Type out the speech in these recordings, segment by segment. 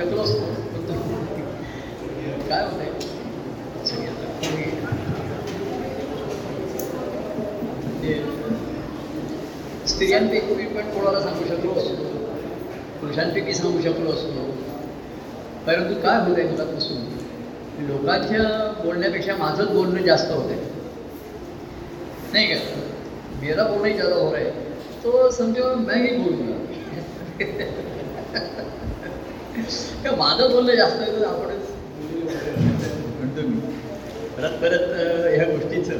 शकलो असतो, फक्त काय होत आहे सगळी आता स्त्रियांपैकी मी पण कोणाला सांगू शकलो असतो, पुरुषांपैकी सांगू शकलो असतो, परंतु काय होत आहे मनापासून लोकांच्या बोलण्यापेक्षा माझंच बोलणं जास्त होत आहे नाही का, मेरा बोलणं ही ज्यादा हो रहा है तो समजो मैं ही बोलूंगा माझं बोलणं जास्त आहे तर आपणच म्हणतो मी परत परत ह्या गोष्टीचं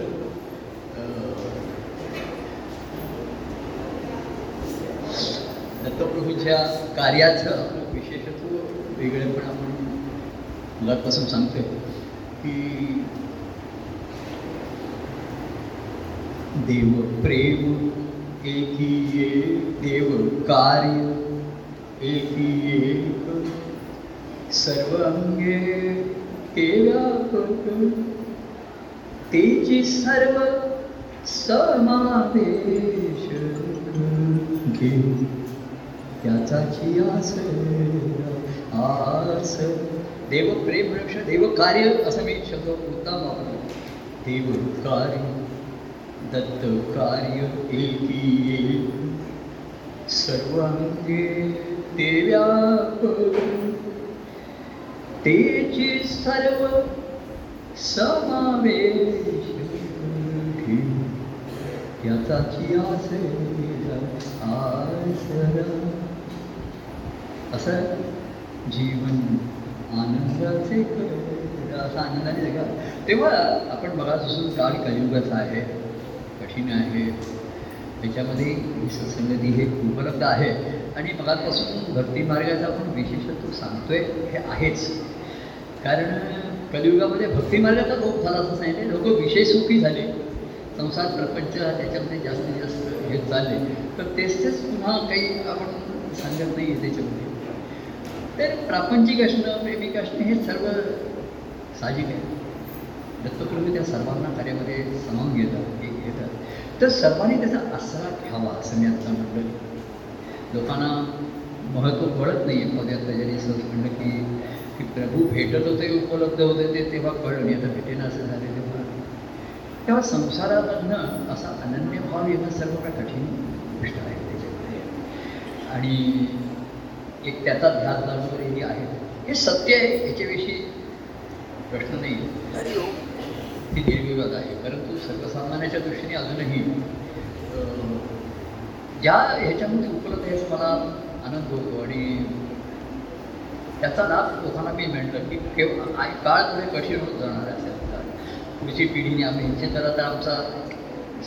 दत्तप्रभूंच्या कार्याचं आपलं विशेषत्व वेगळं पण आपण मुलांपासून सांगतोय की देव प्रेम एकी एक, देव कार्य एकी एक, सर्व अंगे तेरा प्रकट तेची सर्व समावेश घे, त्याचाची आस देव प्रेम पेक्षा देव कार्य असं मी शब्द उत्तम वापरतो, देव कार्य दत्त कार्य एकी एक, सर्वांगे ते व्यापक तेची सर्व समावेश घे, त्याचाची आसरा असं जीवन आनंदाचे कर असं आनंदाने जगा. तेव्हा आपण बघापासून काळ कलियुगाचा आहे, कठीण आहे, त्याच्यामध्ये सत्संगती हे उपलब्ध आहे आणि मगापासून भक्ती मार्गाचा आपण विशेषत्व सांगतोय हे आहेच, कारण कलियुगामध्ये भक्ती मार्गाचा लोक झाला असं नाही, लोक विशेष सुखी झाले, संसार प्रपंच त्याच्यामध्ये जास्तीत जास्त हे चालले, तर तेच पुन्हा काही आपण सांगत नाही त्याच्यामध्ये. तर प्रापंचिक असणं, प्रेमिक असणं हे सर्व साहजिक आहे, दत्तप्रभू त्या सर्वांना कार्यामध्ये सामावून घेतात, एक घेतात, तर सर्वांनी त्याचा आसरा घ्यावा असं मी आता म्हटलं. लोकांना महत्त्व कळत नाही आहे, पदार्थ ज्यांनी सहज म्हणलं की प्रभू भेटत होते, उपलब्ध होते ते तेव्हा कळलं नाही, आता भेटेनं असं झालं तेव्हा तेव्हा संसारामधनं असा अनन्यभाव येणं सर्व काय कठीण गोष्ट आहे त्याच्यामध्ये, आणि एक त्याचा ध्यास लावणारे हे आहेत, हे सत्य आहे, याच्याविषयी प्रश्न नाही, ही निर्विवाद आहे. परंतु सर्वसामान्याच्या दृष्टीने अजूनही ज्या ह्याच्यामध्ये उपलब्ध आहे मला आनंद होतो आणि त्याचा लाभ लोकांना मी म्हटलं की केव्हा काळ पुढे कठीण होत जाणार असेल, पुढची पिढीने आम्ही ह्याचे तर आता आमचा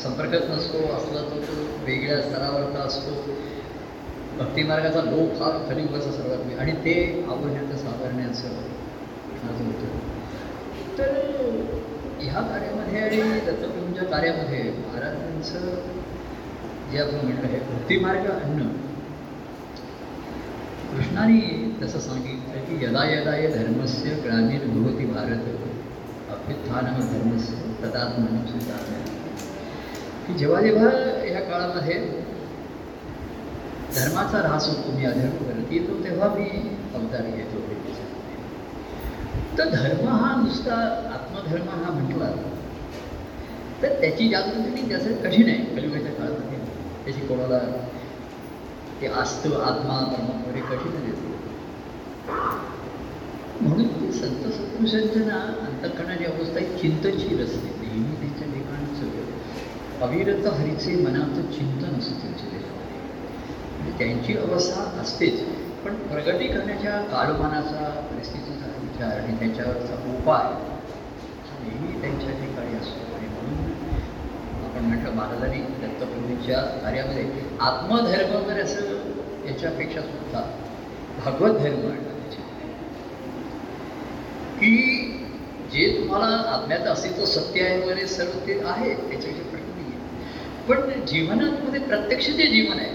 संपर्कच नसतो, असला तो वेगळ्या स्तरावरचा असतो. भक्तिमार्गाचा लोक हा कलियुगाचा सर्वात मी आणि ते आवडण्याचं सावरण्याचं प्रश्नाचं होतं. तर ह्या कार्यामध्ये आणि दत्तप्रभूंच्या कार्यामध्ये महाराजांचं जे आपण म्हटलं आहे भक्तिमार्ग आणणं, कृष्णाने तसं सांगितलं की यदा यदा ये धर्मस्य ग्लानिर्भवति भारत अभ्युत्थानम धर्मस्य तदात्मनं स्वीकारणे, की जेव्हा जेव्हा ह्या काळामध्ये धर्माचा ऱ्हास होतो, मी अधर्म करत येतो तेव्हा मी अवतार घेतो. तर धर्म हा नुसता आत्मधर्म हा म्हटला तर त्याची जागृती त्याचं कठीण आहे कलियुगाच्या काळामध्ये, त्याची कोणाला ते आस्तं आत्मा धर्म वगैरे कठीण येतो. म्हणून संत सत्पुरुषांच्या अंतःकरणाची अवस्था ही चिंतनशील असते, नेहमी त्यांच्या लेखनाचं अविरत हरीचे मनाचं चिंतन असतं त्यांच्या लेखनात, त्यांची अवस्था असतेच, पण प्रगती करण्याच्या काळमानाचा परिस्थितीचा विचार आणि त्याच्यावरचा उपाय हा नेहमी त्यांच्या ठिकाणी असतो. आणि म्हणून आपण म्हटलं महाराजांनी दत्तप्रभूंच्या कार्यामध्ये आत्मधर्म वगैरे असं याच्यापेक्षा सुद्धा भागवत धर्म आणला की जे तुम्हाला आत्म्यात अस्तित्व सत्य आहे वगैरे सर्व ते आहे, त्याच्यापेक्षा प्रगती आहे, पण जीवनामध्ये प्रत्यक्ष जे जीवन आहे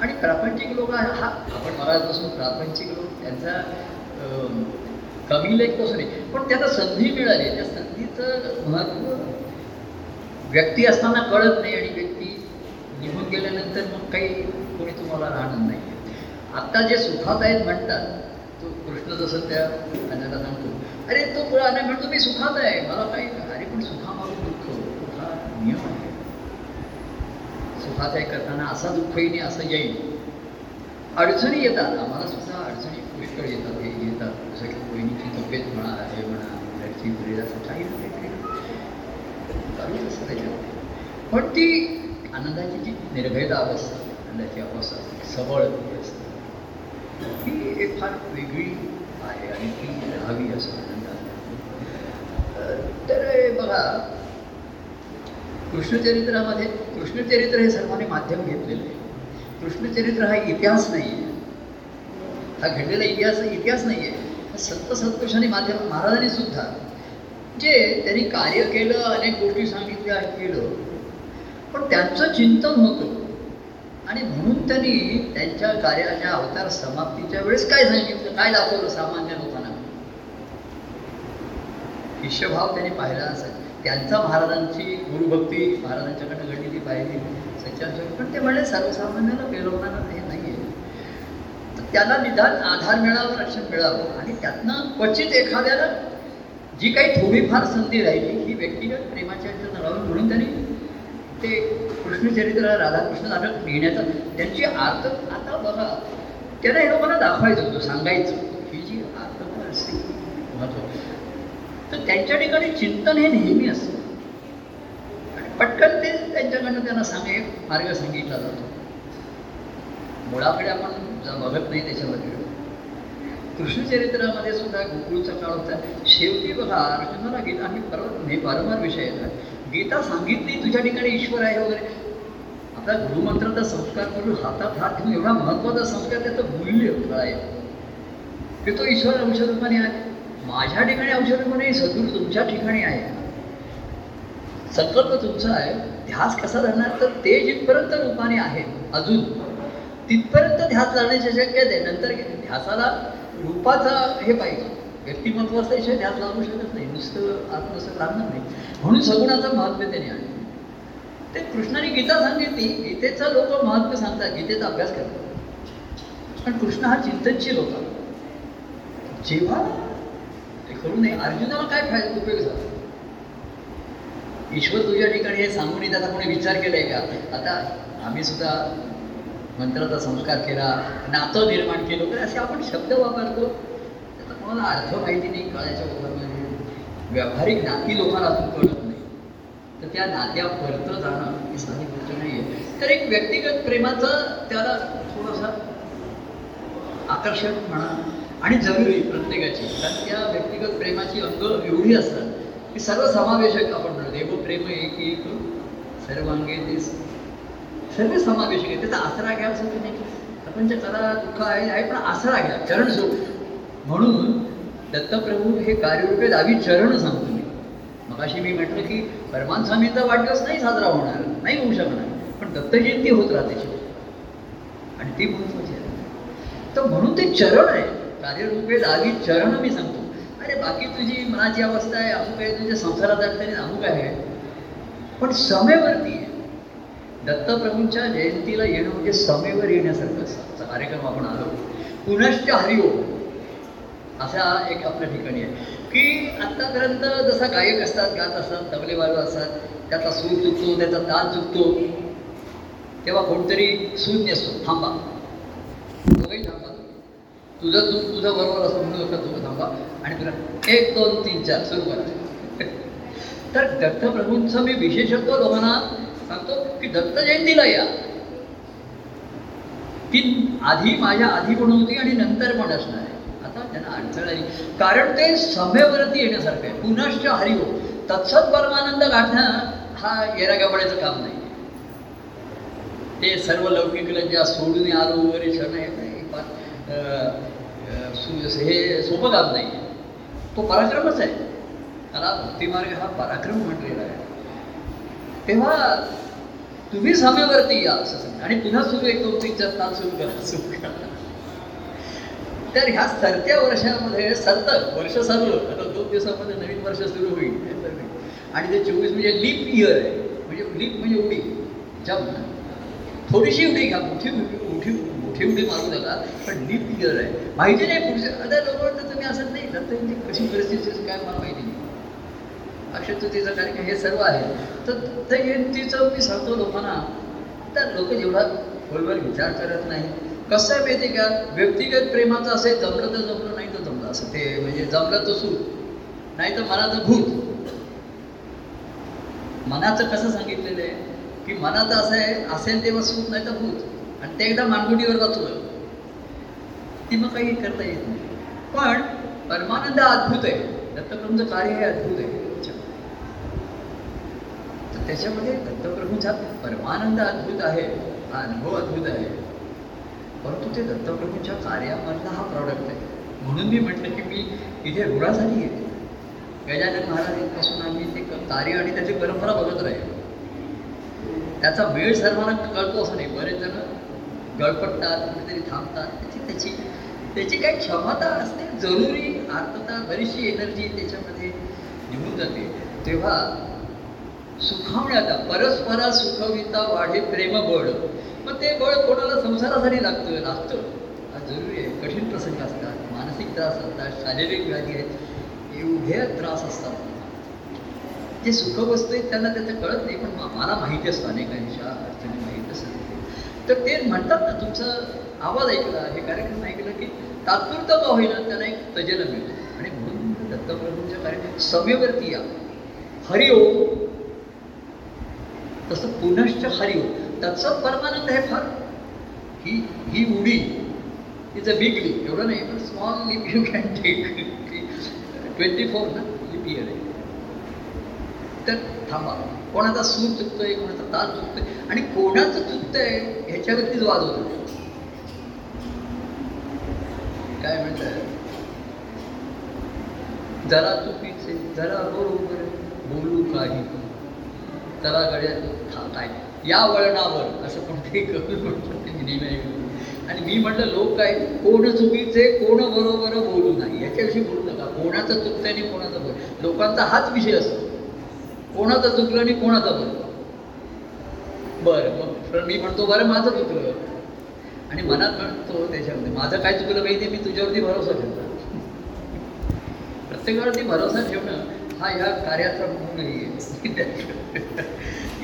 आणि प्रापंचिक लोक आहे हा आपण महाराजपासून प्रापंचिक लोक त्यांचा कमी लेख कसं नाही, पण त्याला संधी मिळाली, त्या संधीचं महत्त्व व्यक्ती असताना कळत नाही आणि व्यक्ती निघून गेल्यानंतर मग काही कोणी तुम्हाला राहणार नाही. आत्ता जे सुखात आहेत म्हणतात तो कृष्ण जसं त्या अन्याला सांगतो, अरे तो मुळा अन्या म्हणतो मी सुखात आहे, मला काही, अरे पण सुखामागून दुःख हा नियम आहे. सुखात आहे करताना असा दुःखही नाही असं येईल, अडचणी येतात, आम्हाला सुद्धा अडचणी पुष्कळ येतात, हे येतात, जसं की बहिणीची तब्येत म्हणा, हे म्हणा, घरची मुलीला काही ना काहीतरी चालूच असतं त्याच्यामध्ये. पण ती आनंदाची जी निर्भयता अवस्था, आनंदाची अवस्था असते, सबळ असते, ही एक फार वेगळी आहे आणि ती राहावी असं आनंदात. तर बघा कृष्णचरित्रामध्ये, कृष्णचरित्र हे सर्वांनी माध्यम घेतलेलं आहे. कृष्णचरित्र हा इतिहास नाही आहे, हा घडलेला इतिहास नाही आहे, संत सत्पुरुषांनी माध्यम महाराजांनी सुद्धा जे त्यांनी कार्य केलं, अनेक गोष्टी सांगितल्या केलं, पण त्यांचं चिंतन होतं आणि म्हणून त्यांनी त्यांच्या कार्याच्या अवतार समाप्तीच्या वेळेस काय सांगितलं, काय दाखवलं सामान्य लोकांना, शिष्यभाव त्यांनी पाहिला असेल. त्यांचा महाराजांची गुरुभक्ती महाराजांच्याकडनं घडली ती पाहिली, पण ते म्हणजे सर्वसामान्याला मिळवणार हे नाही आहे. तर त्याला निदान आधार मिळावं, रक्षण मिळावं आणि त्यातनं क्वचित एखाद्याला जी काही थोडीफार संधी राहिली ही व्यक्तिगत प्रेमाच्या राहून, म्हणून त्यांनी ते कृष्णचरित्राला राधाकृष्ण नाटक लिहिण्याचा त्यांची आर्त, आता बघा त्यांना हे लोकांना दाखवायचं होतं, सांगायचं ही जी आर्तता असते महत्त्वाची, तर त्यांच्या ठिकाणी चिंतन हे नेहमी असतं, पटकन ते त्यांच्याकडनं त्यांना मार्ग सांगितला जातो. मुळाकडे आपण बघत नाही त्याच्यामध्ये. कृष्णचरित्रामध्ये सुद्धा गोकुळचा काळ होता, शेवटी बघा अर्जुनाला गीता, आणि परत हे वारंवार विषय येतात, गीता सांगितली तुझ्या ठिकाणी ईश्वर आहे वगैरे. आता गुरुमंत्राचा संस्कार करून हातात हात घेऊन एवढा महत्त्वाचा संस्कार, त्याचं मूल्य काय की तो ईश्वर औषधरूपाने आहे, माझ्या ठिकाणी औषधरूपाने सद्गुरू तुमच्या ठिकाणी आहे, संकल्प तुमचा आहे, ध्यास कसा धरणार, तर ते जिथपर्यंत रूपाने आहे अजून तिथपर्यंत ध्यास लावण्याची शक्यता आहे. नंतर ध्यासाला रूपाचा हे पाहिजे, व्यक्तिमत्व असल्याशिवाय ध्यास लावू शकत नाही, नुसतं आत्मसं लागणार नाही, म्हणून सगुणाचं महत्त्व त्याने आहे. ते कृष्णाने गीता सांगितली, गीतेचा लोक महत्त्व सांगतात, गीतेचा अभ्यास करतात, पण कृष्ण हा चिंतनशील होता. जेव्हा ते करू नये अर्जुनाला काय फायदा उपयोग झाला, ईश्वर तुझ्या ठिकाणी हे सांगून त्याचा कोणी विचार केला आहे का. आता आम्ही सुद्धा मंत्राचा संस्कार केला, नातं निर्माण केलं तर असे आपण शब्द वापरतो, त्याचा कोणाला अर्थ माहिती नाही, काळाच्या लोकांमध्ये व्यावहारिक नाती लोकांना अजून कळत नाही, तर त्या नात्या परतं जाणं ही साधी गोष्ट नाही आहे. तर एक व्यक्तिगत प्रेमाचं त्याला थोडंसं आकर्षण म्हणा आणि जरुरी प्रत्येकाची, कारण त्या व्यक्तिगत प्रेमाची अंग एवढी असतात की सर्व समावेशक आपण म्हणतो, देव प्रेम एकी सर्वांगे ते सर्व समावेशक आहे, त्याचा आसरा घ्यावा असं नाही. आपण जे कला दुःख आहे पण आसरा घ्या, चरण सो, म्हणून दत्तप्रभू हे कार्यरूपे दावी चरण सांगतो मी. मगाशी मी म्हटलं की परमान स्वामींचा वाढदिवस नाही साजरा होणार, नाही होऊ शकणार, पण दत्तजयंती होत राहते आणि ती महत्वाची आहे. तर म्हणून ते चरण आहे, कार्यरूपे दावी चरण मी सांगतो. अरे बाकी तुझी मनाची अवस्था आहे, अमुक आहे, तुझ्या संसारात अडचणी अमुक आहे, पण समेवरती आहे. दत्तप्रभूंच्या जयंतीला येणं म्हणजे समेवर येण्यासारखं असतं. कार्यक्रम आपण आलो पुनश्च हरिओम असा एक आपल्या ठिकाणी आहे की आत्तापर्यंत जसा गायक असतात, गात असतात, तबले वाजवत असतात, त्याचा सूर चुकतो, त्याचा ताल चुकतो, तेव्हा कोणतरी सूज नसतो, थांबा, दोघेही थांबा, तुझं तुझं बरोबर असं म्हणू नका, तुम्ही थांबा आणि तुला 1 2 3 4 सुरू करा. तर दत्तप्रभूंचं मी विशेषत्व लोकांना सांगतो की दत्त जयंतीला या, ती आधी माझ्या आधी पण होती आणि नंतर पण असणार आहे. आता त्यांना अडचण आली कारण ते सभेवरती येण्यासारखं आहे. पुनश्च हरिओ, तत्सत परमानंद गाठणं हा येरागवण्याचं काम नाही, ते सर्व लौकिकला ज्या सोडून आलो वगैरे क्षण आहे हे सोपं काम नाही आहे, तो पराक्रमच आहे. त्याला भक्तिमार्ग हा पराक्रम म्हटलेला आहे. तेव्हा तुम्ही समेवरती या असं सांगा आणि पुन्हा सुरू 1 2 3 4 तास सुरू करा, सुरू करा. तर ह्या सरत्या वर्षामध्ये सतत वर्ष सरलं, आता 2 दिवसामध्ये नवीन वर्ष सुरू होईल आणि ते 24 म्हणजे लीप इयर आहे, म्हणजे लीप म्हणजे उडी, ज्या थोडीशी उडी घ्या, मोठी उठी ठेवणे मागू नका, पण नीट क्लिअर आहे माहिती नाही पुढचे. आता लोक तुम्ही असत नाही ना, त्यांची कशी परिस्थिती काय मला माहिती नाही, अक्षय तृतीचा कार्यक्रम हे सर्व आहे. तर ते तिचं मी सांगतो लोकांना, तर लोक जेवढा खोलवर विचार करत नाही. कसं आहे माहिती का, व्यक्तिगत प्रेमाचं असेल जमलं तर जमलं, नाही तर जमलं असं ते म्हणजे जमलं तर सूर नाही तर मनाचं भूत. मनाचं कसं सांगितलेलं आहे की मनाचं असं आहे असेल तेव्हा सूर नाही तर भूत, आणि ते एकदा मानगुटीवर बसलं ती मग काही करता येत नाही. पण परमानंद अद्भुत आहे, दत्तप्रभूंचं कार्य हे अद्भुत आहे. तर त्याच्यामध्ये दत्तप्रभूंचा परमानंद अद्भुत आहे, हा अनुभव अद्भुत आहे, परंतु ते दत्तप्रभूंच्या कार्यामधला हा प्रॉडक्ट आहे. म्हणून मी म्हटलं की मी इथे रुळासाठी येते. गजानन महाराजांपासून आम्ही ते कार्य आणि त्याची परंपरा बघत राहील. त्याचा वेळ सर्वांना कळतो असं नाही, बरेच जण गळपटतात, कुठेतरी थांबतात. त्याची काही क्षमता असते, जरुरी आर्थता बरीचशी एनर्जी त्याच्यामध्ये निघून जाते. तेव्हा सुखावण्याचा परस्परा सुखविता वाढे प्रेम बळ, मग ते बळ कोणाला संसारासाठी लागतं लागतं, हा जरुरी आहे. कठीण प्रसंग असतात, मानसिक त्रास असतात, शारीरिक व्याधी आहेत, एवढे त्रास असतात. जे सुखवस्तू आहेत त्यांना त्याचं कळत नाही, पण मला माहिती असतं अनेकांच्या अडचणी माहीत असतात. तर ते म्हणतात ना, तुमचा आवाज ऐकला, हे कार्यक्रम ऐकलं की तात्पुरता का होईना त्यांना एक तजेला मिळतो. आणि म्हणून दत्तप्रभूंच्या कार्यक्रम सभेवरती या, हरिओम तसं पुनश्च हरिओम, त्याचं परमानंद आहे फार. ही उडी इज अ बिग लीप, एवढं नाही पण small leap you can take. 24 ना लीप इयर आहे. तर थांबा, कोणाचा सूर चुकतोय, कोणाचा ताल चुकतोय आणि कोणाचं चुकतंय ह्याच्यावरतीच वाद होतो. काय म्हणतात, जरा चुकीचे जरा बरोबर बोलू काही, जरा गड्या काय या वळणावर असं कोणतेही कमी म्हणतो. आणि मी म्हटलं लोक काय, कोण चुकीचे कोण बरोबर बोलू नाही याच्याविषयी बोलू नका. कोणाचं चुकतं आणि कोणाचं बोल, लोकांचा हाच विषय असतो, कोणाचं चुकलं आणि कोणाचा बोल. बरं मग मी म्हणतो बरं माझं चुकलं, आणि मनात म्हणतो त्याच्यामध्ये माझं काय चुकलं पाहिजे, मी तुझ्यावरती भरोसा ठेवला. प्रत्येकावरती भरोसा ठेवणं हा ह्या कार्याचा गुण आहे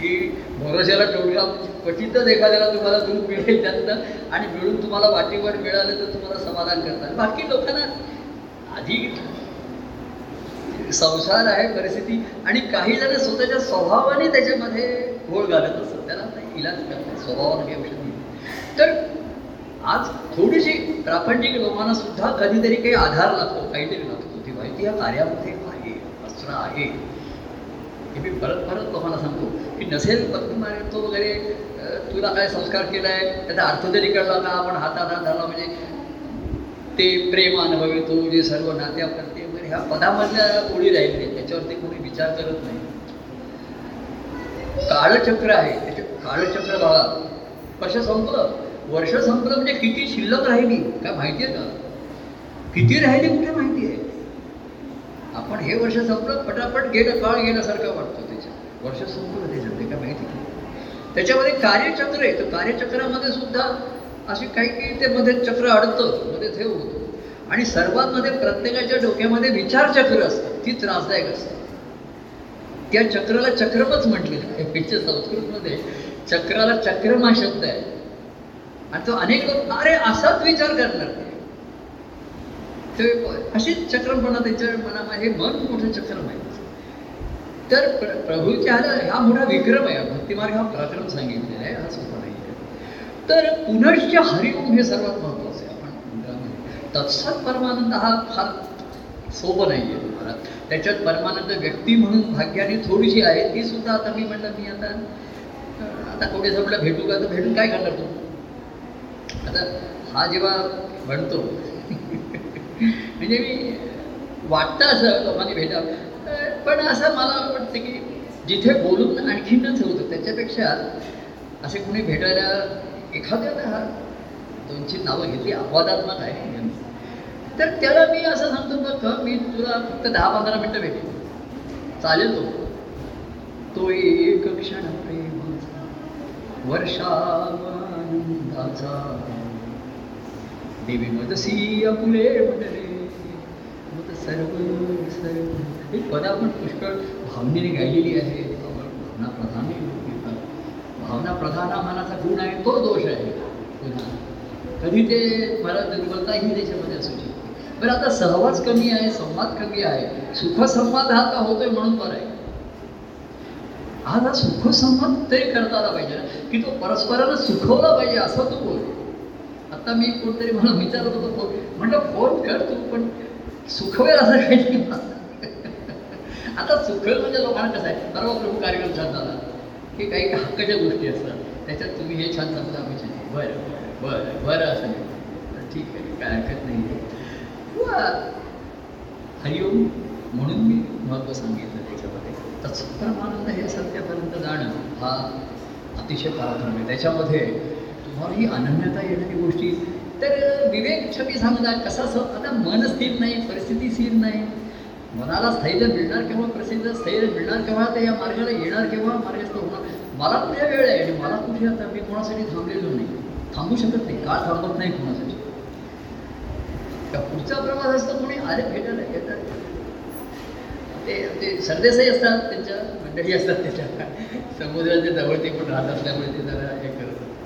की भरोशाला ठेवला. क्वचितच एखाद्याला तुम्हाला दूध मिळेल त्यातनं, आणि मिळून तुम्हाला वाटेवर मिळालं तर तुम्हाला समाधान करतात. बाकी लोकांना आधी संसार आहे परिस्थिती, आणि काही जण स्वतःच्या स्वभावाने त्याच्यामध्ये घोळ घालत असतात, त्याला इलाज करतात स्वभावाने काही औषध मिळते. तर आज थोडीशी प्रापंचिक लोकांना सुद्धा कधीतरी काही आधार लागतो, काहीतरी लागतो. ती माहिती या कार्यामध्ये आहे, असणं आहे. हे मी परत परत लोकांना सांगतो की नसेल पद्मातो वगैरे तुला काय संस्कार केला आहे त्याचा अर्थ तरी कळला का, आपण हातात हात झाला म्हणजे ते प्रेम अनुभवितो जे सर्व नात्या करते वगैरे ह्या पदामधल्या ओळी राहिली, त्याच्यावरती कोणी विचार करत नाही. काळचक्र आहे त्याच्या, काळचक्र बघा कसं संपलं, वर्ष संपलं म्हणजे किती शिल्लक राहिली काय माहिती आहे का, किती राहिली कुठे माहिती आहे. आपण हे वर्ष संपलं पटापट गेलं, काळ गेल्यासारखं वाटतो. त्याच्यात वर्ष संपलं त्याच्यात काय माहिती नाही. त्याच्यामध्ये कार्यचक्र आहे, तर कार्यचक्रामध्ये सुद्धा असे काही काही ते मध्ये चक्र अडतं, मध्ये हे होतं. आणि सर्वात मध्ये प्रत्येकाच्या डोक्यामध्ये विचारचक्र असतं, ती त्रासदायक असतं. त्या चक्राला चक्रमच म्हटलेलं आहे. पिक्चर संस्कृतमध्ये चक्राला चक्रम हा शब्द आहे, आणि तो अनेक लोक अरे असाच विचार करणार अशीच चक्रमपणा त्यांच्या मनामध्ये, मन मोठं चक्रम आहे. तर प्रभूच्या हा मोठा विक्रम आहे, भक्तिमार्ग हा पराक्रम सांगितलेला आहे, हा सुद्धा नाही. तर पुनश्च हरिओम हे सर्वात महत्वाचं आहे. आपण तत्सत परमानंद हा फार सोपं नाही आहे तुम्हाला. त्याच्यात परमानंद व्यक्ती म्हणून भाग्याने थोडीशी आहे, ती सुद्धा आता मी म्हटलं मी आता कोणी जर आपल्याला भेटू का, तर भेटून काय करणार तू. आता हा जेव्हा म्हणतो म्हणजे मी वाटतं असं लोकांनी भेटावं, पण असं मला वाटतं की जिथे बोलून आणखीनच होतं त्याच्यापेक्षा असे कोणी भेटायला एखाद्या दोनची नावं घेतली अपवादात्मक आहे. तर त्याला मी असं सांगतो का मी तुला फक्त 10-15 मिनटं भेटेल चालेल. तो एक क्षण प्रेमाचा वर्षानंदाचा देवी मतसी अपुले मंडले मत सर्व सर्व ही पदं आपण पुष्कळ भावनेने गायलेली आहे. भावना प्रधान म्हणतात. भावना प्रधान हा मनाचा गुण आहे, तो दोष आहे. कधी ते मला दुर्बलता ही त्याच्यामध्ये असू शकते. पण आता सहवास कमी आहे, संवाद कमी आहे. सुखसंवाद हा का होतोय म्हणून बरं आहे. आज हा सुखसंवाद तरी करता आला पाहिजे ना, की तो परस्पराला सुखवला पाहिजे असं तू बोल. आत्ता मी कोणतरी मला विचारत होतो फोन, म्हटलं फोन कर तू, पण सुखवेल असं काही. आता सुखवेल म्हणजे लोकांना कसं आहे, बरोबर प्रमुख कार्यक्रम छान झाला की काही हक्काच्या गोष्टी असतात त्याच्यात तुम्ही हे छान सांगता आम्ही छान बरं बरं बरं असं ठीक आहे, काय हरकत नाही. हरिओम म्हणून मी महत्त्व सांगितलं त्याच्यामध्ये. तर सत्प्रमानंद हे सत्यापर्यंत जाणं हा अतिशय पराक्रम आहे. त्याच्यामध्ये तुम्हाला ही अनन्यता येणारी गोष्टी. तर विवेक छबी सांगणार कसा आता मन स्थिर नाही, परिस्थिती स्थिर नाही. मनाला स्थैर्य मिळणार केव्हा, प्रसिद्ध स्थैर्य मिळणार केव्हा, ते या मार्गाला येणार केव्हा, मार्गस्थ होणार. मला कुठे वेळ आहे आणि मला कुठे आता मी कोणासाठी थांबलेलो नाही, थांबू शकत नाही. का थांबत नाही कोणासाठी? पुढचा प्रवास असतो, कोणी आले भेटायला येतात, ते सरदेसाई असतात, त्यांच्या मंडळी असतात, त्याच्या समुद्राच्या जवळ ते पण राहत असल्यामुळे ते जरा हे करतात.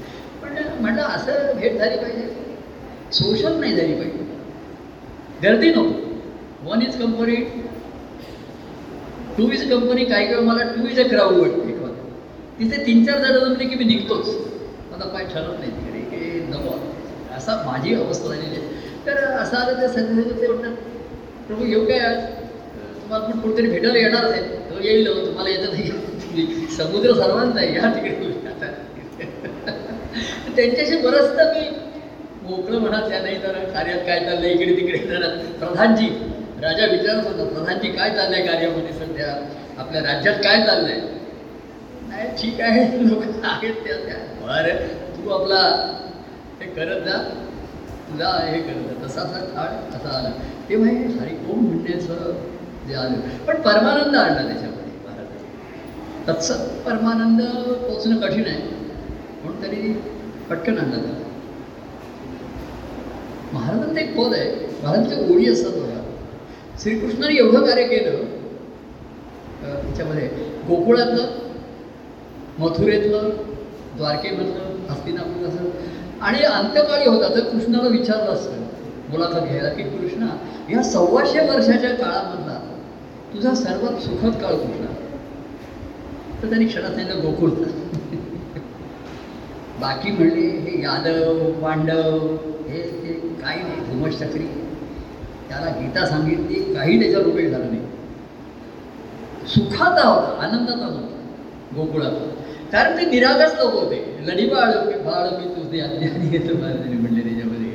पण म्हणलं असं भेट झाली पाहिजे, सोशल नाही झाली पाहिजे, गर्दी नको. One is company, two is company. काही वेळ मला टू इज अ क्राऊड वाटते. तिथे 3-4 जण जमले की मी निघतोच, आता पाय ठरत नाही तिकडे की नको, असा माझी अवस्था झालेली आहे. तर असं आलं तर संध्याकाळी ते म्हणतात, प्रभू येऊ काय आज? तुम्हाला पण कुठेतरी भेटायला येणार असेल तर येईल, तुम्हाला येतं नाही, समुद्र सर्वांना नाही या तिकडे. त्यांच्याशी बरंचसं मी मोकळं म्हणत या नाही तर कार्यात काय चाललंय इकडे तिकडे जाणार. प्रधानजी राजा विचारत होता, प्रधानजी काय चाललं आहे कार्यामध्ये सध्या, आपल्या राज्यात काय चाललं आहे? नाही ठीक आहे, लोक आहेत त्या त्या बरं, तू आपला हे करत जा, तुला हे करत तसा असा काळ असा आला. ते माहिती हरिओम म्हणण्याचं जे आलं, पण परमानंद आणला त्याच्यामध्ये महाराजांनी. तत्सत परमानंद पोचणं कठीण आहे म्हणून तरी पटकन आणला त्याला. महाराजांचं एक पद आहे, महाराजांच्या ओळी असतात बघा. श्रीकृष्णाने एवढं कार्य केलं त्याच्यामध्ये, गोकुळातलं, मथुरेतलं, द्वारकेमधलं, हस्तिनापूर असं. आणि अंत्यकाळी होता तर कृष्णाला विचारलं असतं मुलाखत घ्यायला की कृष्णा या 125 वर्षाच्या काळामधला तुझा सर्वात सुखद काळ कुठला? तर त्यांनी क्षणात त्यांना गोकुळचा बाकी म्हणले हे यादव पांडव हे ते काही नाही, धुमस चक्री त्याला गीता सांगितली, काही त्याच्यावर उपयोग झाला नाही. सुखाचा होता, आनंदाचा होता गोकुळाचा, कारण ते निरागस लोक होते. लढीबाळ बाळ मी तुझे आधी आधी घेतो महाराजांनी म्हटले त्याच्यामध्ये.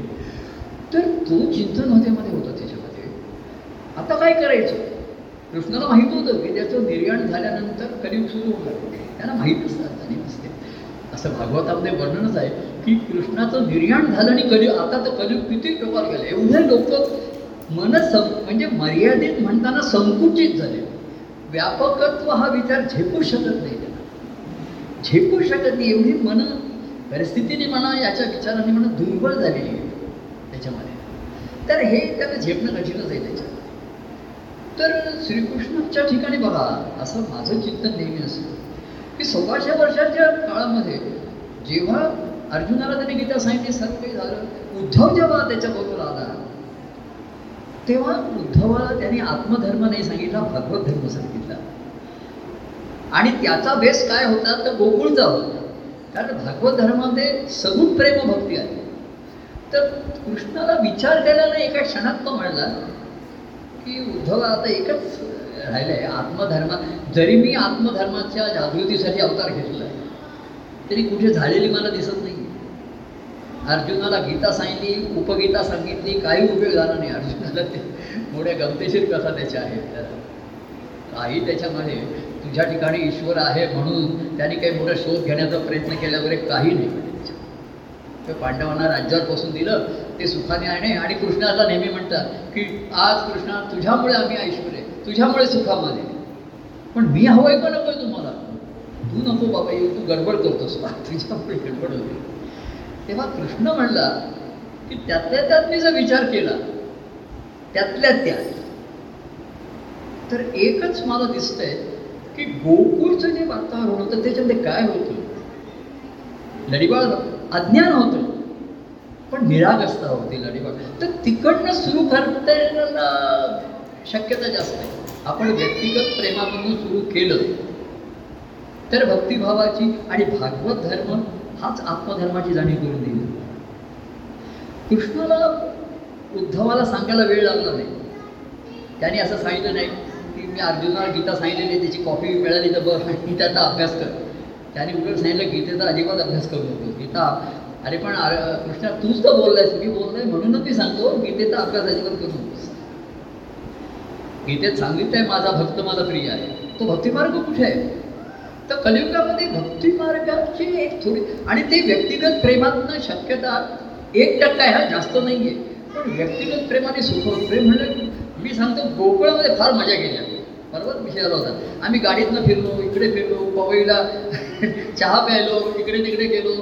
तर तो चिंतन होत्यामध्ये होता त्याच्यामध्ये. आता काय करायचं? कृष्णाला माहीत होतं की त्याचं निर्याण झाल्यानंतर कलियुग सुरू होणार, त्यांना माहीत असतात, जाणीव असते. असं भागवतामध्ये वर्णनच आहे की कृष्णाचं निर्याण झालं आणि कलियुग. आता तर कलियुग किती टोकाला गेलं, एवढे लोक म्हणजे मर्यादित म्हणताना संकुचित झाले, व्यापकत्व हा विचार झेपू शकत नाही, झेपू शकत नाही. एवढी मन परिस्थितीने म्हणा, याच्या विचाराने म्हणा दुर्बल झालेली आहे त्याच्यामध्ये. तर हे त्याला झेपणं कठीणच आहे त्याच्यात. तर श्रीकृष्णाच्या ठिकाणी बघा असं माझं चिंतन नेहमी असतं की 125 वर्षाच्या काळामध्ये जेव्हा अर्जुनाला त्याने गीता सांगितली, सर्व काही झालं. उद्धव जेव्हा त्याच्याबरोबर आला तेव्हा उद्धवाला त्याने आत्मधर्म नाही सांगितला, भगवत धर्म सांगितला. आणि त्याचा बेस काय होता तर गोकुळचा होता, कारण भागवत धर्मामध्ये सगुण प्रेमभक्ती आहे. तर कृष्णाला विचार केल्यानं एका क्षणात तो म्हणला की उद्धव आता एकच राहिलं आहे आत्मधर्मात. जरी मी आत्मधर्माच्या जागृतीसाठी अवतार घेतला आहे तरी कुठे झालेली मला दिसत नाही. अर्जुनाला गीता सांगितली, उपगीता सांगितली, काही उपयोग झाला नाही अर्जुनाला. ते मोठ्या गमतीशीर कथा त्याच्या आहेत, काही त्याच्यामध्ये तुझ्या ठिकाणी ईश्वर आहे म्हणून त्याने काही मोठा शोध घेण्याचा प्रयत्न केला वगैरे काही नाही. तर पांडवांना राज्यावर बसून दिलं, ते सुखाने आहे. आणि कृष्णाला नेहमी म्हणतात की आज कृष्णा तुझ्यामुळे आम्ही ऐश्वर आहे, तुझ्यामुळे सुखामध्ये, पण मी हवंय का नकोय तुम्हाला? तू नको बाबा येऊ, तू गडबड करतोस, तुझ्यामुळे गडबड होते. तेव्हा कृष्ण म्हणला की त्यातल्या त्यात मी जर विचार केला त्यातल्या त्यात तर एकच मला दिसतंय की गोकुळचं जे वातावरण होतं त्याच्यामध्ये काय होतं, लढीबाळ अज्ञान होतं पण निरागसता होती लढीबाळ. तर तिकडनं सुरू करता येणं शक्यता जास्त आहे. आपण व्यक्तिगत प्रेमातून सुरू केलं तर भक्तिभावाची आणि भागवत धर्म हाच आत्मधर्माची जाणीव करून दिली. कृष्णाला उद्धवाला सांगायला वेळ लागला नाही. त्याने असं सांगितलं नाही की मी अर्जुनाला गीता सांगितलेली त्याची कॉपी मिळाली तर बरं आणि त्याचा अभ्यास कर. त्याने उलट सांगितलं गीतेचा अजिबात अभ्यास करू नको. गीता अरे पण कृष्णा तूच तर बोललायस, मी बोललोय म्हणूनच मी सांगतो गीतेचा अभ्यास अजिबात करू नकोस. गीतेत सांगितलंय माझा भक्त माझा प्रिय आहे. तो भक्तिमार्ग कुठे आहे? तर कलियुगामध्ये भक्तिमार्गाची एक थोडी आणि ते व्यक्तिगत प्रेमातनं शक्यता 1% ह्या जास्त नाही आहे पण व्यक्तिगत प्रेमाने सुखवत. प्रेम म्हणलं मी सांगतो गोकुळामध्ये फार मजा गेल्या. बरोबर विषय आला होता. आम्ही गाडीतनं फिरलो, इकडे फिरलो, पवईला चहा प्यायलो, इकडे तिकडे गेलो,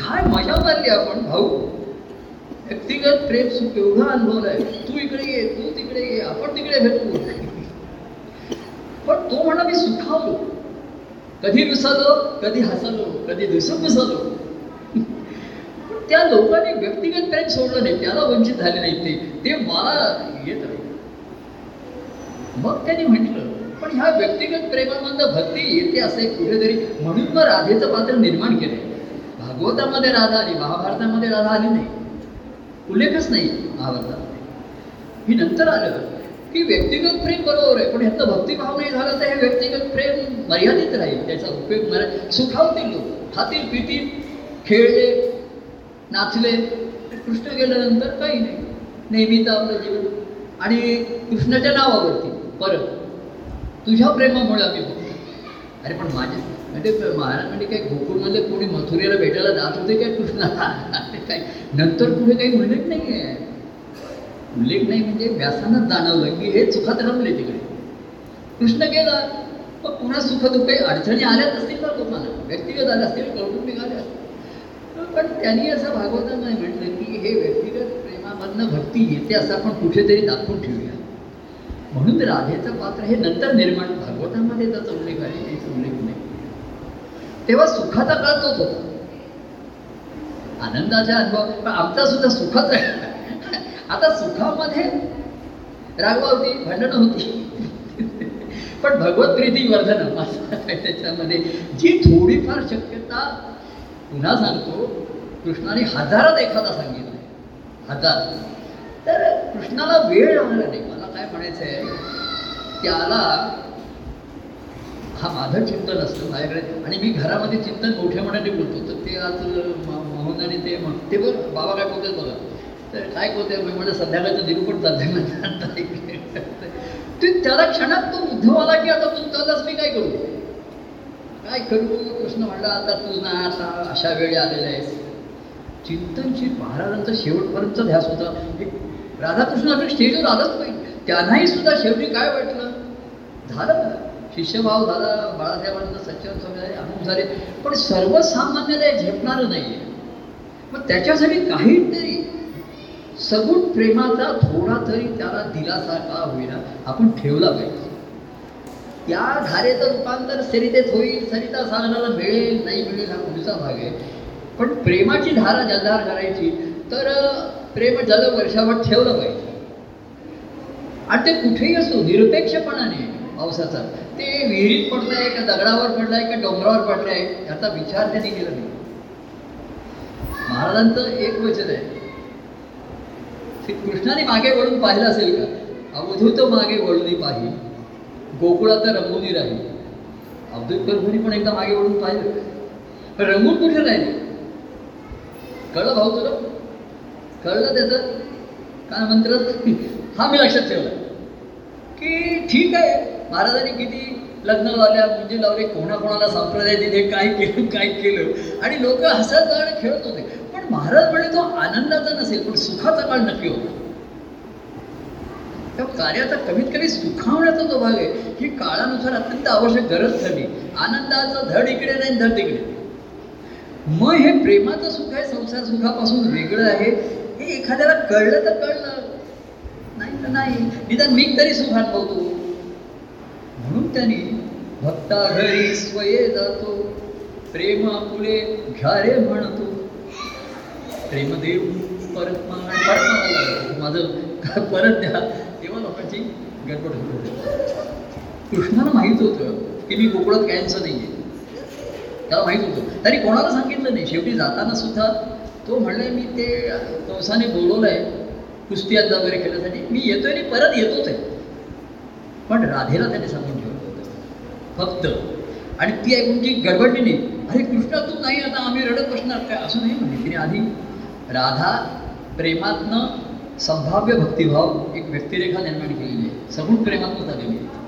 काय मजा मारली आपण भाऊ. व्यक्तिगत प्रेम सुख एवढा अनुभवला आहे. तू इकडे ये, तू तिकडे ये, आपण तिकडे फिरलो. पण तो म्हणा मी सुखावलो. कधी रुसलो, कधी हसलो, कधी दुसून घुसलो. पण त्या लोकांनी व्यक्तिगत प्रेम सोडलं नाही, त्याला वंचित झाले नाही. ते मला येत नाही. मग त्यांनी म्हटलं पण ह्या व्यक्तिगत प्रेमामधनं भक्ती येते असं कुठेतरी. म्हणून मग राधेचं पात्र निर्माण केलं. भागवतामध्ये राधा आली, महाभारतामध्ये राधा आली नाही, उल्लेखच नाही महाभारतामध्ये. हे नंतर आलं की व्यक्तिगत प्रेम बरोबर आहे पण ह्यातनं भक्तिभाव नाही झाला तर हे व्यक्तिगत प्रेम मर्यादित राहील. त्याचा उपयोग मर्यादित. सुखावतील लोक, खातील पितील, खेळले नाचले. कृष्ण गेल्यानंतर काही नाही, नेहमीचं आपलं जीवन. आणि कृष्णाच्या नावावरती परत तुझ्या प्रेमामुळे आम्ही बघतो. अरे पण माझ्या म्हणजे महाराज म्हणजे काय गोकुळमध्ये कोणी मथुरेला भेटायला जात होते काय कृष्णाला? काय नंतर कुठे काही उल्लेख नाही आहे. उल्लेख नाही म्हणजे व्यासानंच जाणवलं की हे सुखात रमले. तिकडे कृष्ण गेला मग पुन्हा सुखदुःख काही अडचणी आल्याच असतील का तुम्हाला? व्यक्तिगत आल्या असतील, कौटुंबिक निघाल्या. पण त्यांनी असं भागवतांना म्हटलं की हे व्यक्तिगत प्रेमामधनं भक्ती येते असं आपण कुठेतरी दाखवून ठेवूया. म्हणून राधेचं पात्र हे नंतर निर्माण. भागवतांमध्ये त्याचा उल्लेख आहे, त्याचा उल्लेख नाही. तेव्हा सुखाचा काळ तोच होता, आनंदाच्या अनुभव. पण आमचा सुद्धा सुखच आहे. आता सुखामध्ये रागवा होती, भांडणं होती पण भगवत प्रीती वर्धन त्याच्यामध्ये जी थोडीफार शक्यता. पुन्हा सांगतो कृष्णाने हजारात एखादा सांगितलं आहे, हजार. तर कृष्णाला वेळ लागला नाही. मला काय म्हणायचं आहे त्याला हा माझं चिंतन असतं माझ्याकडे आणि मी घरामध्ये चिंतन मोठ्या मनाने बोलतो. तर ते आज मोहनाने ते म्हणते बरं बाबा काय बोलतात बघा. तर काय बोलते मी म्हणलं संध्याकाळचं निरूपण चाललंय म्हणतात ते. त्याला क्षणात तो उद्धव आला की आता तुमचाच मी काय करू काय करू. कृष्ण म्हणला आता तू ना आता अशा वेळी आलेला आहेस. चिंतनशील महाराजांचा शेवटपर्यंत ध्यास होता. राधाकृष्ण आपल्या स्टेजवर आलंच पाहिजे. त्यांनाही सुद्धा शेवटी काय वाटलं झालं, शिष्यभाव झाला, बाळासाहेबांचं सच्चन झाले, अनुभव झाले, पण सर्वसामान्याला झेपणारं नाही आहे. मग त्याच्यासाठी काहीतरी सगुण प्रेमाचा थोडा तरी त्याला दिलासा का होईना आपण ठेवला पाहिजे. त्या धारेचं रूपांतर सरितेत होईल, सरिता सागराला मिळेल नाही मिळेल हा पुढचा भाग आहे. पण प्रेमाची धारा जलधार करायची तर प्रेम जल वर्षावर ठेवलं पाहिजे. आणि ते कुठेही असो निरपेक्षपणाने. पावसाचा ते विहिरीत पडलंय का दगडावर पडलाय का डोंगरावर पडलाय याचा विचार त्यांनी केला नाही. महाराजांचं एक वचन आहे. कृष्णाने मागे वळून पाहिलं असेल का? अवधूत मागे वळून पाहिली गोकुळाचा रंगूनी राहील. अवधूत प्रभूंनी पण एकदा मागे वळून पाहिलं पण रंगून कुठे राहिले? कळलं भाऊ तुला? कळलं त्याचं काय म्हणतात? हा मी लक्षात ठेवला की ठीक आहे महाराजांनी किती लग्न लावल्या म्हणजे लावले, कोणाकोणाला संप्रदाय दिले, काय केलं काय केलं आणि लोक हसत आणि खेळत होते. महाराज म्हणे तो आनंदाचा नसेल पण सुखाचा काळ नक्की होता. त्या कार्याचा कमीत कमी सुखावण्याचा जो भाग आहे ही काळानुसार अत्यंत आवश्यक गरज ठरली. आनंदाचं धड इकडे नाही धड तिकडे. मग हे प्रेमाचं सुख आहे, संसार सुखापासून वेगळं आहे. हे एखाद्याला कळलं तर कळलं, नाही तर नाही. निदान मी तरी सुखानुभवतो. म्हणून त्यांनी भक्ता घरी स्वये जातो, प्रेमा फुले घ्यारे म्हणतो. प्रेमदेव परत परत माझं परत द्या, तेव्हा लोकांची गडबड होतो. कृष्णाला माहीत होतं की मी गोकुळात कायमचं नाही आहे, त्याला माहीत होतं. तरी कोणाला सांगितलं नाही. शेवटी जाताना सुद्धा तो म्हणलाय मी ते कंसाने बोलवलं आहे कुस्ती अद्दा वगैरे खेळण्यासाठी, मी येतोय आणि परत येतोच आहे. पण राधेला त्याने सांगून ठेवलं होतं फक्त. आणि ती ऐकून जी गडबडली नाही, अरे कृष्णा तू नाही आता आम्ही रडत बसणार काय, असं नाही म्हणे. तिने आधी राधा प्रेमातनं संभाव्य भक्तिभाव एक व्यक्तिरेखा निर्माण केलेली आहे, सगुण प्रेमातनं झालेली आहे.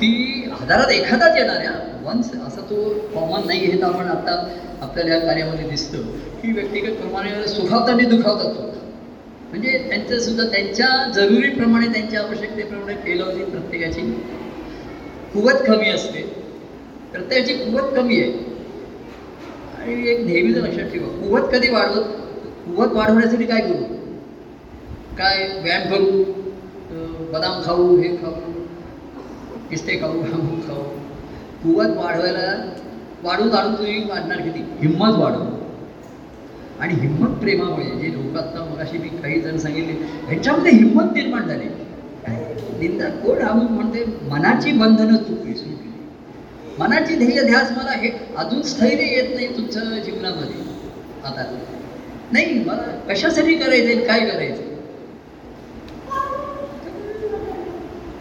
ती आधारात एखादाच येणाऱ्या वन्स असा तो कॉमन नाही घेता. आपण आता आपल्याला या कार्यामध्ये दिसतं की व्यक्तिगत प्रमाणे सुखावताना दुखावतात सुद्धा, म्हणजे त्यांचंसुद्धा त्यांच्या जरुरीप्रमाणे त्यांच्या आवश्यकतेप्रमाणे केलं होती. प्रत्येकाची कुवत कमी असते, प्रत्येकाची कुवत कमी आहे. आणि एक नेहमीच लक्षात ठेवा, कुवत कधी वाढवत, कुवत वाढवण्यासाठी काय करू, काय व्यायाम करू, बदाम खाऊ, हे खाऊ, किस्ते खाऊ, हामून खाऊ. कुवत वाढवायला वाढून वाढून तुम्ही वाढणार किती, हिंमत वाढवू. आणि हिंमत प्रेमामुळे, जे लोक आता मगाशी मी काही जण सांगितले ह्याच्यामध्ये हिंमत निर्माण झाली. निंदा कोण हामून म्हणते, मनाची बंधनं चुकली सुटली. मनाची ध्येय ध्यास मला हे अजून स्थैर्य येत नाही तुमचं जीवनामध्ये, आता नाही मला कशासाठी करायचं, काय करायचं.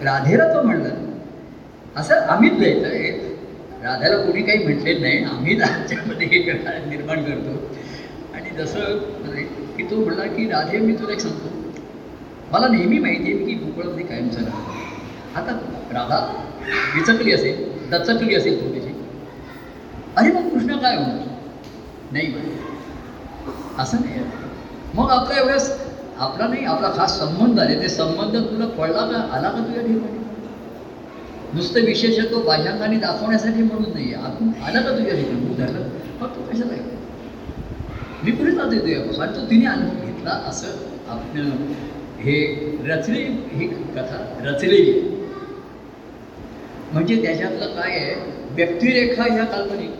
राधेला तो म्हणलं असं आम्हीच द्यायचं आहे. राधाला कोणी काही म्हटले नाही, आम्हीच आमच्यामध्ये हे निर्माण करतो. आणि जसं की तो म्हणला की राधे मी तुला एक सांगतो, मला नेहमी माहिती आहे की गोकुळामध्ये कायमचं राहतो. आता राधा विचकली असेल, दचकली असेल थोडीशी, अरे मग कृष्ण काय म्हणतो, नाही म्हणतो असं नाही. मग आपल्या एवढंच आपला नाही, आपला खास संबंध आले, ते संबंध तुला कळला का, आला का तुझ्या ठिकाणी. नुसतं विशेषत्व बाह्यांनी दाखवण्यासाठी म्हणून नाही, आपण आला का तुझ्या ठिकाणी, उदाहरण मग तू कशाला मी पुढेच आता येतो यापासून. आणि तो तिने अनुभव घेतला, असं आपण हे रचले, ही कथा रचलेली आहे. म्हणजे त्याच्यातलं काय आहे, व्यक्तिरेखा ह्या काल्पनिक,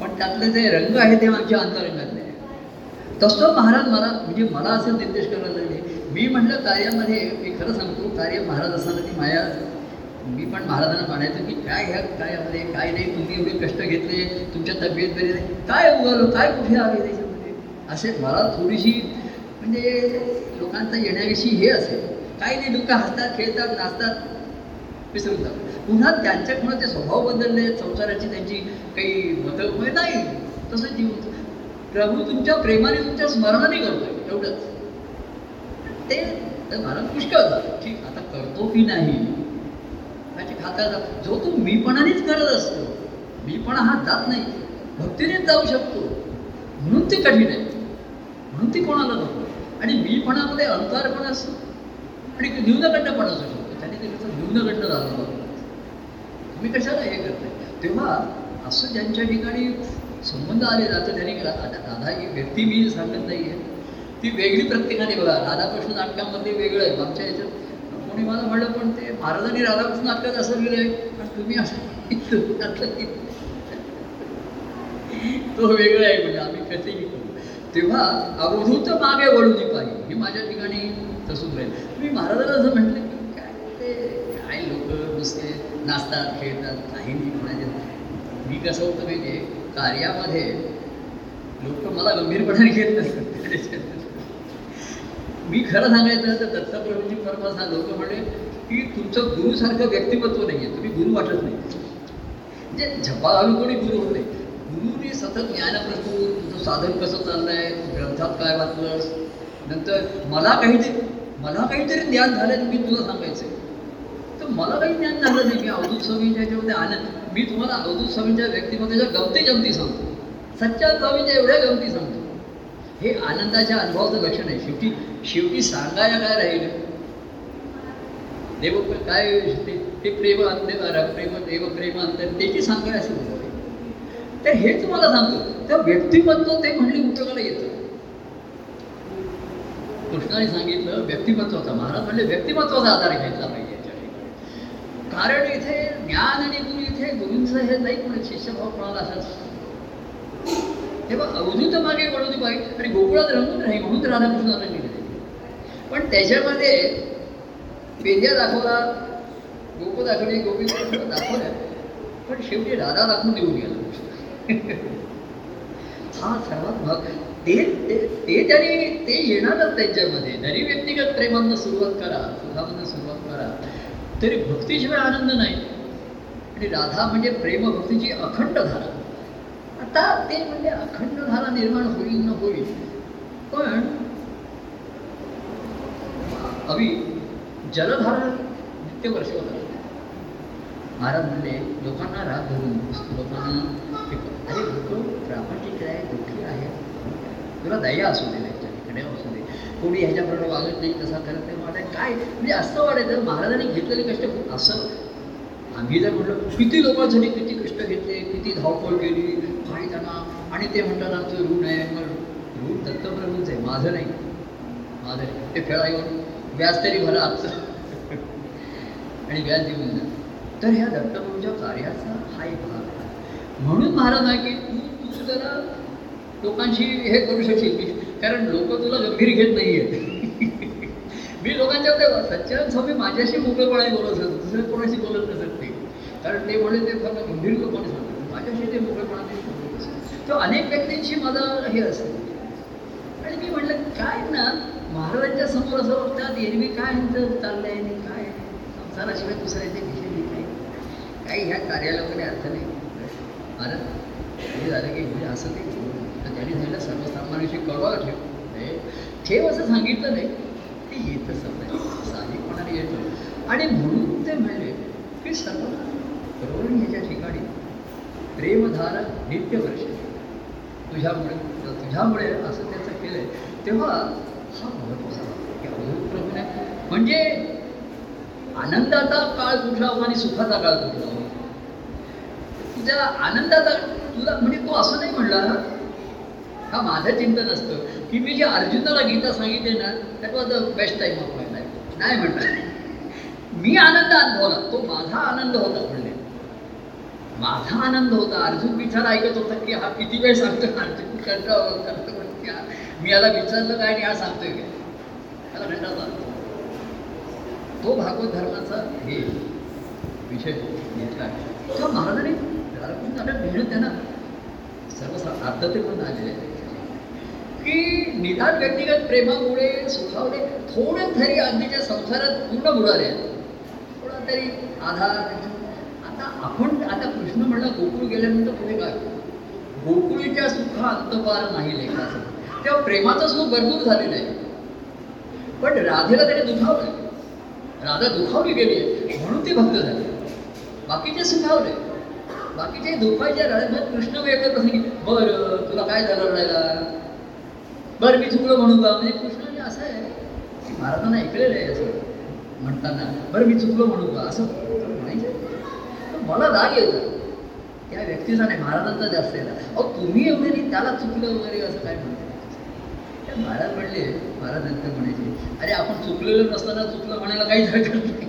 पण त्यातले जे रंग आहेत ते आमच्या अंतरंगातले आहेत. तसं महाराज मला म्हणजे मला असं निर्देश करायला लागले. मी म्हटलं कार्यामध्ये, मी खरं सांगतो कार्य महाराज असताना ती माया, मी पण महाराजांना म्हणायचं की काय ह्या कार्यामध्ये काय नाही, तुम्ही एवढे कष्ट घेतले, तुमच्या तब्येत बरी नाही, काय उगालो, काय कुठे आले त्याच्यामध्ये, असे मला थोडीशी म्हणजे लोकांचा येण्याविषयी हे असेल. काही नाही, लोक हसतात, खेळतात, नाचतात, विसरून जातात. पुन्हा त्यांच्यामुळे ते स्वभाव बदलले, संसाराची त्यांची काही बदल नाही, तसं जीवन प्रभू तुमच्या प्रेमाने तुमच्या स्मरणाने करतोय एवढंच. ते तर मला पुष्कळ झालं की आता करतो की नाही त्याची खात्याचा जो तो मीपणानेच करत असतो, मीपणा हा जात नाही, भक्तीनेच जाऊ शकतो. म्हणून ते कठीण आहे, म्हणून ती कोणाला नको. आणि मीपणामध्ये अंतर पण असतो आणि न्यूनगंड पण असू शकतो, त्याने त्याचं न्यूनगंड झालं बघतो, तुम्ही कशाला हे करताय. तेव्हा असं ज्यांच्या ठिकाणी संबंध आले जातं त्यांनी केला. राधा ही व्यक्ती मी सांगत नाही आहे, ती वेगळी प्रत्येकाने बघा. राधाकृष्ण नाटकामध्ये वेगळं आहे, आमच्या याच्यात कोणी मला म्हणलं पण ते महाराजांनी राधाकृष्ण नाटकात असं लिहिलं आहे, पण तुम्ही असं तो वेगळा आहे, म्हणजे आम्ही कसेही करू. तेव्हा अवधूत मागे वळून पाहिजे, हे माझ्या ठिकाणी तसंच राहील. तुम्ही महाराजाला असं म्हटलं की काय ते काय लोक नुसते नाचतात, खेळतात, काही नाही म्हणायचे. मी कसं होतं म्हणजे कार्यामध्ये लोक मला गंभीरपणाने घेत नसतात. मी खरं सांगायचं तर दत्तप्रभूंची परमास लोक म्हणले की तुमचं गुरुसारखं व्यक्तिमत्व नाही आहे, तुम्ही गुरु वाटत नाही. म्हणजे झपा घालून कोणी गुरु होत नाही. गुरुने सतत ज्ञानप्रस्तूत तुझं साधन कसं चाललं आहे, ग्रंथात काय वाचलंस, नंतर मला काहीतरी ज्ञान झालं आहे मी तुला सांगायचं आहे. तर मला काही ज्ञान झालं नाही. मी अवधूत स्वामींच्या याच्यामध्ये आनंद, मी तुम्हाला अवधूत स्वामींच्या व्यक्तिमत्वाच्या गमती सांगतो, सच्चा स्वामींच्या एवढ्या गमती सांगतो. हे आनंदाच्या अनुभवाचं लक्षण आहे. शेवटी सांगायला काय राहिलं, देव काय ते प्रेम अंतर प्रेम देव प्रेम अंतर त्याची सांगाय असं बोलत आहे. तर हेच मला सांगतो त्या व्यक्तिमत्व ते म्हणले उपयोगाला येतं. कृष्णाने सांगितलं व्यक्तिमत्वाचा, महाराज म्हणजे व्यक्तिमत्वाचा आधार घ्यायला पाहिजे. कारण इथे ज्ञान आणि गुरु, इथे गुरूंचं हे नाही पण शिष्यभाव कोणाला असाच. तेव्हा अवधूत मागे वळून पाहिजे आणि गोकुळात रंगून राहील म्हणून राधाकृष्णाला लिहिले. पण त्याच्यामध्ये पेंद्या दाखवला, गोकुळ दाखवली, गोविंद दाखवल्या, पण शेवटी राधा दाखवून देऊन गेला. हा सर्वात भाग ते त्याने ते येणारच त्यांच्यामध्ये. जरी व्यक्तिगत प्रेमांना सुरुवात करा, सुखांना सुरुवात करा, तरी भक्तीशिवाय आनंद नाही. आणि राधा म्हणजे प्रेमभक्तीची अखंड धारा. आता ते म्हणजे अखंड धारा निर्माण होईल न होईल, पण हवी जलधारा नित्य वर्ष होत राहते. महाराज म्हणले लोकांना राग धरून, लोकांना अरे लोक प्रापंचिक आहे, दुःखी आहे, तुला दया असू दे, त्यांच्याकडे असू दे, कोणी ह्याच्याबरोबर वागत नाही, तसा करत नाही, मला काय म्हणजे असं वाटायचं. महाराजांनी घेतलेले कष्ट असं आम्ही जर म्हटलं किती लोकांसाठी किती कष्ट घेतले, किती धावपळ केली काही त्यांना. आणि ते म्हणतात आमचं ऋण आहे. मग ऋण दत्तप्रभूंचं आहे, माझं नाही. माझं ते फेळा येऊन व्याज तरी भरा आमचं आणि व्याज देऊन जा. तर ह्या दत्तप्रभूंच्या कार्याचा हा एक भाग आहे. म्हणून महाराज आहे की तू जरा लोकांशी हे करू शकशील, कारण लोक तुला गंभीर घेत नाही आहेत. मी लोकांच्या सच्चान स्वामी माझ्याशी मोकळेपणाने बोलत असत, दुसऱ्या कोणाशी बोलत नसत नाही. कारण ते म्हणून ते फक्त गंभीर लोकांनी सांगतात, माझ्याशी ते मोकळेपणाने बोलत असत. तो अनेक व्यक्तींशी माझा हे असतो. आणि मी म्हटलं काय ना महाराजांच्या समोर असं बघतात, एरवी काय यांचं चाललं आहे, काय संसाराशिवाय दुसऱ्या इथे विषय नाही, काय काही ह्या कार्याला वगैरे अर्थ नाही. महाराज हे झालं की म्हणजे असं ते त्यांनी झालं सर्वसामान्याशी कळवा ठेव ठेव असं सांगितलं नाही, ते येत असं साधिकपणाने येतं. आणि म्हणून ते म्हणले की सर्व रोवण ह्याच्या ठिकाणी प्रेमधारा नित्य वर्ष तुझ्यामुळे तुझ्यामुळे असं त्याचं केलं आहे. तेव्हा हा महत्त्वाचा की अवधूतप्रभूने म्हणजे आनंदाचा काळ कुठला हवा आणि सुखाचा काळ कुठला हवा. तुझ्या आनंदाचा तुला म्हणजे तो असं नाही म्हणला हा माझं चिंतन असतं की मी जे अर्जुनाला गीता सांगितले ना that was the best time of my life. नाही म्हणलं मी आनंद अनुभवला, तो माझा आनंद होता. म्हणले माझा आनंद होता. अर्जुन बिचारा ऐकत होता की हा किती वेळ सांगतो, अर्जुन कंटाळा करतो. मी याला विचारलं काय आणि हा सांगतोय काय, त्याला भेटा सांगतो. तो भागवत धर्माचा हे विषय घेतला आहे. तर महाराजांनी राधाकृष्णाला भेटत त्यांना सर्वसाधारण आता ते पण आलेले आहे की निदान व्यक्तिगत प्रेमामुळे सुखावले थोडं तरी अगदीच्या संसारात पूर्ण बुडाले आहेत, थोडा तरी आधार. आता आपण आता कृष्ण म्हणला गोकुळ गेल्यानंतर पुढे काय, गोकुळीच्या सुखा अंतपार नाही लेखाचं. तेव्हा प्रेमाचं सुख भरपूर झालेलं आहे, पण राधेला त्याने दुखावलं, राधा दुखावली गेली आहे म्हणून ती भक्त झाली. बाकीचे सुखावले, बाकीचे दुखायचे. राधा कृष्ण वेगळं प्रसंगी बरं तुला काय झालं राहिला, बरं मी चुकलो म्हणून का, म्हणजे कृष्णाने असं आहे की महाराजांना ऐकलेलं आहे असं म्हणताना, बरं मी चुकलो म्हणून का असं म्हणायचं. मला राग येतो त्या व्यक्तीचा नाही, महाराजांचा जास्त येणार. अहो तुम्ही एवढे नाही त्याला चुकलं वगैरे असं काय म्हणतात. महाराज म्हणले, महाराज नंतर म्हणायचे अरे आपण चुकलेलं नसताना चुकलं म्हणायला काहीच हरकत नाही,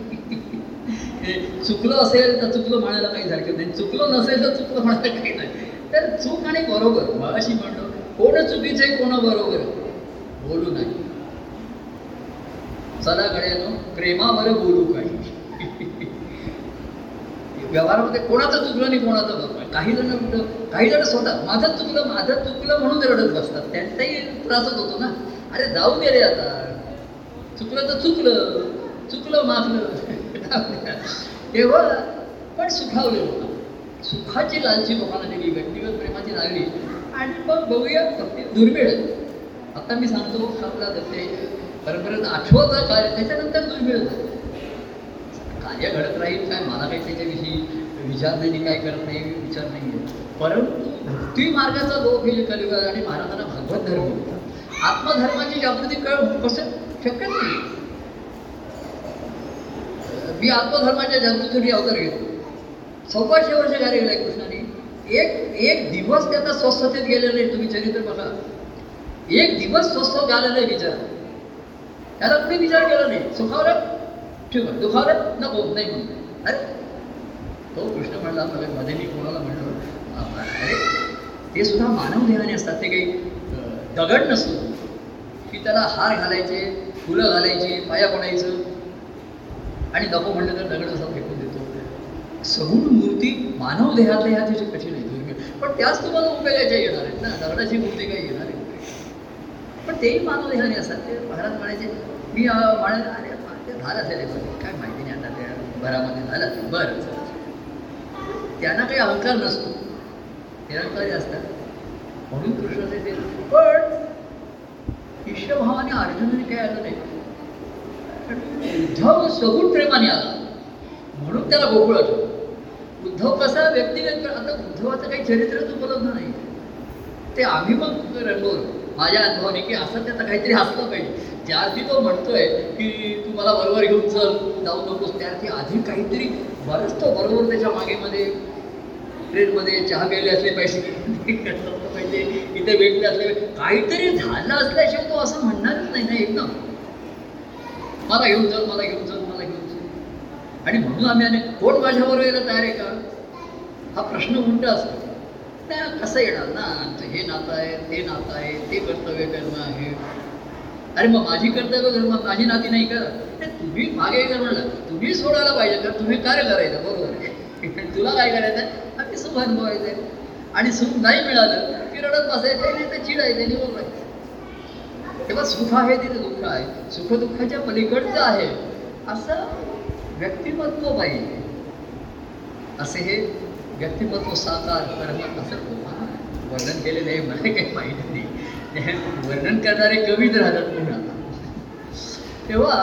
चुकलं असेल तर चुकलं म्हणायला काहीच हरकत नाही, चुकलं नसेल तर चुकलं म्हणायला काही नाही. तर चूक आणि बरोबर मगाशी म्हणतो कोण चुकीचं आहे कोण बरोबर बोलू नाही. चला गड्यानो प्रेमावर बोलू काही. व्यवहारामध्ये कोणाचं चुकलं नाही कोणाचं बरोबर. काही जण म्हणतो, काही जण स्वतः माझं चुकलं म्हणून रडत बसतात, त्यांचाही त्रासच होतो ना. अरे जाऊ दे रे, आता चुकलं तर चुकलं माफलं. तेव्हा पण सुखावले लोक, सुखाची लालची लोकांना दिली, व्यक्तिगत प्रेमाची लागली. आणि मग बघूया भक्ती दुर्मिळ. आता मी सांगतो आपला ते परंपरेत आठवतं कार्य, त्याच्यानंतर दुर्मिळ कार्य घडत राहील काय, मला काही त्याच्याविषयी विचार नाही, काय करत नाही, विचार नाही आहे. परंतु भक्ती मार्गाचा लोक हे कलियुग आणि महाराजांना भागवत धर्म होता. आत्मधर्माची जागृती कसं शक्य नाही. मी आत्मधर्माच्या जागृतीसाठी अवतार घेतो. 1400 वर्ष कार्य केलं कृष्णाने. एक दिवस त्याचा स्वस्थतेत गेलेला आहे. तुम्ही चरित्र बघा, एक दिवस स्वस्थ झालेला आहे विचार. याला कुणी विचार केला नाही. सुखावलं ठीक आहे, दुखावलं नको, नाही म्हणून. अरे तो कृष्ण म्हणला मध्ये मी कोणाला म्हणलं, अरे ते सुद्धा मानव देहाने असतात, ते काही दगड नसतो की त्याला हार घालायचे, फुलं घालायची, पाया पडायचं आणि नको म्हणलं तर दगड असा फेकून देतो. सगुण मूर्ती मानव देहातल्या ह्या त्याचे कठीण आहे, दुर्मिळ, पण त्याच तुम्हाला उपयोगाच्या येणार आहेत ना. दगडाची मूर्ती काही येणार आहे, पण तेही मानव देहाने असतात. ते महाराज म्हणायचे मी म्हणाल अरे झालं असेल काय माहिती नाही आता त्या घरामध्ये झालं असेल, बरं झालं. त्यांना काही अहंकार नसतो, निरंकारी असतात. म्हणून कृष्णाचे ते पण ईश्वभावाने अर्जुनाने काय आलं नाही. उद्धव सगुण प्रेमाने आला म्हणून त्याला गोकुळ आठवलं. उद्धव कसा व्यक्तिगत, आता उद्धवाचं काही चरित्रच उपलब्ध नाही, ते आम्ही मग रंगवलं माझ्या अनुभवाने की असं त्याचं काहीतरी असलं पाहिजे. त्या अर्थी तो म्हणतोय की तू मला बरोबर घेऊन चल, जाऊ नकोस, त्या अर्थी आधी काहीतरी बरंच तो बरोबर त्याच्या मागेमध्ये ट्रेनमध्ये चहा प्यायले असले पाहिजे, पाहिजे इथे भेटले असले पाहिजे, काहीतरी झालं असल्याशिवाय तो असं म्हणणारच नाही ना एकदम, मला घेऊन चल, मला घेऊन चल, मला घेऊन चल. आणि म्हणून आम्ही आणि कोण माझ्याबरोबर यायला तयार आहे का हा प्रश्न उलटा असतो. कसं येणार ना, आमचं हे नातं आहे, ते नातं आहे, ते कर्तव्य कर्म आहे. अरे मग माझी कर्तव्य कर्म माझी नाती नाही का? तुम्ही मागे कर म्हणलं, तुम्ही सोडायला पाहिजे का? तुम्ही कार्य करायचं बरोबर, तुला काय करायचं आहे आणि सुख अनुभवायचं आहे. आणि सुख नाही मिळालं की रडत बसायचं आणि ते चिडायचं आणि बोलायचं. तेव्हा सुख आहे तिथे दुःख आहे, सुखदुःखाच्या पलीकडचं आहे असं व्यक्तिमत्व पाहिजे. असे हे व्यक्तिमत्व साकार परमात्मा असं वर्णन केलेलं आहे, मला काही माहिती नाही, वर्णन करणारे कवीच राहतात म्हणून आता. तेव्हा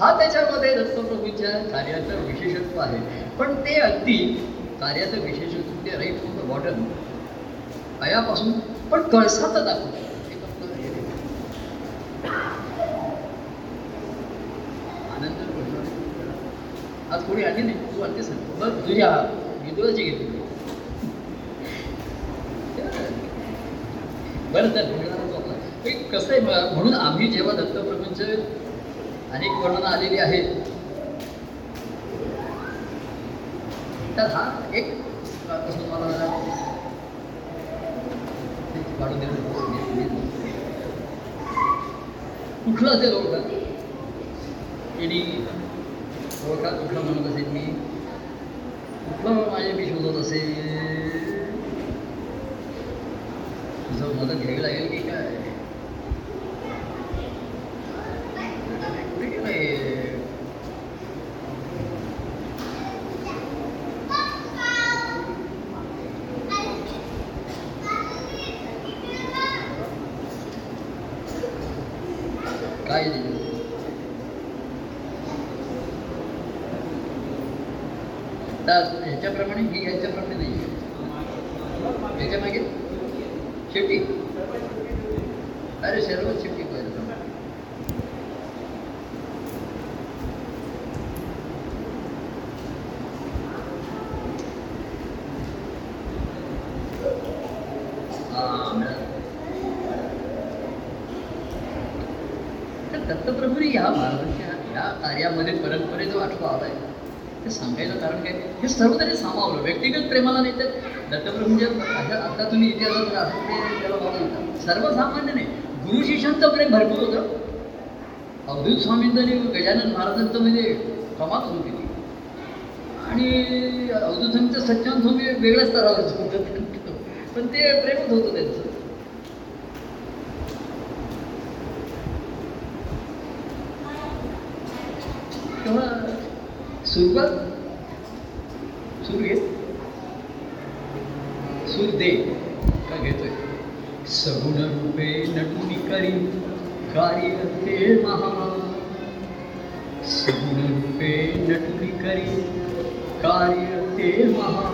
हा त्याच्यामध्ये दत्तप्रभूंच्या कार्याचं विशेषत्व आहे. पण ते अगदी कार्याचं विशेषत्व ते राईट फ्रॉम द बॉटम पायापासून पण कळसाचं दाखवतो. आनंद आज कोणी आली नाही, तू आणते सांगतो बघ, तुझ्या विदुराची घेतली बरं तर कसं आहे. म्हणून आम्ही जेव्हा दत्तप्रभूंचे अनेक वर्णनं आलेली आहेत तर हा एक प्रश्न मला काढून देणार कुठला असेल ओळखा एडी ओळखा कुठला म्हणत असेल मी, कुठला माझ्या मी शोधत असेल, तुझं मला घ्यावी लागेल की काय? कुठे गेलाय काय दिलं तर ह्याच्याप्रमाणे मी ह्याच्याप्रमाणे नाही आहे त्याच्या मागे शेवटी. अरे सर्व शेवटी दत्तप्रभू या महाराजांच्या या कार्यामध्ये परंपरेचा वाटवा आलाय ते सांगायचं कारण काय, हे सर्व त्यांनी सामावलं व्यक्तिगत प्रेमाला. नाही तर दत्तप्रभूंच्या आता तुम्ही इतिहासात राहतात ते त्याला बघा सर्वसामान्य नाही, गुरु शिष्यांचं प्रेम भरपूर होतं. अवधूत स्वामींचं आणि गजानन महाराजांचं म्हणजे कमाल होती ती. आणि अवधूत स्वामींचं सच्चान स्वामी वेगळ्या स्तरावरच होतं, पण ते प्रेमच होतं त्यांचं. तेव्हा सुरुवात सुरू आहे दे का घेतोय. सगुण रूपे नटुनी करी कार्य ते महा, सगुण रूपे नटुनी करी कार्य ते महा,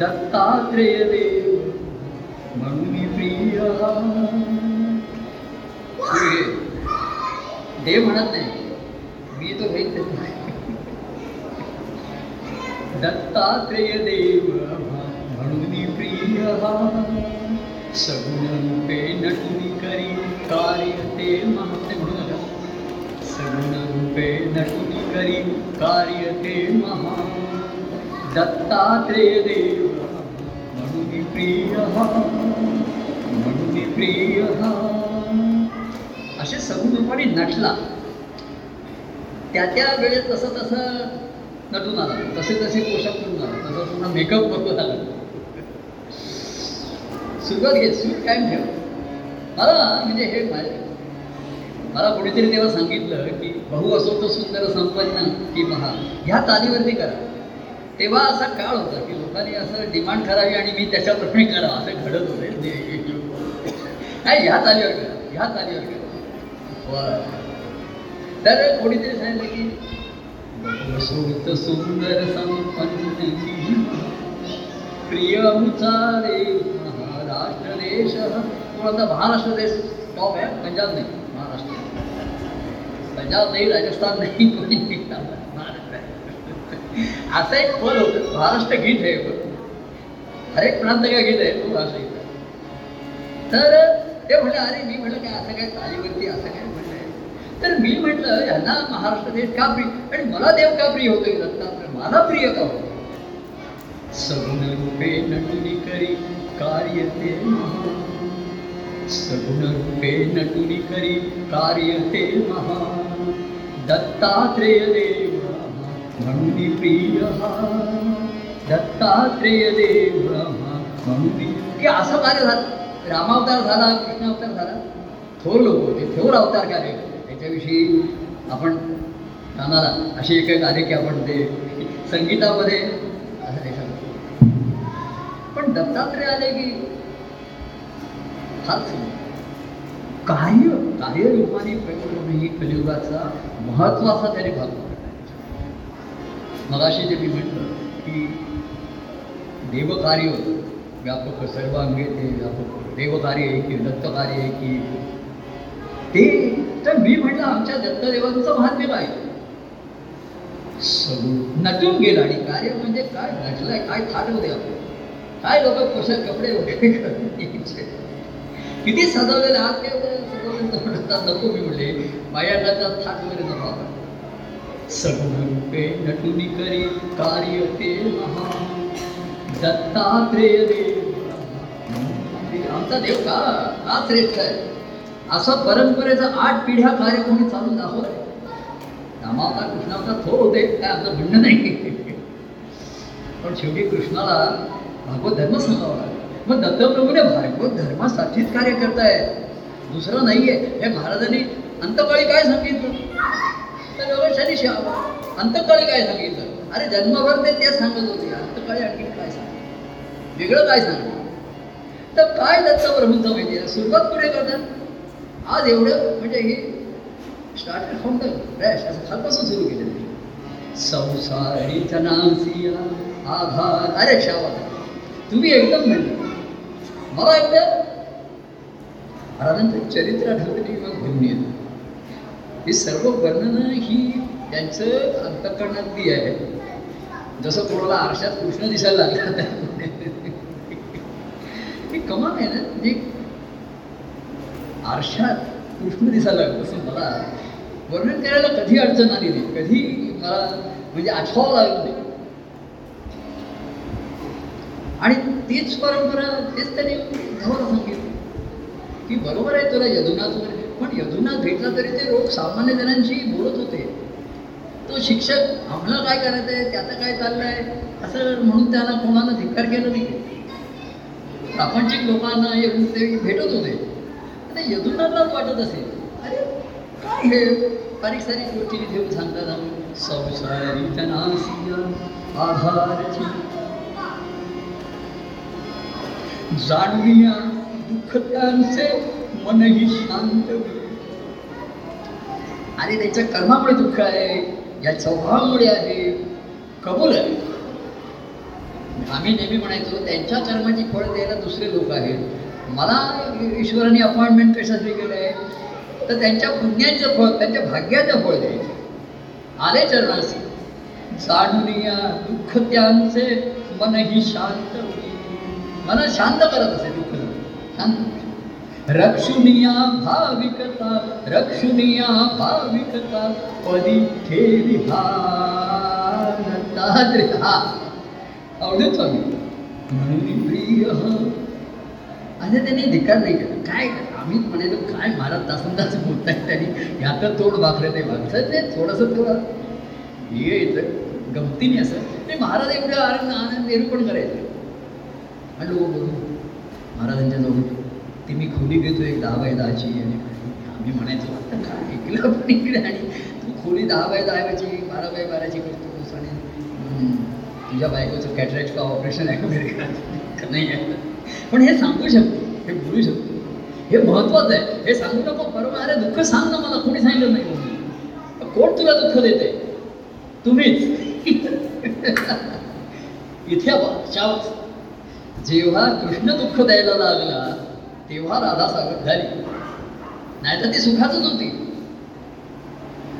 दत्तात्रेय देव म्हणून प्रिय. देव म्हणत नाही मी तो घेत नाही, दत्तात्रेय देव सगुण रूपे नटुनी करी कार्य ते महा. ते म्हणून कार्य ते महा दत्तात्रेय देव म्हणून प्रिय असे सगुणपणे नटला. त्या त्या वेळेत तसं तसं नटून आला, तसे तसे पोशाख करून आला, तसं पुन्हा मेकअप बघत आला. सुरुवात घे, सूट कायम ठेव. मला कुणीतरी तेव्हा सांगितलं की बहु असो तो सुंदर संपन्न की महा, ह्या तालीवरती करा. तेव्हा असा काळ होता की लोकांनी असं डिमांड करावी आणि मी त्याच्याप्रमाणे करा, असं घडत होते. नाही, ह्या तालीवर करा. तर कोणीतरी सांगितलं की बहु सुंदर संपन्न की प्रिय उचारे महाराष्ट्र देश. आता महाराष्ट्र देश टॉप आहे, पंजाब नाही, महाराष्ट्र, पंजाब नाही, राजस्थान नाही, कोणी नाही, महाराष्ट्र आहे. असं एक फल होतं. महाराष्ट्र गीत आहे, हरेक प्रांत काय गीत आहे तो असं गीत. तर ते म्हटलं, अरे मी म्हटलं काय असं काय तालीवरती असं काय म्हटलं. तर मी म्हटलं ह्यांना महाराष्ट्र देश का प्रिय आणि मला देव का प्रिय होतोय, दत्तात्रय मला प्रिय का होतो. सगुण रूपे नटुनी करी कार्य ते महा, सगुण रूपे नटुनी करी कार्य ते महा, दत्तात्रेय देवा म्हणून प्रिय, दत्तात्रेय देवा म्हणून. की असं कार्य झालं. रामावतार झाला, कृष्णावतार झाला, थोर लोक होते, थोर अवतार कार्य त्याविषयी आपण कानाला असे एक एक आले की आपण ते संगीतामध्ये असं ते सांगतो. पण दत्तात्रय आले की हाच कार्यरूपाने प्रकरण ही कलियुगाचा महत्त्वाचा त्याने भाग होता. मगाशी जे मी म्हटलं की देवकार्य व्यापक सर्वांगे ते व्यापक देवकार्य आहे की दत्तकार्य आहे की ते. तर मी म्हटलं आमच्या दत्तदेवांचं महात्म्य काय नटून गेला आणि कार्य म्हणजे काय नटलंय, काय थाट होते आपण, काय लोक पोशाख कपडे वगैरे किती सजवलेले आत काय सजवले नको. मी म्हटले बायाचा थाट वगैरे नको आपण. सगुणरूपे नटून करी कार्य ते महा, दत्तात्रेय देव. आमचा देव का श्रेष्ठ आहे असं परंपरेचा 8 पिढ्या कार्य कोणी चालून दाखवत आहे. रामावता कृष्णावता थोर होते काय आमचं म्हणणं नाही, पण शेवटी कृष्णाला भागवत धर्म सांगावा लागला. मग दत्तप्रभूने भागवत धर्मासाठीच कार्य करताय, दुसरं नाहीये. हे महाराजांनी अंतकाळी काय सांगितलं तर व्यवस्थानी श्याम अंतकाळी काय सांगितलं. अरे जन्मभर ते सांगत होते, अंतकाळी आणखी काय सांगितलं, वेगळं काय सांगितलं. तर काय दत्तप्रभूंचं माहिती आहे सुरुवात पुढे करतात. आज एवढं म्हणजे हे स्टार्टर फाउंडर फ्रेश असं खालपासून सुरू केलं. संसारिया आधार. अरे शावा तुम्ही एकदम म्हणलं मला एकदा महाराजांचं चरित्र आठवलं की मग घेऊन येतं. हे सर्व वर्णनं ही त्यांचं अंतःकरणातली आहे. जसं कोणाला आरशात कृष्ण दिसायला लागला हे कमाल आहे ना. म्हणजे आरशात कृष्ण दिसायला लागलं असं मला वर्णन करायला कधी अडचण आली नाही, कधी मला म्हणजे आठवावं लागलं नाही. आणि तीच परंपरा तेच त्यांनी उद्धवाला सांगितलं की बरोबर आहे तुला यदुनाथ वगैरे, पण यदुनाथ भेटला तरी ते लोक सामान्य जणांशी बोलत होते. तो शिक्षक आम्हाला काय करायचं आहे, त्याचं काय चाललं आहे असं म्हणून त्याला कोणाला धिक्कार केला नाही. प्रापंचिक लोकांना ते भेटत होते. यदुनाथलाच वाटत असेल अरे काय हे बारीक सारीक गोष्टी घेऊन सांगतात आम्ही. संसारीच्या नासिया आधारची जाणविया दुःख त्यांचे मनही शांत. अरे त्याच्या कर्मामुळे दुःख आहे, या स्वभावामुळे आहे, कबूल आहे. आम्ही नेहमी म्हणायचो त्यांच्या कर्माची फळ द्यायला दुसरे लोक आहेत. मला ईश्वराने अपॉइंटमेंट कशासाठी केलं आहे तर त्यांच्या पुण्याचं फळ, त्यांच्या भाग्याचं फळ द्यायचं. आले चरणाशी जाणून या दुःख त्यांचे मनही शांत. मन शांत करत असे दुःख शांत. रक्षुनिया भाविकता पदी ठेवी हा आवडत स्वामी म्हणून प्रिय. आणि त्यांनी धिक्कार नाही केला. काय आम्हीच म्हणायचो काय महाराज तासंदाच बोलत आहेत त्यांनी याचं तोड वाकलं ते वागत ते थोडंसं थोडं हे येतं गमतीने असं नाही. महाराज एवढं आनंद आनंद निरूपण करायचं. आणि लोक बघू महाराजांच्या जवळ ती मी खोली घेतो एक 10 बाय 10ची आणि आम्ही म्हणायचो आता काय ऐकलं पण इकडे. आणि तू खोली 10 बाय 10ची 12 बाय 12ची करतोस आणि तुझ्या बायकोचं कॅटरॅक्ट का ऑपरेशन आहे वगैरे करायचं नाही आहे. पण हे सांगू शकतो हे बोलू शकतो हे महत्त्वाचं आहे. हे सांगू नको बरोबर. अरे दुःख सांग ना मला कोणी सांगितलं नाही म्हणून. कोण तुला दुःख देते तुम्हीच. इथे जेव्हा कृष्ण दुःख द्यायला लागला तेव्हा राधा सागर झाली. नाही तर ती सुखातच होती.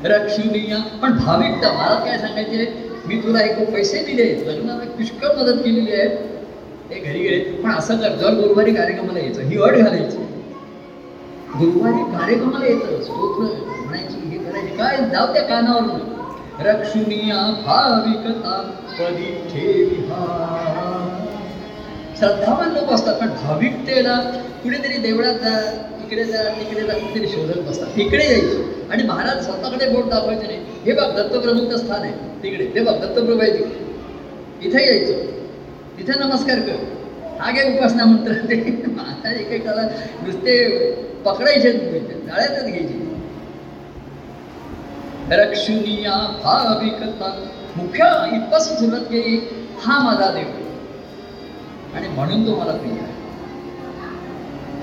रक्षुनिया पण भाविकता मला काय सांगायचे मी तुला हे पैसे दिले लग्नाला पुष्कळ मदत केलेली आहे ते घरी गेले. पण असं कर जर गुरुवारी कार्यक्रमाला यायचं ही अट घालायची. गुरुवारी कार्यक्रमाला यायचं स्तोत्र म्हणायची हे करायचे काय जाऊ त्या कानावर. रक्षुनिया भाविकता पदी ठेवी हा. श्रद्धावान लोक असतात पण भाविकतेला कुठेतरी देवळात जा इकडे जा तिकडे जा कुठेतरी शोधत बसतात. इकडे यायचं आणि महाराज स्वतःकडे बोट दाखवायचे नाही. हे बघ दत्तप्रभूंचं स्थान आहे तिकडे ते बघ दत्तप्रभू आहे तिकडे. इथे यायचं तिथे नमस्कार कर हा घे उपासना मंत्र. ते आता एकेकाला नुसते पकडायचे जाळ्यातच घ्यायचे. रक्षुनिया भाविकता मुख्य इतपासून सुरुवात केली. हा माझा देव आणि म्हणून तुम्हाला प्रिय आहे.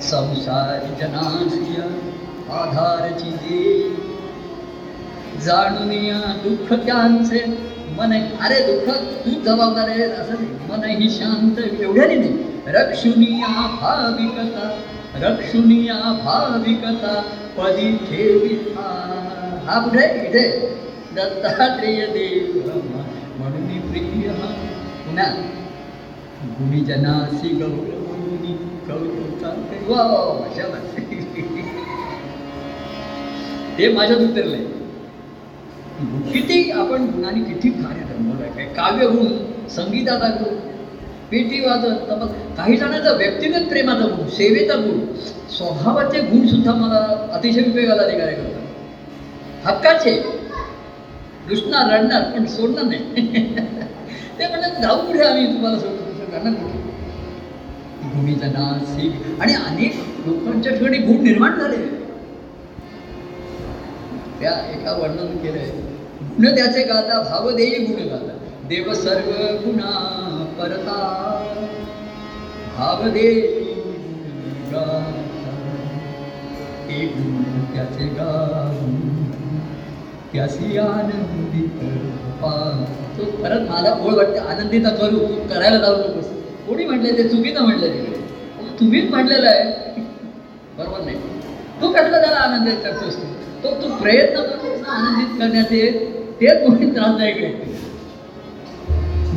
संसारी जनासिया आधारची दे जाणून या दुःख त्यांचे मन. अरे दुःख तू जबाबदार आहे असं मन ही शांत एवढ्याने नाही. रक्षुनिया भाविकता रक्षुनिया भाविकता पदी ठेवी हा. हा कुठे इथे दत्तात्रेय देव म्हणून प्रिय. पुन्हा गुणीजनासी गौरवमुनी कौतुकांते. वा अशा ते माझ्यात उतरले. किती आपण गुणाने किती कार्य रंगवलं काय. काव्य गुण संगीताचा गुण पेटी वादन तर मग काही जणांचा व्यक्तिगत प्रेमाचा गुण सेवेचा गुण स्वभावाचे गुण सुद्धा मला अतिशय उपयोगाला निघाले करतात. हक्काचे दुसणार रडणार पण सोडणार नाही. ते म्हणत जाऊ पुढे आम्ही तुम्हाला सोडू गुणीजना सिंग. आणि अनेक लोकांच्या ठिकाणी गुण निर्माण झाले. त्या एका वर्णन केलंय गुण त्याचे गाता भाव देई गुण गाता देव सर्व गुणा परता भाव देई गुण गाता ते गुण त्याचे गाऊन त्यासी आनंदित तो परत मला ओळ वाटते आनंदित करू तू करायला जाऊ नकोस. कोणी म्हटलं ते चुकीचं म्हटलं तिकडे तुम्हीच म्हटलेलं आहे बरोबर नाही. तू कसला त्याला आनंदित करतोस तो तू प्रयत्न करतोस ना आनंदित करण्याचे तेच कोणी त्रास नाही इकडे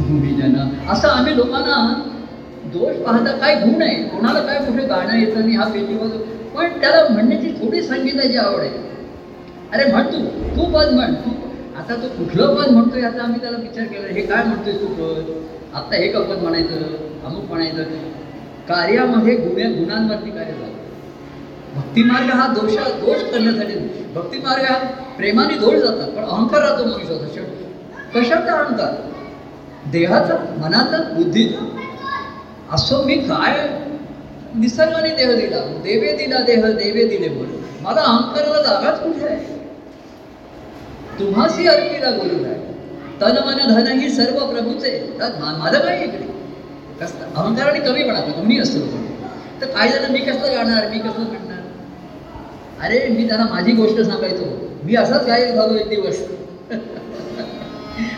गुणीजना. असं आम्ही लोकांना दोष पाहता काय गुण आहे कोणाला काय कुठे गाणं येतं आणि हा पेटी वाजव पण त्याला म्हणण्याची थोडी संगीताची आवड आहे. अरे म्हणतो तू पद म्हण तू आता तो कुठलं पद म्हणतोय याचा आम्ही त्याला विचार केला हे काय म्हणतोय तू पद आत्ता हे का पद म्हणायचं अमुक म्हणायचं. कार्यामध्ये गुणांवरती कार्य झालं. भक्तिमार्ग हा दोष करण्यासाठी भक्तिमार्ग हा प्रेमाने दोष जातात पण अहंकाराचा मनुष्य होता शेवट. कशाचा अहंकार देहाचा मनाचा बुद्धीचा. असं मी काय निसर्गाने देह दिला देवे दिला देह देवे दिले म्हणून मला अहंकाराला जागाच कुठे आहे. तुम्हासी अर्पीला बोलू आहे तन मन धन ही सर्व प्रभूचे. माझं काय इकडे कसं अहंकाराने कमी म्हणाला कमी असतो तर काय झालं मी कसं गाणार मी कसं म्हणणार. अरे मी त्यांना माझी गोष्ट सांगायचो मी असाच गायक झालो एक दिवस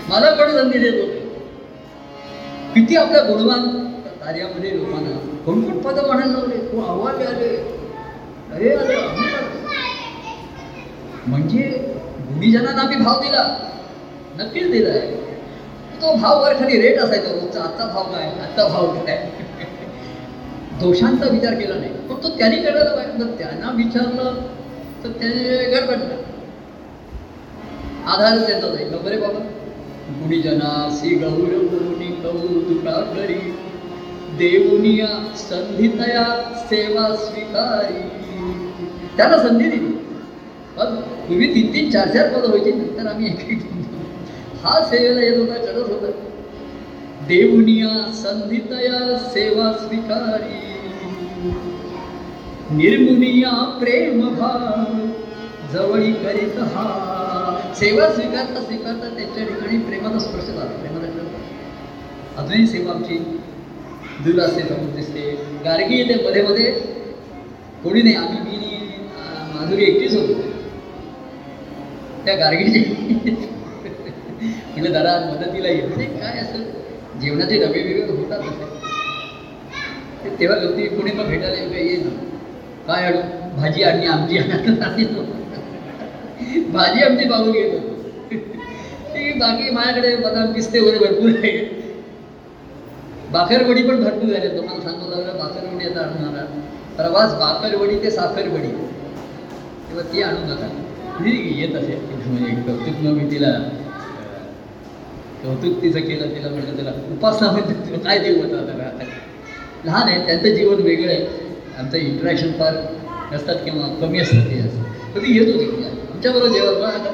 मला कोण संधी देतो. किती आपल्या गुणवान कार्यामध्ये लोकांना कोणकोण पदं म्हणायला लागले कोण आव्हाने आले. अरे अरे म्हणजे गुणीजनांना आम्ही भाव दिला नक्कीच दिला आहे. तो भाव वर खाली रेट असायचा रोजचा आत्ता भाव काय आत्ता भाव काय दोषांचा विचार केला नाही, फक्त त्यांनी करायला पाहिजे. तर त्यांना विचारलं तर त्याने गडबडलं, आधारच त्यांचा जाईल. बरे बाबा गुणी जनासी गौर गुणी कौतुका करी देऊनिया संधीतया सेवा स्वीकारी. त्याला संधी दिली. पण पूर्वी 3-4 पद व्हायची, नंतर आम्ही एक हा सेवेला येत होता, चढत होता. देऊनिया संधीतया सेवा स्वीकारी निर्गुणिया प्रेम भाव जवळी करीत. हा सेवा स्वीकारता स्वीकारता त्यांच्या ठिकाणी प्रेमाचा स्पर्श झाला. प्रेमाला अजूनही सेवा आमची दूर असते, समोर दिसते. गार्गी येते मध्ये मध्ये, कोणी नाही, आम्ही मी माधुरी एकटीच होतो. त्या गार्गीची म्हणजे दादा मदतीला येत नाही काय, असं जेवणाचे डबे वेगळे होतात असे. तेव्हा लोक कोणी मग भेटायला ये ना, काय आणू, भाजी आणली आमची आणतो, भाजी आमची बाबू घेतो. ती बाकी माझ्याकडे बदाम पिस्ते वगैरे भरपूर आहे, बाकरवडी पण भरपूर झाली. तुम्हाला सांगू लागला बाकरवडी आता आणणार प्रवास, बाकरवडी ते साखरवडी, तेव्हा ती आणून जातात. येत असेल म्हणजे कौतुक, मग मी तिला कौतुक तिचं केलं. तिला म्हटलं त्याला उपासना म्हणतात, काय देऊ होतं. आता लहान आहे, त्यांचं जीवन वेगळं आहे, आमचं इंटरॅक्शन फार नसतात किंवा कमी असतात. ते असं तर ती येत होती आमच्याबरोबर जेवण. आता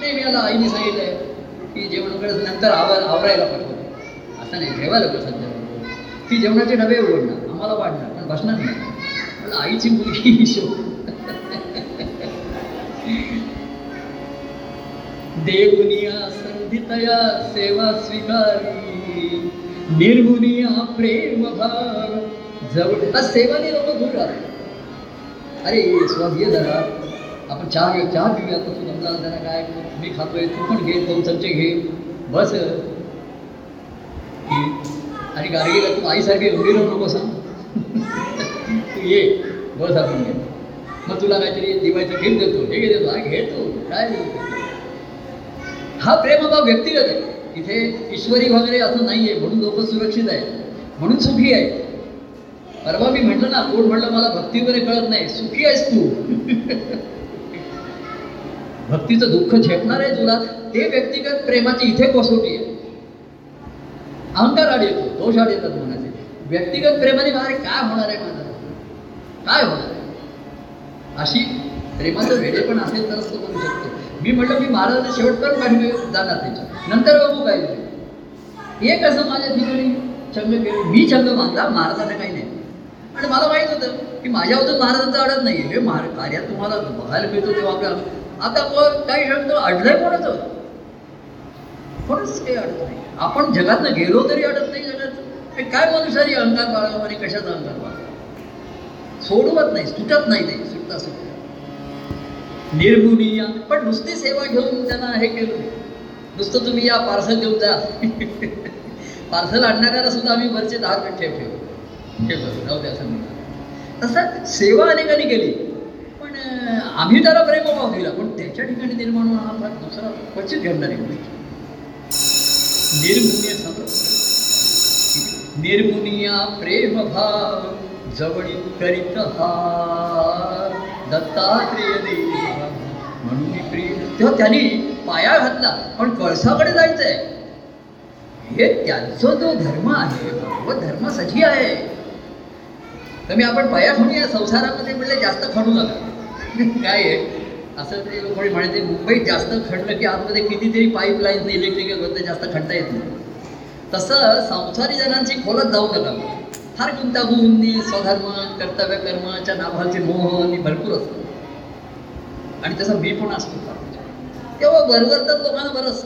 नाही मी आला, आईने सांगितलं आहे की जेवण वगैरे नंतर आवरायला पाठवतो, असं नाही जेवायला बसायला. ती जेवणाचे डबे उघडणार, आम्हाला वाढणार, पण बसणार नाही. पण आईची मुलगी शो देवनिया संधीतया सेवा स्वीकारी निर्गुणिया प्रेम भाव जवळ. सेवाने लोक दूर राहतात. अरे स्वाद घे जरा, आपण चहा पिऊया. तो समजा जरा काय मी खातोय, तू पण घे, 2 चमचे घे, बस. आणि गार्गीला तू आईसारखे एवढी राहू नको सांग, तू ये बस, आपण घे. मग तुला काहीतरी दिवाळीचं गिफ्ट देतो, हे घे देतो, हा घे तू, काय हा प्रेम भाव व्यक्तिगत आहे. इथे ईश्वरी वगैरे असं नाही आहे, म्हणून लोक सुरक्षित आहे, म्हणून सुखी आहे. परवा मी म्हटलं ना, कोण म्हटलं मला भक्ती वगैरे कळत नाही, सुखी आहेस तू. भक्तीचं दुःख झेपणार आहे तुला, ते व्यक्तिगत प्रेमाची इथे कसोटी आहे. अहंकार आड येतो, दोष आड येतात म्हणायचे. व्यक्तिगत प्रेमाने बाहेर काय होणार आहे, माझा काय होणार आहे. अशी प्रेमाचं वेळे पण असेल तरच तो करू शकतो. मी म्हटलं मी महाराजांना शेवटपर्यंत पाठवे जाणार, त्याच्या नंतर बघू काय नाही. एक असं माझ्या ठिकाणी छंग केलं, मी छंग मानला, महाराजांना काही नाही. आणि मला माहीत होतं की माझ्याबद्दल महाराजांचं अडत नाही. हे कार्यात तुम्हाला बघायला मिळतो तेव्हा आपल्याला. आता मग काही शकतो अडलंय कोणाचं, कोणच काही अडत नाही. आपण जगातनं गेलो तरी अडत नाही. जगात काय मनुष्याने अहंकार बाळावा आणि कशाचा अहंकार बाळावा, सोडवत नाही, सुटत नाही ते, सुटता सुटत निर्गुणी. पण नुसती सेवा घेऊन त्यांना हे केलं, नुसतं तुम्ही या पार्सल घेऊन जा. पार्सल आणणाऱ्याला सुद्धा आम्ही वरचे 10 मिनिट ठेवतो, जाऊ द्या असं म्हणतात. तसं सेवा अनेकांनी केली, पण आम्ही त्याला प्रेमभाव दिला, पण त्याच्या ठिकाणी निर्माण हा भाग दुसरा क्वचित घडणारी गोष्टी. निर्गुणिया प्रेम भाव जवळी करीत हा दत्तात्रेय देव म्हणून मी प्रेम. तेव्हा त्यांनी पाया घातला, पण कळसाकडे जायचंय. हे त्यांचा जो धर्म आहे, भगवत धर्मासाठी आहे. तर मी आपण पाया म्हणून या संसारामध्ये म्हणजे जास्त खणू नका. काय आहे असं ते लोक म्हणायचे, मुंबईत जास्त खणलं की आतमध्ये कितीतरी पाईपलाईन इलेक्ट्रिकल होतं, जास्त खणता येत नाही. तसं संसारी जणांची खोलत जाऊ नका. फार गुंतागुंती, स्वधर्म कर्तव्य कर्माच्या नावाचे मोह आणि भरपूर असतात. आणि तसं मी पण असतो, तेव्हा बरवरतात लोकांना. बरंच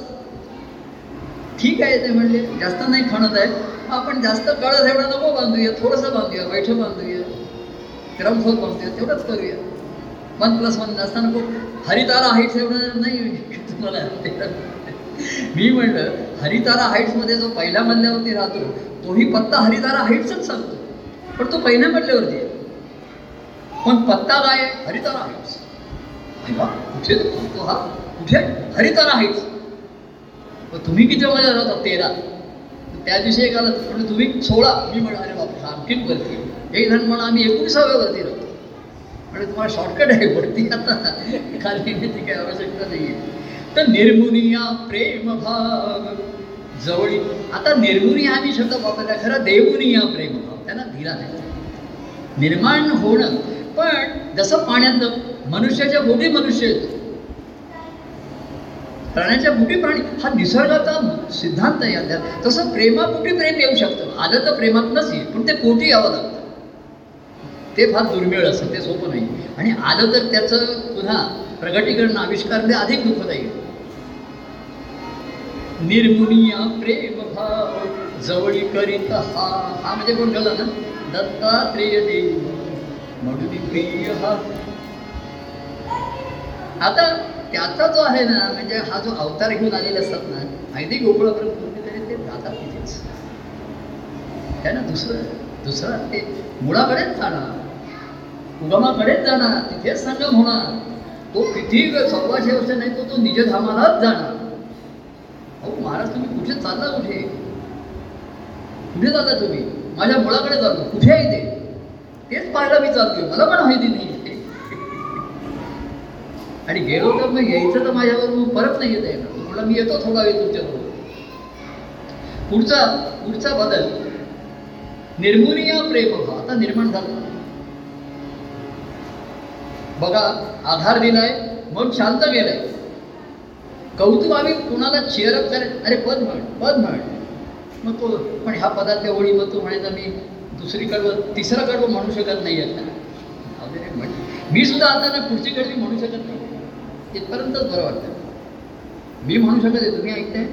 ठीक आहे ते म्हणले, जास्त नाही खणत आहे आपण, जास्त कळत एवढा नको बांधूया, थोडंसं बांधूया, बैठं बांधूया, क्रमफोल बांधूया, तेवढंच करूया. 1+1 जास्त नको, हरितारा हाईट्स एवढं नाही तुम्हाला. मी म्हणलं हरितारा हाईट्समध्ये जो पहिल्या मजल्यावरती राहतो तोही पत्ता हरितारा हाईट्सच सांगतो, पण तो पहिल्या मजल्यावरती आहे. पण पत्ता काय आहे, हरितारा हाईट्स. कुठे तो हा कुठे हरितारा हाईट्स. मग तुम्ही किती मजा राहता, 13. त्या दिवशी एक आलं, म्हणजे तुम्ही 16. मी म्हणाले बाप आणखीन वरती. एक जण मला आम्ही 19व्या वरती राहतो म्हणजे तुम्हाला शॉर्टकट आहे वरती आता खाली ती काही आवश्यकता नाही आहे. तर निर्मुनिया प्रेमभाव जवळी आता निर्मुनिया आम्ही शब्द वापरला खरं देवनिया प्रेमभाव त्यांना दिला नाही निर्माण होणं. पण जसं पाण्यात मनुष्याच्या बोटी मनुष्य येतो प्राण्याच्या बोटी प्राणी हा निसर्गाचा सिद्धांत आहे अध्यात्म. तसं प्रेमापोटी प्रेम येऊ शकतं आलं तर प्रेमातनंच येईल पण ते पोटी यावं लागतं ते फार दुर्मिळ असतं ते सोपं नाही आणि आलं तर त्याचं पुन्हा प्रगटीकरण आविष्कार अधिक दुःखदायी. निर्मुनिया प्रेमभाव जवळी करीत हा हा म्हणजे कोण गेला ना दत्तात्रेय देव म्हणून प्रिय हा. आता त्याचा जो आहे ना म्हणजे हा जो अवतार घेऊन आलेला असतात ना अगदी गोकुळापर्यंत पूर्ण तरी ते जातात तिथेच त्यांना दुसरं ते मुळाकडेच जाणार उगमाकडेच जाणार तिथेच संगम होणार तो किती 1400 वर्ष नाही तो तो निजधामालाच जाणार. अहो महाराज तुम्ही कुठे चालला कुठे कुठे चालला तुम्ही माझ्या मुळाकडे चाललो कुठे आहे ते तेच पाहायला मी चालतोय मला पण माहिती नाही आणि गेलो तर मग यायचं तर माझ्यावर मग परत नाही येता येणार म्हणून मी येतो थोडा वेळ तुमच्याबरोबर. पुढचा बदल निर्मुनिया प्रेमभाव आता निर्माण झाला बघा आधार दिलाय मन शांत गेलाय कौतुक आम्ही कुणाला चेअरअप करायचं अरे पद म्हण मग तो पण ह्या पदातल्या ओळी मग तो म्हणायचा मी दुसरी कडवं तिसरा कडवं म्हणू शकत नाही आहे म्हण मी सुद्धा आता ना पुढची कडवी म्हणू शकत नाही तिथपर्यंतच बरं वाटतं मी म्हणू शकत आहे तुम्ही ऐकताय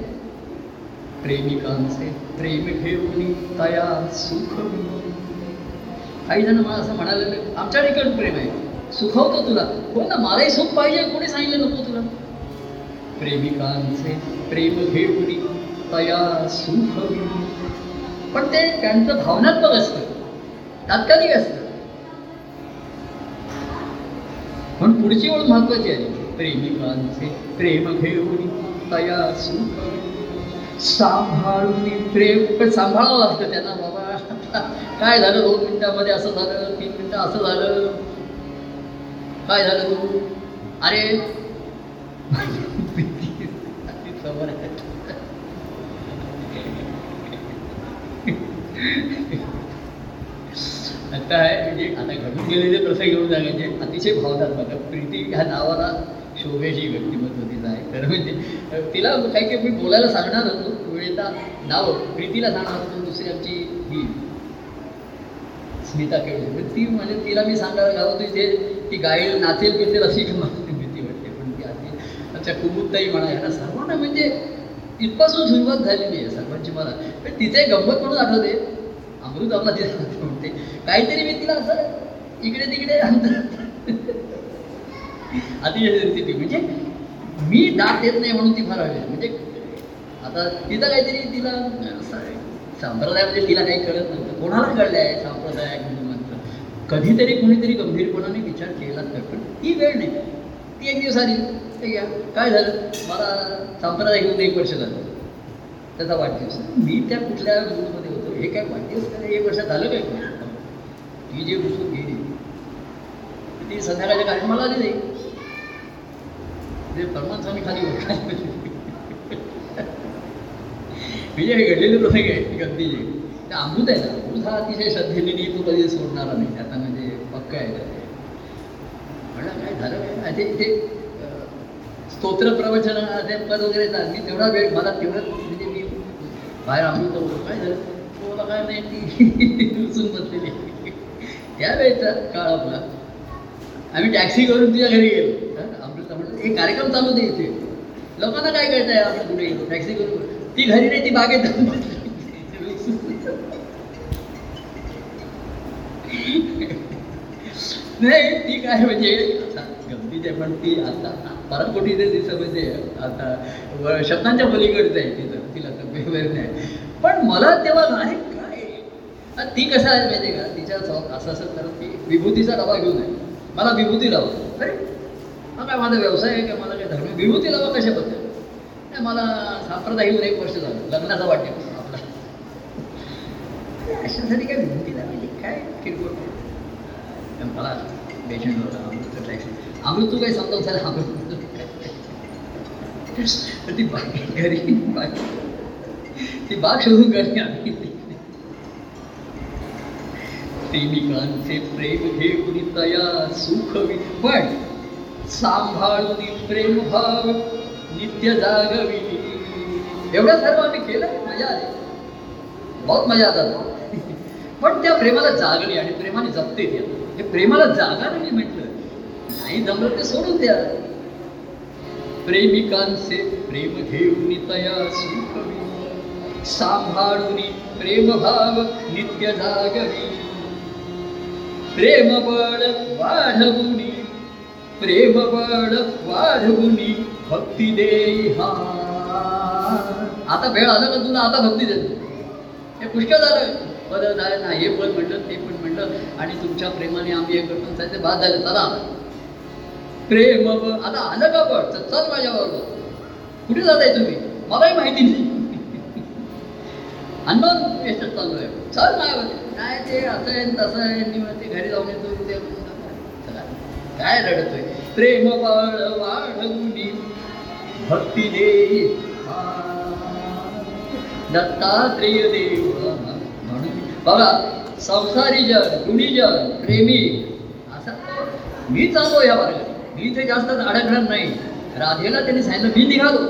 प्रेमिकांचे प्रेम ठेवणी तया सुख काही जण मला असं म्हणाले आमच्या ठिकाणी प्रेम आहे सुखवतो तुला हो ना मलाही सुख पाहिजे कोणी सांगितलं नको तुला प्रेमिकांचे प्रेम ठेवणी तया सुख पण ते त्यांचं भावनात्मक असतं तात्कालिक असतं म्हणून पुढची ओळख महत्वाची आहे प्रेमिकांचे प्रेम घेऊन तया सुख सांभाळून प्रेम पण सांभाळावं लागतं त्यांना बाबा काय झालं 2 मिनिटामध्ये असं झालं 3 मिनिटं असं झालं काय झालं तू अरे खबर आहे आता आहे म्हणजे आता घडून गेलेले प्रसंग घेऊन सांगायचे अतिशय भावनात्मक प्रीती ह्या नावाला शोभेची व्यक्तिमत्व तिचं आहे खरं म्हणजे तिला काही काही मी बोलायला सांगणार होतो वेळेचा नाव प्रीतीला सांगणार होतो दुसरी आमची ही स्मिता केळकर ती म्हणजे तिला मी सांगायला घालवतो इथे ती गाईल नाचेल बिचेल अशी भीती वाटते पण ती आधी आमच्या कुमुदताई म्हणा ह्याला सर्वांना म्हणजे इथपासून सुरुवात झालेली आहे सर्वांची मला पण तिथे गंमत म्हणून आठवते अमृत आपला तिथे म्हणते काहीतरी मी तिला असं इकडे तिकडे अतिशय स्थिती म्हणजे मी दात येत नाही म्हणून ती फार हवी म्हणजे आता तिथं काहीतरी तिला संप्रदाय म्हणजे तिला काही कळत नव्हतं कोणाला कळलं आहे संप्रदाय म्हणतं कधीतरी कोणीतरी गंभीरपणाने विचार केलाच नाही पण ती वेळ नाही ती एक दिवस आली काय झालं मला संप्रदाय घेऊन 1 वर्ष झालं त्याचा वाढदिवस मी त्या कुठल्या रूममध्ये होतो हे काय वाढदिवस काय 1 वर्ष झालं काय ती जे रुसून गेली ती संध्याकाळच्या कार्यक्रमाला आली नाही ते परमान स्वामी खाली म्हणजे हे घडलेले प्रसंग आहे गंदीजी ते अमृत आहे ना अमृत हा अतिशय श्रद्धेने तो कधी सोडणारा नाही आता म्हणजे पक्का आहे म्हणलं काय झालं काय ते स्तोत्र प्रवचन असे पद वगैरे ना मी तेवढा वेळ मला तेवढंच म्हणजे मी बाहेर अमृत होतो काय झालं मला काय नाही ती रुसून बसलेली त्यावेळेचा काळ आपला आम्ही टॅक्सी करून तुझ्या घरी गेलो अमृता म्हणलं हे कार्यक्रम चालू दे इथे लोकांना काय कळत आहे आपण कुठे गेलो टॅक्सी करून ती घरी नाही ती बागेत नाही ती काय म्हणजे गमतीच आहे पण ती आता परत कुठे तिचं म्हणजे आता शब्दांच्या पलीकडचं आहे तिथं तिला तब्येत वगैरे नाही पण मला तेव्हा आहे काय ती कसं आहे माहिती का तिच्या असं असं करत ती विभूतीचा डबा घेऊन आहे मला विभूती लावा अरे हा काय माझा व्यवसाय आहे का मला काय धर्म विभूती लावा कशाबद्दल नाही मला संप्रदाय घेऊन 1 वर्ष झालं लग्नाचा वाटते आपला अशासाठी काय विभूती लावायची काय किरकोळ मला पेशंट होता अमृत अमृत तो काही समजा झाला अमृत ती बाग घरी ती बाग शोधून घरी आली प्रेमिकांचे प्रेम हे कुणीतया सुखवी पण सांभाळून प्रेमभाव नित्य जागवी एवढं सर्व आम्ही केलं मजा आली बहुत मजा आता पण त्या प्रेमाला जागणी आणि प्रेमाने जपते द्या हे प्रेमाला जागाने मी म्हटलं नाही जमलं ते सोडून द्या प्रेमिकांचे प्रेम घेऊन तया सुखवी सांभाळून प्रेमभाव नित्य जागवी प्रेमबळ वाढवुनी भक्ती देई हा आता वेळ आला ना तुला आता भक्ती देतो हे पुष्कळ झालं बरं झालं ना हे पण म्हणलं ते पण म्हणलं आणि तुमच्या प्रेमाने आम्ही हे करतो त्याचे बाद झालं चला प्रेम आता आलं का पण चल माझ्याबरोबर कुठे जाताय तुम्ही मलाही माहिती नाही आणि मग याच्यात चालू आहे चल काय ते असं आहे तसं आहे ते घरी जाऊन येतो ते चला काय रडतोय प्रेम बळ वाढवुनी भक्ती देई दत्तात्रेय देव म्हणून बघा संसारी जन गुणीजन प्रेमी असा मी चालतो या मार्गात मी ते जास्त अडकणार नाही राधेला त्यांनी सांगितलं मी निघालो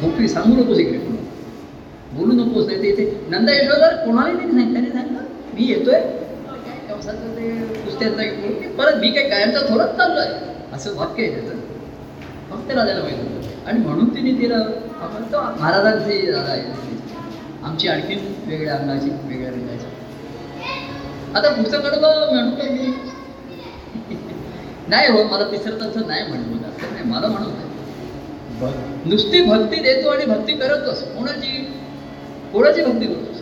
मोठी सांगू नको सिक्रेट बोलू नकोच नाही ते इथे नंदा यशोधर कोणालाही नाही सांगितलं त्याने सांगितलं मी येतोय काय कंसाचं ते पुस्तक परत मी काय कायमचा थोडंच चाललो आहे असं वाक्य आहे त्याचं फक्त राजाला माहिती होतं आणि म्हणून तिने तिला आपण तो महाराजांची राजा आहे आमची आणखीन वेगळ्या अंगाची वेगळ्या रंगाची आता पुस्तकात म्हणू काय मी नाही हो मला तिसरं तसं नाही म्हणून असं नाही मला म्हणत नाही नुसती भक्ती देतो आणि भक्ती करतोस कोणाची कोणाची भक्ती करतोस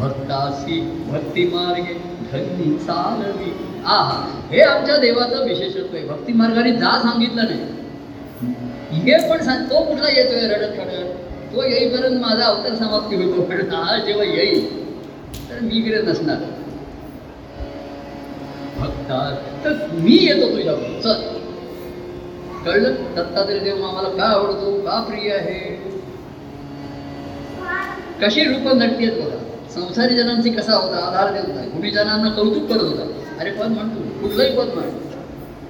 भक्तासी भक्ती मार्गे धन्य चालवी आहा हे आमच्या देवाचं विशेषत्व आहे भक्ती मार्गाने जा सांगितलं नाही हे पण सांग तो कुठला येतोय रडत रडत तो येईपर्यंत माझा अवतार समाप्ती होतो पण हा जेव्हा येईल तर मी इकडे नसणार भक्ता तर मी येतो तुझ्या चल कळलं दत्तात्रय देव आम्हाला का आवडतो का प्रिय आहे कशी रूपं नटली आहेत बघा संसारी जणांची कसा होता आधार देत होता गुणी जणांना कौतुक करत होता अरे पण म्हणतो कुठलाही पद म्हणतो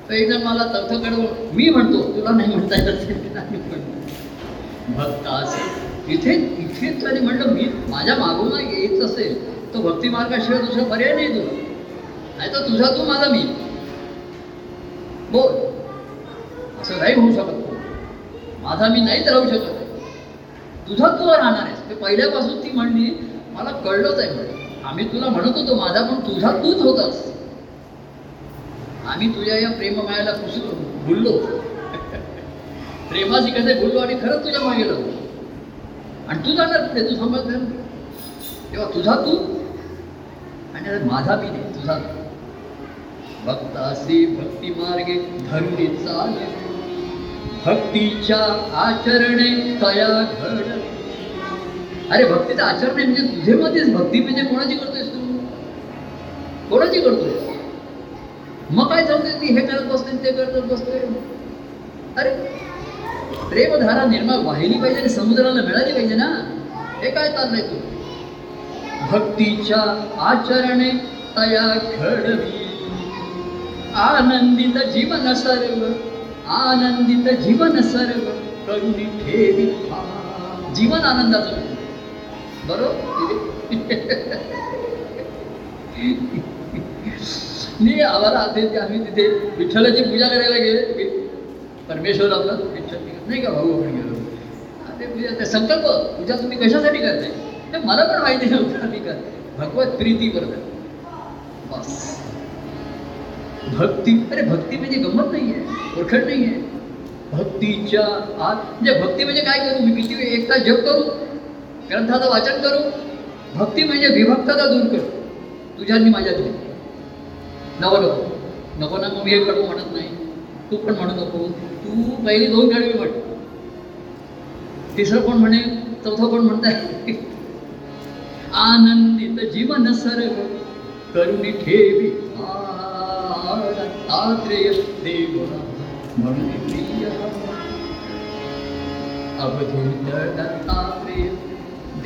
तर एक जण मला तथकडून मी म्हणतो तुला नाही म्हणता येत भक्त असेल इथे इथेच तरी म्हणलं मी माझ्या मागून येत असेल तो भक्ती मार्गाशिवाय दुसरा पर्याय नाही तुला नाही तर तुझा तू माझा मी बोल असं नाही होऊ शकत माझा मी नाहीच राहू शकत तुझा तू राहणार आहेस ते पहिल्यापासून ती म्हणली मला कळलंच आहे म्हणून आम्ही तुला म्हणत होतो माझा पण तुझा तूच होतास आम्ही तुझ्या या प्रेममायाला कुसलो भुललो प्रेमाशी कसे भुललो आणि खरंच तुझ्या मागे लागलो आणि तू जाणार कुठे तू समजणार तेव्हा तुझा तू आणि माझा मी नाही तुझा भक्तासी भक्ती मार्गे धरणी चालली भक्तीच्या आचरणे तया घड अरे भक्तीचं आचरण म्हणजे तुझे मध्येच भक्ती म्हणजे कोणाची करतोयस तू कोणाची करतोय मग काय चालतोय ती हे करत बसते ते करत बसतोय अरे प्रेमधारा निर्माण वाहिली पाहिजे आणि समुद्राला मिळाली पाहिजे ना हे काय चाललंय तू भक्तीच्या आचरणे तया घडवी आनंदित जीवन सर्व आनंदित जीवन सर्व करुणी ठेवी जीवन आनंदाचं बरोबर आम्हाला असेल की आम्ही तिथे विठ्ठलाची पूजा करायला गेले परमेश्वर आपला विठ्ठल नाही का भाऊ आपण गेलो पूजा ते संकल्प पूजा तुम्ही कशासाठी करताय तर मला पण माहिती नव्हतं मी करते भगवत प्रीती बरोबर बस भक्ती अरे भक्ती म्हणजे गंमत नाही आहे ओळखण नाही आहे भक्तीच्या आत म्हणजे भक्ती म्हणजे काय करू मी किती एकता जप करू ग्रंथाचं वाचन करू भक्ती म्हणजे विभक्तता दूर करू तुझ्यानी माझ्या तुझ्या नवं नको नको ना मग मी हे करू म्हणत नाही तू पण म्हणू नको तू पहिली दोन काढवी म्हण तिसरं कोण म्हणे चौथं कोण म्हणताय आनंदित जीवन सर्ग करुणी ठेवी आत्रेय देवा म्हणून प्रिय अवधूत दत्तात्रेय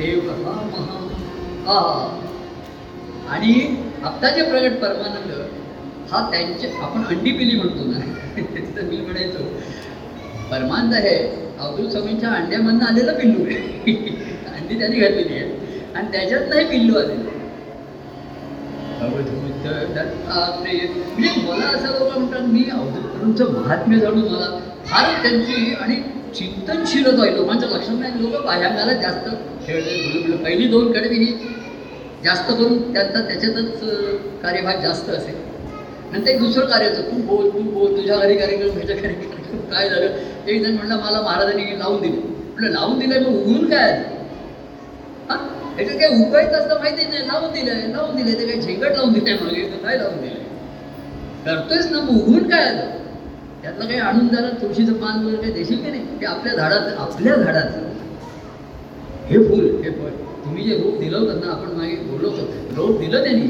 देव हा महा. आणि आत्ताचे प्रगट परमानंद हा त्यांचे आपण अंडी पिली म्हणतो ना तर मी म्हणायचो परमानंद हे अवधूत स्वामींच्या अंड्यामधनं आलेलं पिल्लू आहे. अंडी त्यांनी घातलेली आहे आणि त्याच्यातनं हे पिल्लू आलेलं आहे. अवधूत दत्तात्रेय म्हणजे मला असं लोक म्हणतात मी अवधूतचं महात्म्य जाणून मला फार त्यांची आणि चिंतनशीलच आहे. लोकांच्या लक्षात नाही लोक बाह्यांगाला जास्त खेळले. पहिली दोन कडे मी जास्त करून त्यांचा त्याच्यातच कार्यभाग जास्त असेल. नंतर एक दुसरं कार्याचं तू बोल तुझ्या घरी कार्यक्रम ह्याच्या घरी कार्यक्रम. काय झालं एक जण म्हणलं मला महाराजांनी लावून दिले. म्हटलं लावून दिलं मग उघडून काय हां ह्याच्यात काय उगायचं असतं माहिती नाही. लावून दिलं ते काही झेंगट लावून दिलं आहे मागे काय लावून दिलं करतोयच ना मग उघडून काय आलं त्यातलं काही आणून झालं तुळशीचं पान वगैरे काही देशील की नाही. ते आपल्या झाडाचं हे फळ तुम्ही जे रोप दिलं होतं ना आपण मागे बोललो होतो रोप दिलं त्यांनी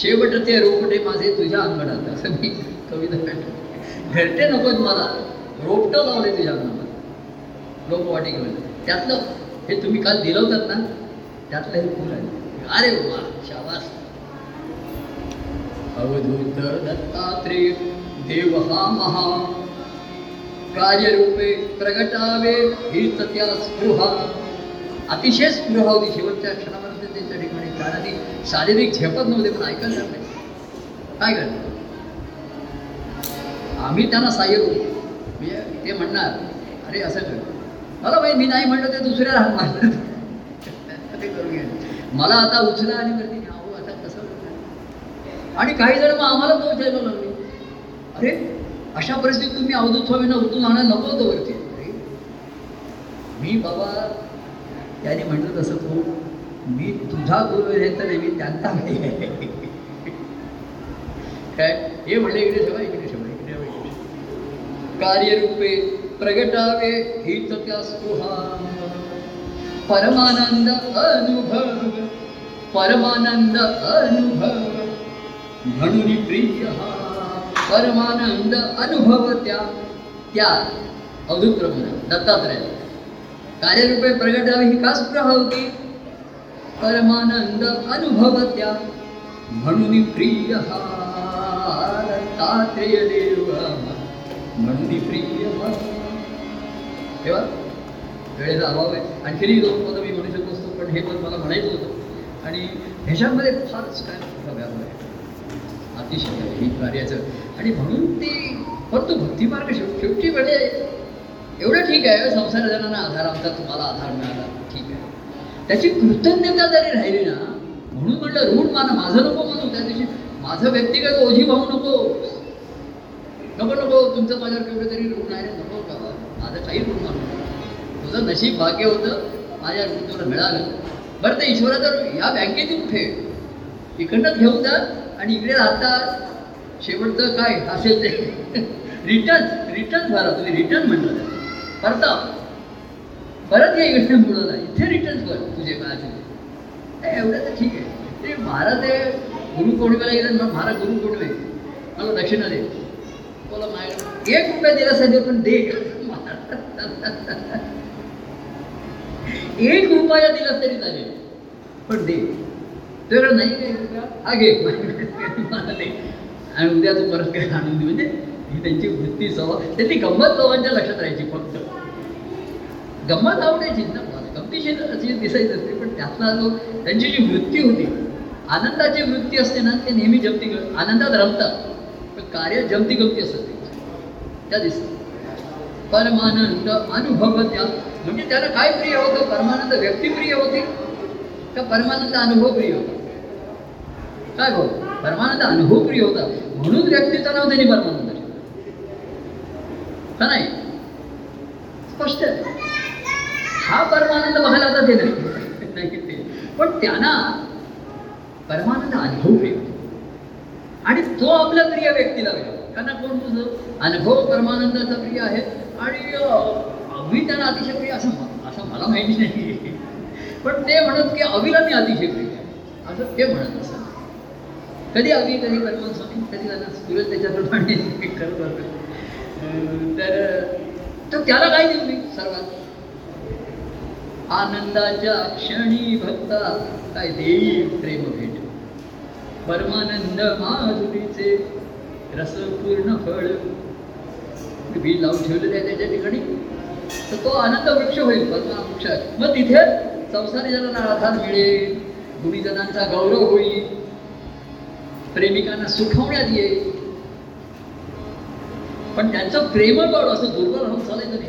शेवट ते रोपटे माझे तुझ्या अंगणात असं मी कविता घरटे नकोत मला रोपटं लावले तुझ्या अंगणात रोपवाटिकेमध्ये त्यातलं हे तुम्ही काल दिलं होतात ना त्यातलं हे फुल आहे. अरे वा शाबास. अवधूत दत्तात्रेय देव हा महा कार्यरूपे प्रगटावे हीच त्या स्पृहा. अतिशय स्पृह होती शेवटच्या क्षणापर्यंत त्यांच्या ठिकाणी. काळाने शारीरिक झेपत नव्हते पण ऐकायला लागले काय करणार आम्ही त्यांना सहाय्य करू. म्हणजे ते म्हणणार अरे असं कर मला बाई मी नाही म्हणलं ते दुसऱ्या राहणार ते करून घ्यायला मला आता उचला आणि करते अहो आता कसं करणार. आणि काही जण मग आम्हाला पोहोचायला लागले अरे अशा परिस्थितीत तुम्ही अवधूत स्वामींना उचलून आणा नको होतं वरती. अरे मी बाबा त्याने म्हटलं तसं तू मी तुझा गुरु आहे तर मी त्यांचा नाही आहे काय हे म्हणले इकडे शब्द कार्यरूपे प्रगटावे हीच त्या स्पृहा परमानंद अनुभव म्हणून प्रिय हा परमानंद अनुभव त्या अवधूत प्रमाण दत्तात्रय कार्यरूपे प्रगटावे ही का स्पृह होती परमानंद अनुभवत्या म्हणून प्रिय हा दत्तात्रेय देव म्हणून प्रिय हा. तेव्हा वेळेचा अभाव आहे आणखीनही दोन पदं मी म्हणू शकत असतो पण हे पण मला म्हणायचं होतं आणि ह्याच्यामध्ये फारच काय मोठा व्यापार आहे अतिशय ही कार्याचं. आणि म्हणून ते फक्त भक्तिमार्ग शेवटी वेळे एवढं ठीक आहे संसार जणांना आधार आमचा तुम्हाला आधार मिळाला ठीक आहे त्याची कृतज्ञता जरी राहिली ना म्हणून म्हटलं रूढ माना माझं नको म्हणू त्या दिवशी माझं व्यक्तिगत ओझी भाऊ नको तुमचं माझ्यावर केवढं तरी ऋण आहे नको का माझं काही ऋण मानू तुझं नशीब भाग्य होतं माझ्या ऋण तुला मिळालं बरं ते ईश्वरा तर या बँकेतून फेड इकडनंच घेऊन जात आणि इकडे राहतात शेवटचं काय असेल ते रिटर्न भरा तुम्ही रिटर्न म्हणलं परत या इकडे मुलाला इथे रिटर्न कर तुझे काय असेल एवढं तर ठीक आहे. ते महाराज हे गुरुपौर्णिमेला गेले महाराज गुरुपौर्णिमे मला दक्षिणा दे बोला माय 1 रुपया दिला साहेब पण दे 1 रुपया दिला तरी चालेल पण दे तुझ्याकडे नाही काय रुपया हा घे मला दे आणि उद्या तू परत काय आणून दे. म्हणजे ही त्यांची वृत्ती स्वभाव त्यांनी गंमत लोकांच्या लक्षात राहायची फक्त गंमत आवडायची ना गमतीशीर अशी दिसायची असते पण त्यातला लोक त्यांची जी वृत्ती होती आनंदाची वृत्ती असते ना ते नेहमी जमती आनंदात रमतात पण कार्य जमती गमती असतात त्या दिसतात परमानंद अनुभव त्या म्हणजे त्याला काय प्रिय होतं परमानंद व्यक्तिप्रिय होते का परमानंद अनुभवप्रिय होता काय भाऊ परमानंद अनुभवप्रिय होता म्हणून व्यक्तीचं नाव त्यांनी परमानंद का नाही स्पष्ट आहे. हा परमानंद बघायला आता ते नाही ते पण त्यांना परमानंद अनुभव मिळतो आणि तो आपल्या प्रिय व्यक्तीला मिळतो त्यांना कोण तुझं अनुभव परमानंदाचा प्रिय आहे आणि अवी त्यांना अतिशय प्रिय असं मला माहिती नाही पण ते म्हणत की अवीला मी अतिशय प्रिय असं ते म्हणत असं कधी अगदी कधी परमान स्वामी कधी त्यांना सुरत त्याच्याप्रमाणे करत होतं. तर त्याला काय देऊ मी सर्वात आनंदाच्या क्षणी भक्ता काय देई प्रेम भेट परमानंद माधुरीचे रसपूर्ण फळ बीज लावून ठेवलेलं आहे त्याच्या ठिकाणी तर तो आनंद वृक्ष होईल परमानंद वृक्षात. मग तिथे संसारी जणांना आधार मिळेल भूमिजनांचा गौरव होईल प्रेमिकांना सुखवण्यात येईल. पण त्यांचं प्रेमबळ असं दुर्बल होऊन चालायचं नाही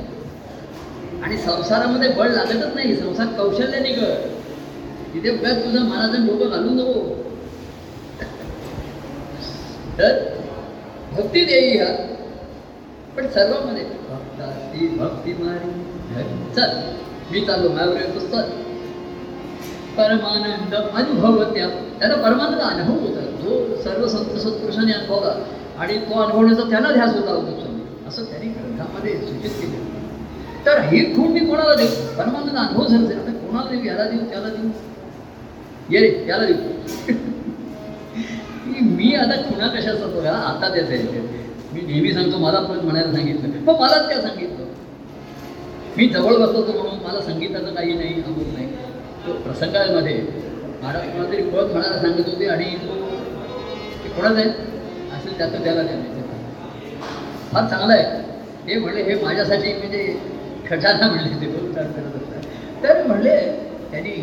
आणि संसारामध्ये बळ लागतच नाही. संसार कौशल्य निघत तिथे बघ तुझं मनाचं डोकं घालून नको. तर भक्ती देई ह्या पण सर्वांमध्ये भक्ताची भक्ती मारी चल मी चाललो माझ्यावर पुस्तक परमानंद अनुभव त्या त्याला परमानंद अनुभव होता जो सर्व संत सत्पुरुषांनी अनुभवला आणि तो अनुभवण्याचा त्याला ध्यास होता उद्योग असं त्यांनी ग्रंथामध्ये सूचित केले. तर ही खूण मी कोणाला देऊ परमानंद अनुभव झाला आता कोणाला देऊ याला देऊ त्याला देऊ ये रे त्याला देऊ मी आता खुणा कशाचा तो घ्या आता त्याचा येते मी नेहमी सांगतो मला परत म्हणायला सांगितलं पण मलाच त्या सांगितलं मी जवळ बसतो तो म्हणून मला संगीताचं काही नाही अमूल नाही तो प्रसंगामध्ये महाराज कोणाला तरी परत म्हणायला सांगत होते आणि तो कोणाच आहे असेल त्याचं त्याला द्यायचं फार चांगलं आहे हे म्हणले हे माझ्यासाठी म्हणजे खजाना म्हणले ते खूप छान करत असतात. तर म्हणले त्यांनी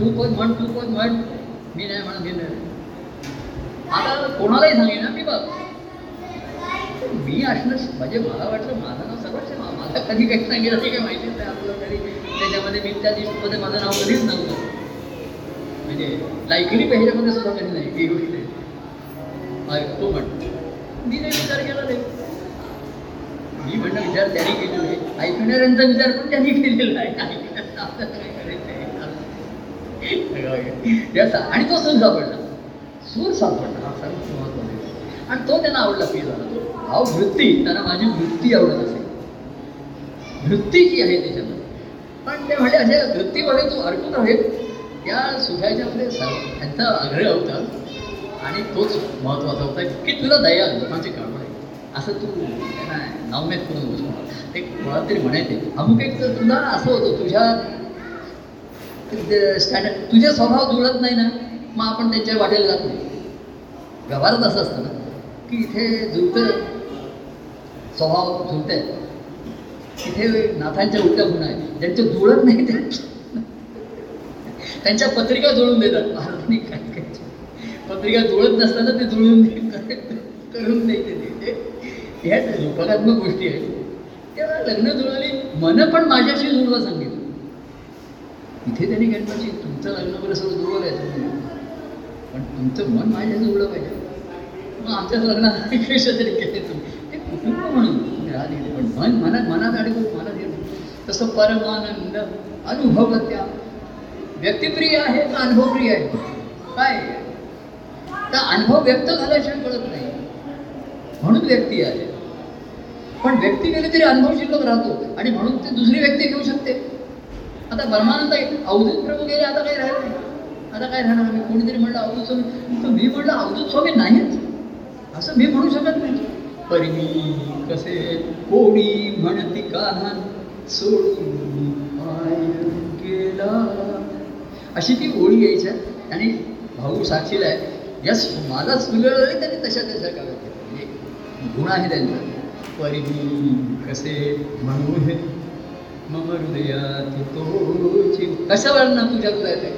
तू पण म्हण मी नाही म्हणून घेणार आता कोणालाही सांगेन ना मी बाबा मी असणं म्हणजे मला वाटलं माझं नाव सर्वच मला कधी काही सांगितलं ते काही माहितीच नाही आपलं तरी त्याच्यामध्ये मी त्या लिस्टमध्ये माझं नाव कधीच नव्हतं म्हणजे लायकली पहिल्यामध्ये सुद्धा कधी नाही ही गोष्ट आहे. तो म्हणतो मी नाही विचार केला नाही मी म्हणणं विचार त्यांनी केलेला आहे ऐकणाऱ्यांचा विचार पण त्यांनी केलेला आहे ऐकण्याचा आता काय करायचं त्याचा आणि तो सुद्धा पडला सूर सापडला हा सर्वात महत्त्वाचा आहे आणि तो त्यांना आवडला फील झाला तो भाव वृत्ती त्यांना माझी वृत्ती आवडत असेल वृत्ती जी आहे त्याच्यामध्ये पण ते म्हणजे अशा वृत्तीमध्ये तू अडकून आहे त्या सुखाच्यामध्ये त्यांचा आग्रह होता आणि तोच महत्त्वाचा होता की तुला दया लोकांची काळवड आहे असं तू त्यांना नावमेद करून बसू ते कोणाला तरी म्हणायचे अमुक एक तर तुला असं होतं तुझ्या स्टँडर्ड तुझे स्वभाव जुळत नाही ना मग आपण त्यांच्या वाटेला जात नाही. व्यवहारात असं असतं ना की इथे जुळतं स्वभाव जुळत आहेत इथे नाथांच्या उलट्या गुन्हा आहेत ज्यांच्या जुळत नाही त्यांच्या पत्रिका जुळून देतात महाराजांनी काय करायचं पत्रिका जुळत नसताना ते जुळून करून देते ते ह्या लोकात्मक गोष्टी आहेत तेव्हा लग्न जुळवली मन पण माझ्याशी जुळवा सांगितलं इथे त्यांनी गणपती तुमचं लग्न बरं सगळं जुळवायचं पण तुमचं मन माझ्या जुळलं पाहिजे मग आमच्याच लग्नात तरी केले तुम्ही ते कुटुंब म्हणून तुम्ही राहिले पण मन मनात अडकून मनात येत तसं परमानंद अनुभव त्या व्यक्तिप्रिय आहे का अनुभवप्रिय आहे काय तर अनुभव व्यक्त झाल्याशिवाय कळत नाही म्हणून व्यक्ती आहे पण व्यक्ती गेली तरी अनुभव शिल्लक राहतो आणि म्हणून ते दुसरी व्यक्ती घेऊ शकते. आता परमानंद अवधूत प्रभू गेले आता काही राहिलं नाही आता काय राहणार मी कोणीतरी म्हणलं अवधूत स्वामी तर मी म्हणलं अवधूत स्वामी नाहीच असं मी म्हणू शकत नाही परिमी कसे कोणी म्हणती कान सोडून गेला अशी ती ओळी यायच्या आणि भाऊ साक्षीला आहे यस मला सुलगले त्यांनी तशा तशा काय म्हणजे गुण आहे त्यांचा परिमी कसे म्हणू हे मम हृदयात तोची कशावर ना तुझ्यात जायचं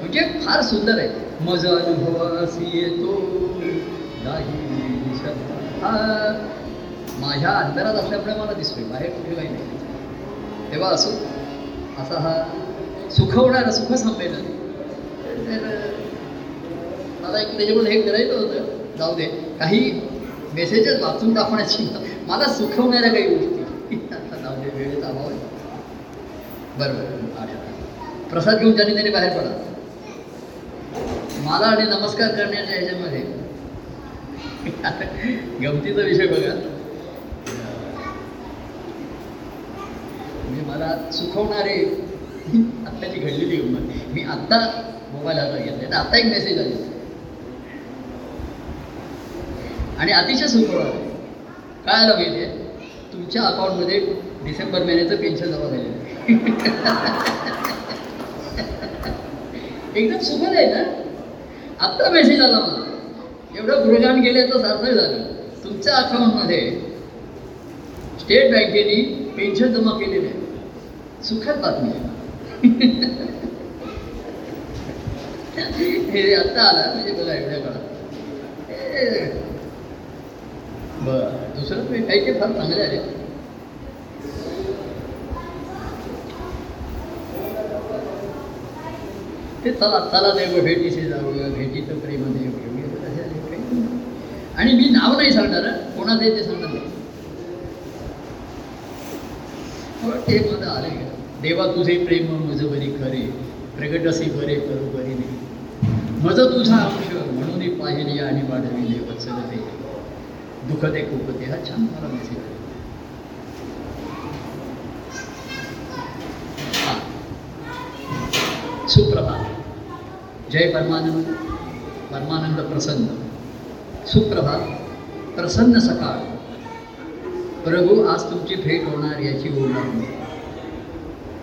म्हणजे फार सुंदर आहे मजा अनुभवासी येतो हा माझ्या अंतरात असल्यामुळे मला दिसतोय बाहेर कुठे काही नाही तेव्हा असो असा हा सुखवणारा सुख संमेलन. तर मला एक त्याच्याकडून हे करायचं होतं जाऊ दे काही मेसेजेस वाचून दाखवण्याची मला सुखवणाऱ्या काही गोष्टी आता जाऊ दे वेळेचा अभाव आहे बरोबर प्रसाद घेऊन ज्यांनी त्याने बाहेर पडा मला आणि नमस्कार करण्याच्या ह्याच्यामध्ये गमतीचा विषय बघा म्हणजे मला सुखवणारे आत्ताची घडलेली गंमत मी आत्ता मोबाईल हातात घेतले तर आता एक मेसेज आली आणि अतिशय सुंदर आहे. काय आलं पाहिजे, तुमच्या अकाउंटमध्ये डिसेंबर महिन्याचं पेन्शन जमा झालेलं आहे. एकदम सुंदर आहे ना. आत्ता मेसेज आला मला, एवढं गुणगान गेले तर सार्थक झालं. तुमच्या अकाउंटमध्ये स्टेट बँकेने पेन्शन जमा केलेलं आहे. सुखद बातमी आहे. हे आत्ता आला म्हणजे बघा एवढ्या काळात. बरं, दुसरं मी काही ते फार चांगले आले. ते चला चला देव भेटीशी जावं, भेटीचं प्रेम देव असे आले काही. आणि मी नाव नाही सांगणार कोणाचं ते सांगणार नाही. पण ते मला आले, देवा तुझे प्रेम माझं बरी खरे, प्रगट असे बरे करू बरी नाही, माझं तुझा अंश म्हणून पाहिले आणि वाढविले वचनते दुखते खूपते. हा छान मला मेसेज आहे. सुप्रभात, जय परमानंद, परमानंद प्रसन्न. सुप्रभात, प्रसन्न सकाळ. प्रभू आज तुमची भेट होणार याची ओढ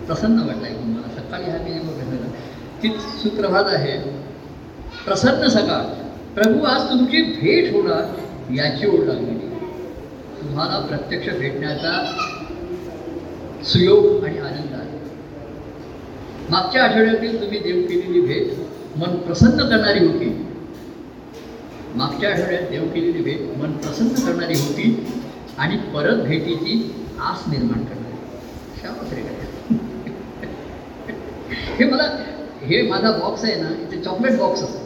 प्रसन्न वाटलाय मला. सकाळी हा मी बघायला तीच सुप्रभात आहे. प्रसन्न सकाळ, प्रभू आज तुमची भेट होणार याची ओढ लागलेली. तुम्हाला प्रत्यक्ष भेटण्याचा सुयोग आणि आनंद आहे. मागच्या आठवड्यातील तुम्ही देव केलेली भेट मन प्रसन्न करणारी होती. मागच्या आठवड्यात देव केलेली भेट मन प्रसन्न करणारी होती आणि परत भेटीची आस निर्माण करणारी. शाबास. हे मला, हे माझा बॉक्स आहे ना, इथे चॉकलेट बॉक्स असतो.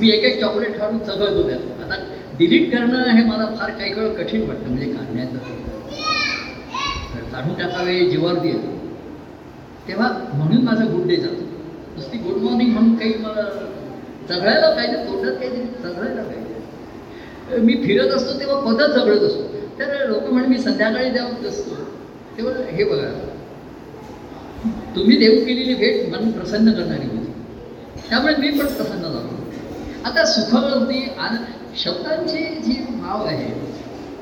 मी एक एक चॉकलेट खाऊन चघळतो त्यात. आता डिलीट करणं हे मला फार काही वेळ कठीण वाटतं, म्हणजे काढण्याचं, काढून टाकावे जीवावर देतो तेव्हा. म्हणून माझा गुड डे जातो नुसती गुड मॉर्निंग म्हणून. काही मला चघळायला पाहिजे, तोंडात काही चघळायला पाहिजे. मी फिरत असतो तेव्हा पदच चघळत असतो. तर लोक म्हणून मी संध्याकाळी जाऊन असतो तेव्हा. हे बघा, तुम्ही देऊ केलेली भेट मन प्रसन्न करणारी होती, त्यामुळे मी पण प्रसन्न झालो. आता सुखावरती शब्दांची जी भाव आहे,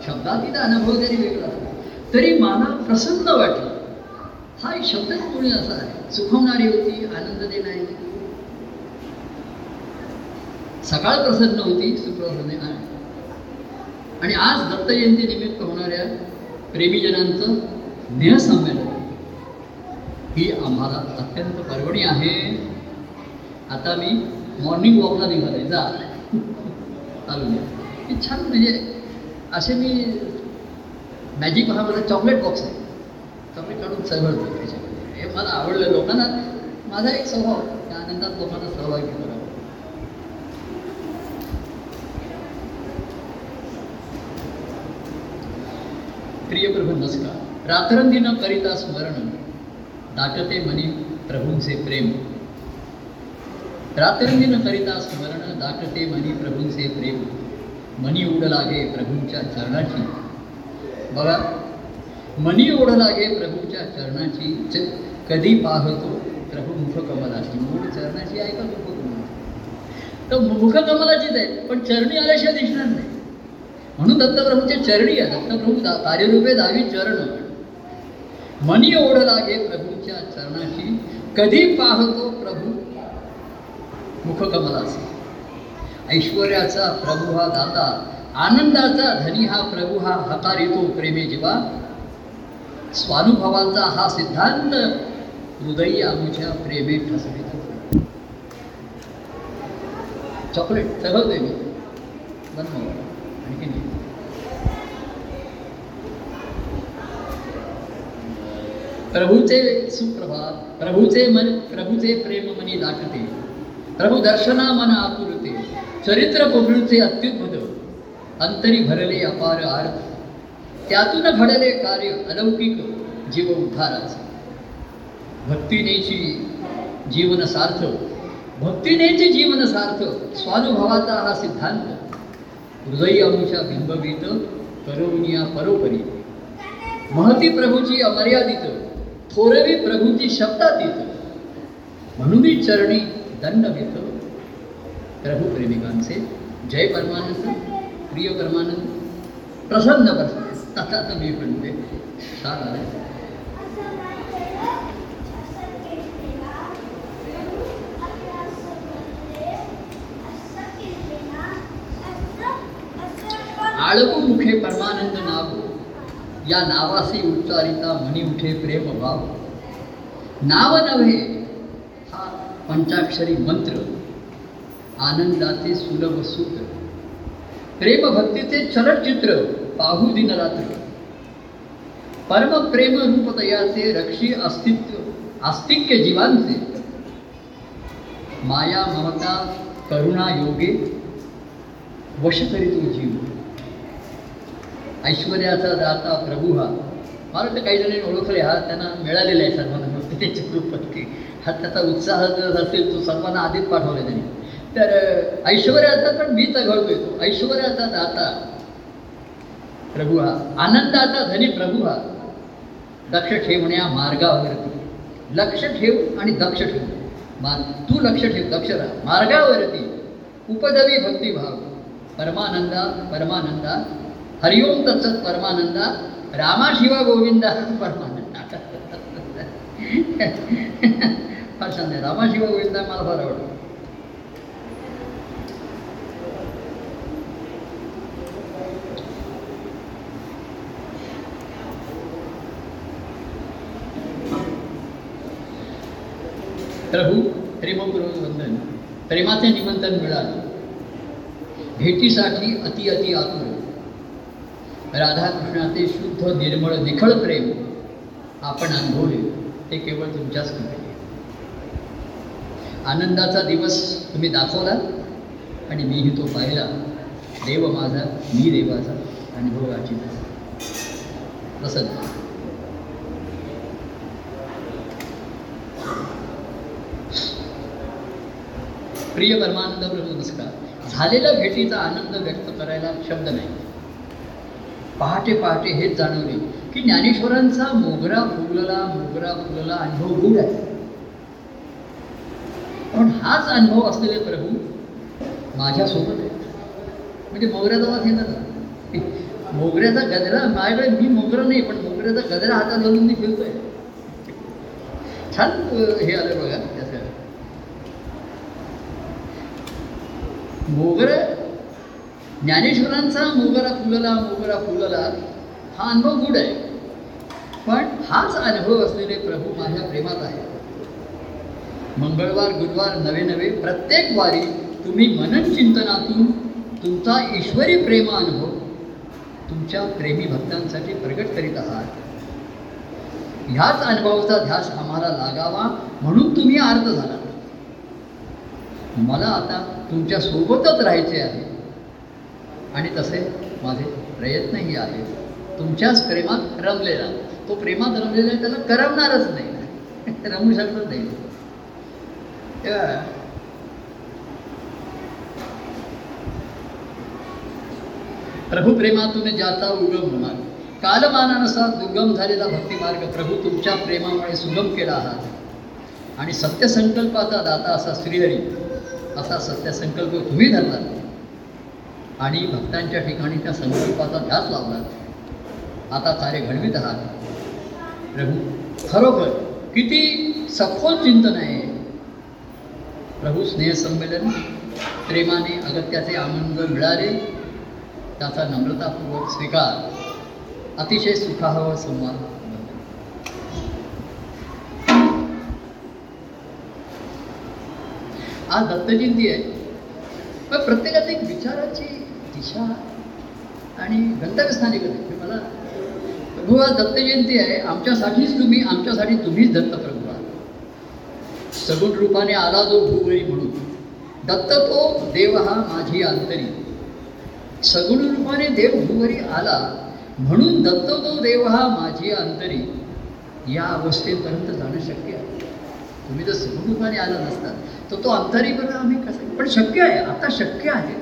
शब्दातील अनुभव जरी वेगळा असतो तरी मला प्रसन्न वाटलं. हा एक शब्दच कोणी असा आहे, सुखवणारी होती, आनंद देणारी. सकाळ प्रसन्न होती, सुप्रसन्न. आणि आज दत्त जयंती निमित्त होणाऱ्या प्रेमीजनांचं स्नेहसंमेलन ही आम्हाला अत्यंत पर्वणी आहे. आता मी मॉर्निंग वॉकला निघाले, जा चालू हे छान. म्हणजे असे मी मॅजिक. हा माझा चॉकलेट बॉक्स आहे, चॉकलेट काढून चघळतो त्याच्यामध्ये. हे मला आवडलं. लोकांना माझा एक स्वभाव, त्या आनंदात लोकांना सहभागी करावा. प्रिय प्रभू नमस्कार. रात्रंदिन करिता स्मरण, दाटते मनी प्रभूंचे प्रेम. रात्रंदिन करिता स्मरण, दाटते मनी प्रभूंचे प्रेम. मनी ओढ लागे प्रभूंच्या चरणाची. बघा, मनी ओढ लागे प्रभूंच्या चरणाची. कधी पाहतो प्रभू मुखकमलाची. मूळ चरणाची आहे का मुखकमलाची? तर मुखकमलाचीच आहे, पण चरणी आल्याशिवाय दिसणार नाही. म्हणून दत्तप्रभूंच्या चरणी आहे. दत्तप्रभू कार्यरूपे दावी चरण. मनी ओढ लागे प्रभूंच्या चरणाची. कधी पाहतो प्रभू मुखकमलाची. ऐश्वर्याचा प्रभू हा दाता, आनंदाचा धनी हा प्रभू. हा हकारितो प्रेमे जीवा. स्वानुभवाचा हा सिद्धांत, हृदयी आमच्या प्रेमे ठसवितो. चॉकलेट चघळतोय मी, बनव आणखी नाही. प्रभूचे सुप्रभात, प्रभूचे मन प्रभूचे प्रेम मनी दाटते. प्रभू दर्शना मन आपुरते. चरित्र प्रभूंचे अत्युद्भुत, अंतरी भरले अपार अर्थ. त्यातून घडले कार्य अलौकिक, जीव उद्धाराचे. भक्तिनेची जीवन सार्थ, भक्तिनेचे जीवन सार्थ. स्वानुभवाचा हा सिद्धांत, हृदय अंशा बिंबवीत. करुणिया परोपरी, महती प्रभूची अमर्यादित. थोरवी प्रभूची शब्दातीत. म्हणून चरणी दंड घेतो प्रभू प्रेमिकांचे. जय परमानंद, प्रिय परमानंद, प्रसन्न परमानंद. आता तर मी म्हणते छान आहे. आळवू मुखे परमानंद नाव, या नावासी उच्चारिता म्हणी उठे प्रेम भाव. नाव नव्हे हा पंचाक्षरी मंत्र, आनंदाचे सुलभ सूत्र, प्रेमभक्तीचे चलचित्र पाहू दिनरात्र. परम प्रेम रूपतयाचे रक्षी अस्तित्व आस्तिक्य जीवांचे. माया ममता करुणा योगे वश करी तो जीव. ऐश्वर्याचा दाता प्रभू हा, मला वाटतं काही जणांनी ओळखले, हा त्यांना मिळालेला आहे सर्वांना भक्तीचे कृपके. हा त्याचा उत्साह जर असेल तो सर्वांना आधीच पाठवले त्यांनी. तर ऐश्वर्याचा, पण मी चघळतोय तो ऐश्वर्याचा दाता प्रभू हा, आनंदाचा धनी प्रभू हा. लक्ष ठेवण्या मार्गावरती, लक्ष ठेव आणि दक्ष ठेव, तू लक्ष ठेव, दक्ष राहा मार्गावरती. उपदवी भक्तिभाव परमानंदा परमानंदा, हरिओम तत्सत परमानंदा, रामा शिवा गोविंदा परमानंदा. फार छान आहे रामा शिवा गोविंदा, मला फार आवडतो. प्रभू प्रेमपूर्वक वंदन, प्रेमाचे निमंत्रण मिळाले, भेटीसाठी अति अति आतुर. राधाकृष्णाचे शुद्ध निर्मळ निखळ प्रेम आपण अनुभवले, ते केवळ तुमच्याच कृपेने. आनंदाचा दिवस तुम्ही दाखवला आणि मीही तो पाहिला. देव माझा, मी देवाचा, अनुभव अजिबात प्रसन्न. प्रिय परमानंद प्रभू नमस्कार. झालेला भेटीचा आनंद व्यक्त करायला शब्द नाही. पहाटे पहाटे हेच जाणवले की ज्ञानेश्वरांचा मोगरा फुलला अनुभव गुढ आहे. पण हाच अनुभव असलेले प्रभू माझ्यासोबत आहेत. म्हणजे मोगऱ्याचा वास येतात, मोगऱ्याचा गजरा. माझ्याकडे मी मोगरा नाही, पण मोगऱ्याचा गजरा हातात घालून मी फिरतोय. छान हे आलं बघा. त्यासाठी मोगरा, ज्ञानेश्वरांचा मोगरा फुलला हा अनुभव गुढ आहे. पण हाच अनुभव असलेले प्रभू माझ्या प्रेमात आहे. मंगळवार गुरुवार नवे प्रत्येक वारी तुम्ही मनन चिंतनातून तुमचा ईश्वरी प्रेम अनुभव तुमच्या प्रेमी भक्तांसाठी प्रकट करीत आहात. ह्याच अनुभवाचा ध्यास आम्हाला लागावा म्हणून तुम्ही आर्त झाला. मला आता तुमच्या सोबतच राहायचे आहे आणि तसे माझे प्रयत्नही आहेत. तुमच्याच प्रेमात रमलेला, तो प्रेमात रमलेला त्याला करमणारच नाही, रमू शकत नाही. प्रभू प्रेमातून ज्याचा उगम होणार, कालमानानुसार दुर्गम झालेला भक्तिमार्ग प्रभू तुमच्या प्रेमामुळे सुगम केला आहात. आणि सत्यसंकल्पाचा दाता असा श्रीहरी, असा सत्यसंकल्प तुम्ही धरला आणि भक्तांच्या ठिकाणी त्या संकल्पाचा ध्यास लावलात. आता कार्य घडवित आहात प्रभू. खरोखर किती सखोल चिंतन आहे प्रभू. स्नेहसंमेलन प्रेमाने अगत्याचे आनंद मिळाले, त्याचा नम्रतापूर्वक स्वीकार. अतिशय सुखावह संवाद. आज दत्त जयंती आहे. मग प्रत्येकात एक विचाराची दिशा आणि गंतव्यस्थानी करते. मला प्रभू आज दत्त जयंती आहे, आमच्यासाठी तुम्हीच दत्तप्रभू आहात. सगुण रूपाने आला जो भुवरी म्हणून, दत्त तो देव हा माझी अंतरी. सगुण रूपाने देव भुवरी आला म्हणून दत्त तो देव हा माझी अंतरी या अवस्थेपर्यंत जाणं शक्य आहे. तुम्ही जर सगुण रूपाने आला नसतात तर तो अंतरीपर्यंत आम्ही कसं, पण शक्य आहे, आता शक्य आहे.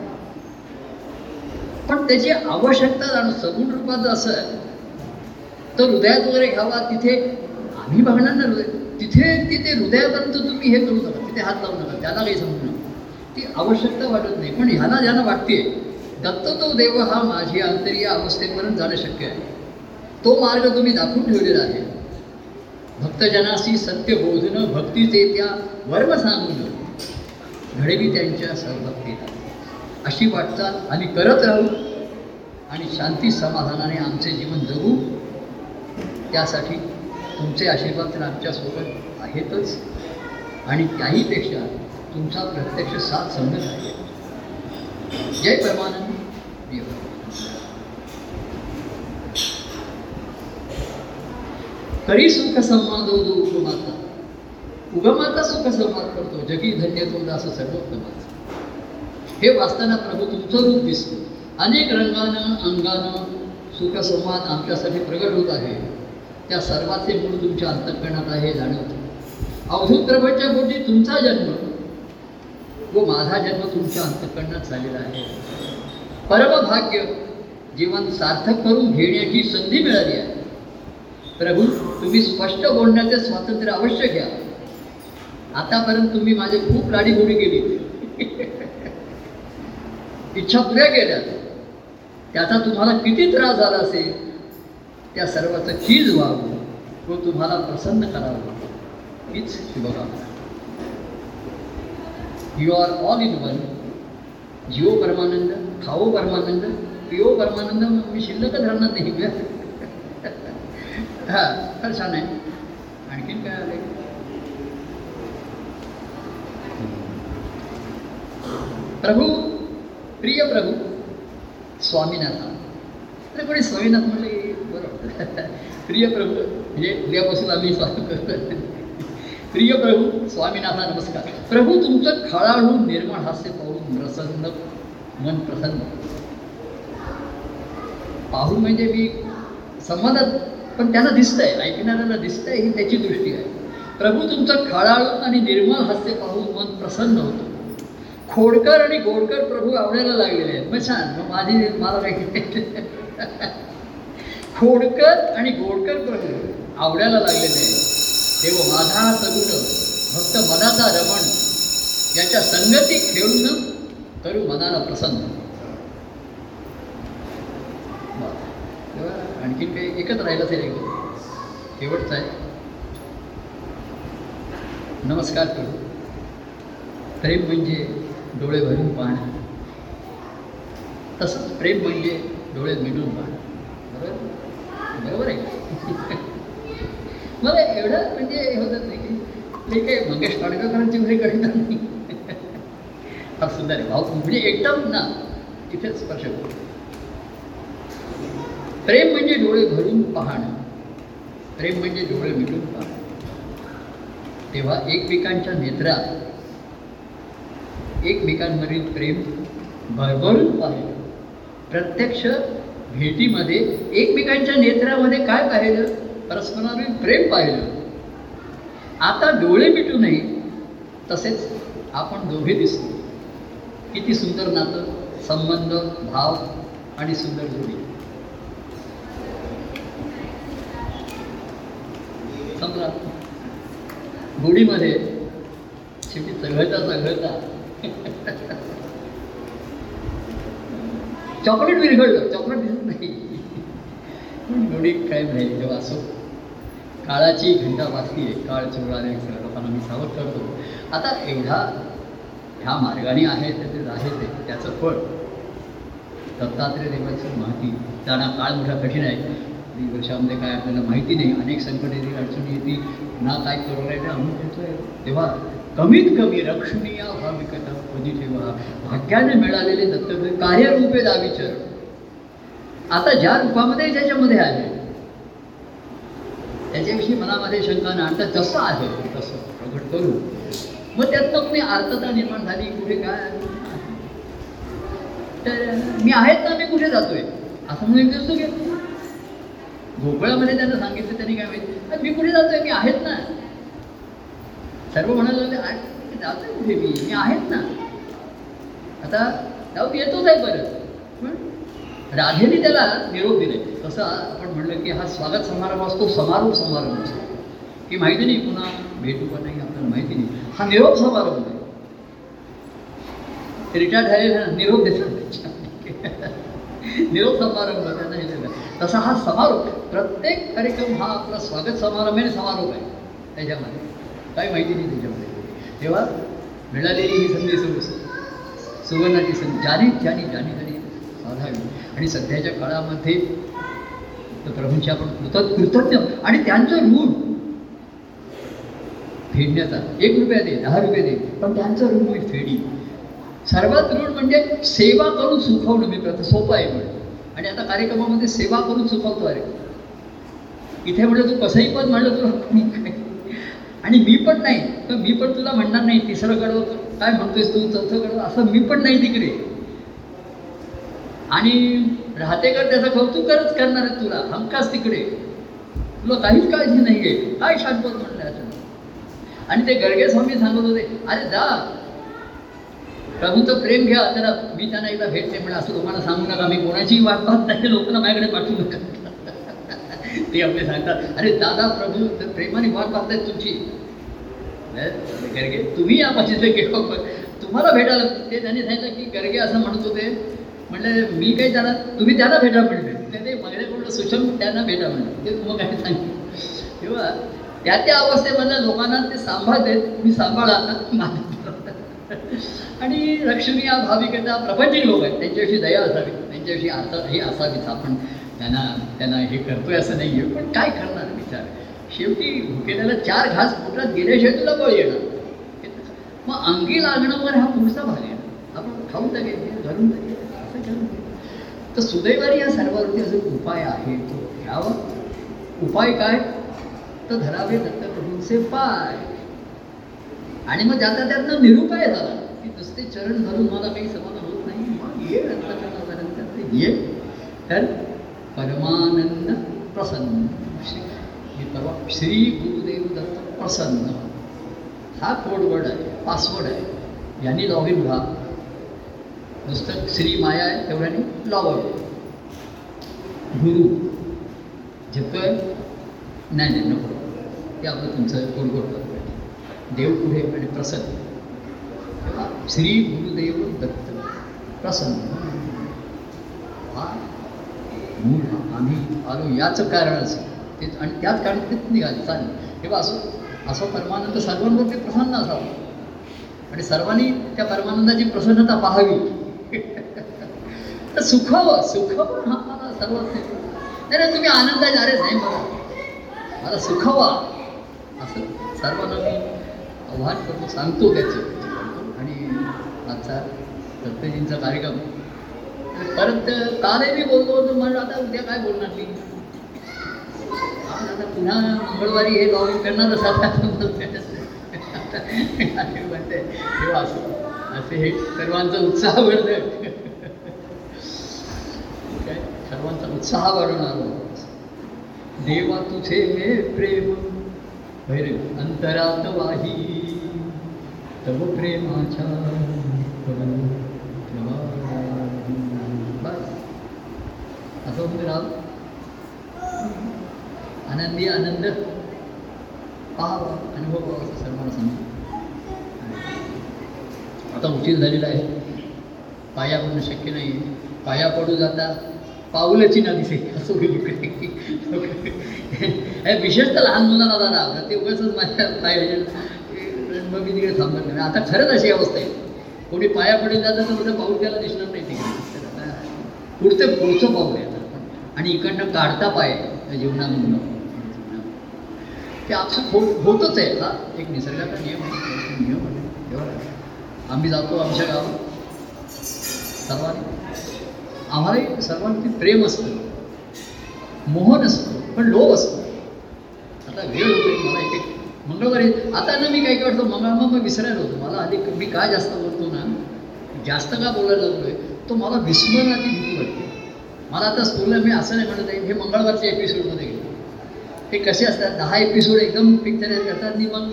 पण त्याची आवश्यकता जाणून, सगुण रूपात असं तर हृदयात वगैरे घ्यावा, तिथे आम्ही बघणार ना तिथे तिथे हृदयापर्यंत तुम्ही हे करू नका, तिथे हात लावू नका, त्याला काही समजू नका, ती आवश्यकता वाटत नाही. पण ह्याला ज्याला वाटते दत्त तो देव हा माझी आंतरीय अवस्थेपर्यंत जाणं शक्य आहे, तो मार्ग तुम्ही दाखवून ठेवलेला आहे. भक्तजनाशी सत्य बोधन भक्तीचे त्या वर्म सांगून घडवी त्यांच्या सहभक्तीला, अशी वाटचाल आम्ही करत राहू आणि शांती समाधानाने आमचे जीवन जगू. त्यासाठी तुमचे आशीर्वाद तर आमच्यासोबत आहेतच, आणि त्याहीपेक्षा तुमचा प्रत्यक्ष साथ समजत आहे. जय परमानंद, जय परमानंद. करी सुख संवाद होतो उगमाता, उगमाता सुख संवाद करतो, जगी धन्य तो दास सर्वोत्तमाचा. हे वाचताना प्रभू तुमचं रूप दिसतो, अनेक रंगानं अंगानं सुखसंवाद आमच्यासाठी प्रगट होत आहे. त्या सर्वाचे मूळ तुमच्या अंतःकरणात आहे जाणवतं. अवधूत प्रभूच्या पोटी तुमचा जन्म व माझा जन्म तुमच्या अंतःकरणात झालेला आहे. परमभाग्य जीवन सार्थक करून घेण्याची संधी मिळाली आहे. प्रभू तुम्ही स्पष्ट बोलण्याचे स्वातंत्र्य अवश्य घ्या. आतापर्यंत तुम्ही माझे खूप लाडीगोडी केली, इच्छा पुऱ्या केल्या, त्याचा तुम्हाला किती त्रास झाला असेल त्या सर्वाचं चीज व्हावं व तुम्हाला प्रसन्न करावं हीच शुभकामना. You are all in one. जीओ परमानंद, खाओ परमानंद, पिओ परमानंद. मी शिल्लकच राहणार नाही का? हां, तर छान आहे. आणखीन काय आलं? प्रभू प्रिय प्रभू स्वामीनाथ. तर कोणी स्वामीनाथ म्हटलं की बरोबर. प्रिय प्रभू म्हणजे उद्यापासून आम्ही स्वागत करतो. प्रिय प्रभू स्वामीनाथा नमस्कार. प्रभू तुमचं खळाळू निर्मळ हास्य पाहून प्रसन्न मन प्रसन्न पाहून म्हणजे मी संवादात पण त्याला दिसतंय, ऐकणाऱ्याला दिसतंय, ही त्याची दृष्टी आहे. प्रभू तुमचं खळाळू आणि निर्मळ हास्य पाहून मन प्रसन्न होतं. खोडकर आणि गोडकर प्रभू आवडायला लागलेले आहेत. मग छान, मग मला काय खोडकर आणि गोडकर प्रभू आवडायला लागलेले आहेत. देव माझा सगुण भक्त मनाचा रमण, याच्या संगती खेळून करू मनाला प्रसन्न. आणखी काही एकच राहिलंच आहे, शेवटचं आहे. नमस्कार प्रभू. प्रेम म्हणजे डोळे भरून पाहणं, तसंच प्रेम म्हणजे डोळे मिळून पाहणं. बरोबर बरोबर आहे. मला एवढं म्हणजे हे होत नाही की ते काही मंगेश पाडगावकरांची वगैरे कळणार नाही. हा सुंदर आहे भाऊ, म्हणजे एकदम ना तिथेच स्पर्श करतो. प्रेम म्हणजे डोळे भरून पाहणं, प्रेम म्हणजे डोळे मिळून पाहणं. तेव्हा एकमेकांच्या नेत्रात एकमेकांवरील प्रेम भरभरून पाहिलं. प्रत्यक्ष भेटीमध्ये एकमेकांच्या नेत्रामध्ये काय पाहिलं? परस्परावरील प्रेम पाहिलं. आता डोळे मिटू नये तसेच आपण दोघे दिसतो. किती सुंदर नातं, संबंध, भाव आणि सुंदर जोडी. समजा गोडीमध्ये शेवटी चघळता चघळता चॉकलेट विरघळलं, चॉकलेट दिसत नाही पण गोडी काय नाही. जेव्हा असो काळाची घंटा वाजतीये, काळ चोळाने सगळ्या लोकांना मी सावध करतो. आता एवढा ह्या मार्गाने आहे ते आहे ते त्याचं फळ दत्तात्रय देवाची माहिती. त्यांना काळ मोठा कठीण आहे, वर्षामध्ये काय आपल्याला माहिती नाही, अनेक संकट येतील, अडचणी येतील ना, काय करून राहिले अनुभव घेतोय. तेव्हा कमीत कमी रक्षणीय भाविकता कधी ठेवा, भाग्याने मिळालेले दत्तत्रय कार्यरूपे दाविचर. आता ज्या रूपामध्ये ज्याच्यामध्ये आले त्याच्याविषयी मनामध्ये शंका ना आणता जसं आहे तसं प्रकट करू. मग त्यातनं कुणी आर्तता निर्माण झाली, कुठे काय तर मी आहेत ना, मी कुठे जातोय असं म्हणून एक दिवस घेतो. भोपळामध्ये त्यांना सांगितलं, त्यांनी काय माहिती मी कुठे जातोय, मी आहेत ना. सर्व म्हणायला लागले आठ जातोय कुठे मी, मी आहेत ना, आता जाऊ येतोच आहे परत. पण राधेने त्याला निरोप दिले. तसं आपण म्हणलं की हा स्वागत समारंभ असतो, समारोप समारंभ असतो. की माहिती नाही, पुन्हा भेटू का नाही आपल्याला माहिती नाही. हा निरोप समारंभ आहे, रिटायर झालेला निरोप देतात, निरोप समारंभ त्यांना दिलेला तसा हा समारोप आहे. प्रत्येक कार्यक्रम हा आपला स्वागत समारंभाने समारोप आहे, त्याच्यामध्ये काही माहिती नाही त्याच्यामध्ये. तेव्हा मिळालेली ही संधी सुवर्णाची संधी जाणीत जाणीत जाणीत आणि साधावी. आणि सध्याच्या काळामध्ये तर प्रभूंची आपण कृतज्ञ आणि त्यांचं ऋण फेडण्याचा, 1 रुपया दे 10 रुपये दे, पण त्यांचं ऋण मी फेडी. सर्वात ऋण म्हणजे सेवा करून सुखवणं. मी प्रथा सोपं आहे म्हणून, आणि आता कार्यक्रमामध्ये सेवा करून सुखवतो. अरे इथे म्हटलं तू कसंही पण म्हणलं तुला, आणि मी पण नाही तर मी पण तुला म्हणणार नाही. तिसरं गडव काय म्हणतोयस तू, चौथं गडव असं मी पण नाही तिकडे. आणि राहते कर त्याचं कौतुकच करणार आहे तुला, हमखास तिकडे तुला काहीच काळजी नाही आहे, काय शांतपत म्हणणार तुला. आणि ते गर्गे स्वामी सांगत होते, अरे जा प्रभूचं प्रेम घ्या. त्याला मी त्यांना एकदा भेटते म्हणलं, असं तुम्हाला सांगू नका, मी कोणाचीही वाट पाहत नाही, लोकांना माझ्याकडे पाठवू नका. ते आपले सांगतात, अरे दादा प्रभू तर प्रेमाने वाट पाहत आहेत तुमची. गर्गे तुम्ही या पाहिजे केव्हा पण तुम्हाला भेटायला. ते त्यांनी सांगितलं की गर्गे असं म्हणत होते, म्हणले मी काही त्यांना तुम्ही त्यांना भेटा म्हणले, ते माझ्याकडून सुषम त्यांना भेटा म्हणलं. ते तुम्हाला काय सांगितलं तेव्हा त्या अवस्थेमधल्या लोकांना ते सांभाळत आहेत, मी सांभाळा आणि लक्ष्मी या भाविकेचा प्रपंचिक लोक आहेत, त्यांच्याविषयी दया असावी, त्यांच्याविषयी आता हे असावीच. आपण त्यांना त्यांना हे करतोय असं नाही आहे, पण काय करणार विचार. शेवटी भुकेल्याला 4 घास पोटात गेल्याशिवाय तुला बळ येणार. मग अंगी लागणं पण हा पुढचा भाग आहे. आपण खाऊन टाकायचे, घालून टाकायचे, असं करून तर सुदैवाने या सर्वांवरती अजून उपाय आहे, तो घ्यावा. उपाय काय तर धरावे दत्तप्रभूंचे पाय. आणि मग ज्याचा त्यातनं निरुपाय झाला की नुसते चरण धरून मला काही समाधान होत नाही, मग ये दत्तप्रभूंपर्यंत ये तर परमानंद प्रसन्न. हे परवा श्री गुरुदेव दत्त प्रसन्न हा कोडवर्ड आहे, पासवर्ड आहे, यांनी लॉग इन व्हा. नुसतं श्री माया आहे तेवढ्याने लॉग आउट. गुरु झपतोय नाही नाही नको, ते आपलं तुमचं कोडवर्ड करतो. देव पुढे आणि प्रसन्न. श्री गुरुदेव दत्त प्रसन्न हा मूळ. आम्ही आलो याचं कारण असं तेच, आणि त्याच कारण तेच निघाले चालेल. तेव्हा असं परमानंद सर्वांवरती प्रसन्न असावा, आणि सर्वांनी त्या परमानंदाची प्रसन्नता पाहावी. तर सुखावं सुखावं हा मला सर्वात नाही नाही, तुम्ही आनंदाचे अरे नाही बघा मला सुखावा, असं सर्वांना मी आव्हान करून सांगतो त्याचं. आणि आजचा दत्तजींचा कार्यक्रम परत कालही मी बोललो होतो, म्हणलं आता उद्या काय बोलणार मी, आता पुन्हा मंगळवारी हे लॉग इन करणार म्हणते. तेव्हा असे हे सर्वांचा उत्साह वाढत, काय सर्वांचा उत्साह वाढवणार. देवा तुझे हे प्रेम भैरव अंतरात वाही, तव प्रेमाच्या आनंदी आनंद पाहावा, अनुभव पाहावा, असं सर्वांना सांगतो. आता उशीर झालेला आहे, पाया पडणं शक्य नाही. पाया पडू जाता पाऊलची ना दिसे असं विशेषतः लहान मुलांना जाणार आवडत. ते उगाचच माझ्या पायाच्या मग मी तिकडे थांबत नाही. आता खरंच अशी अवस्था आहे, कोणी पाया पडून जातं तर तुझं पाऊल त्याला दिसणार नाही तिकडे. आता पुढचं पाऊल आहे, आणि इकडनं काढता पाय जीवनामधून ते आपसूक होतच आहे. आता एक निसर्गाचा नियम आहे. तेव्हा आम्ही जातो आमच्या गावात, सर्वांना आम्हालाही सर्वांनी प्रेम असतं, मोह नसतो, पण लोभ असतो. आता वेळ होतो मला एक मंगळवारी आता ना मी काय करतो मंगळवार मग विसरायला होतो मला आधी मी काय जास्त बोलतो ना, जास्त का बोलायला लागलोय तो मला विस्मरणाची भीती वाटते. मला आता स्कूलला मी असं नाही म्हणत आहे, हे मंगळवारच्या एपिसोडमध्ये गेले हे कसे असतात 10 एपिसोड एकदम पिक्चराईज करतात आणि मग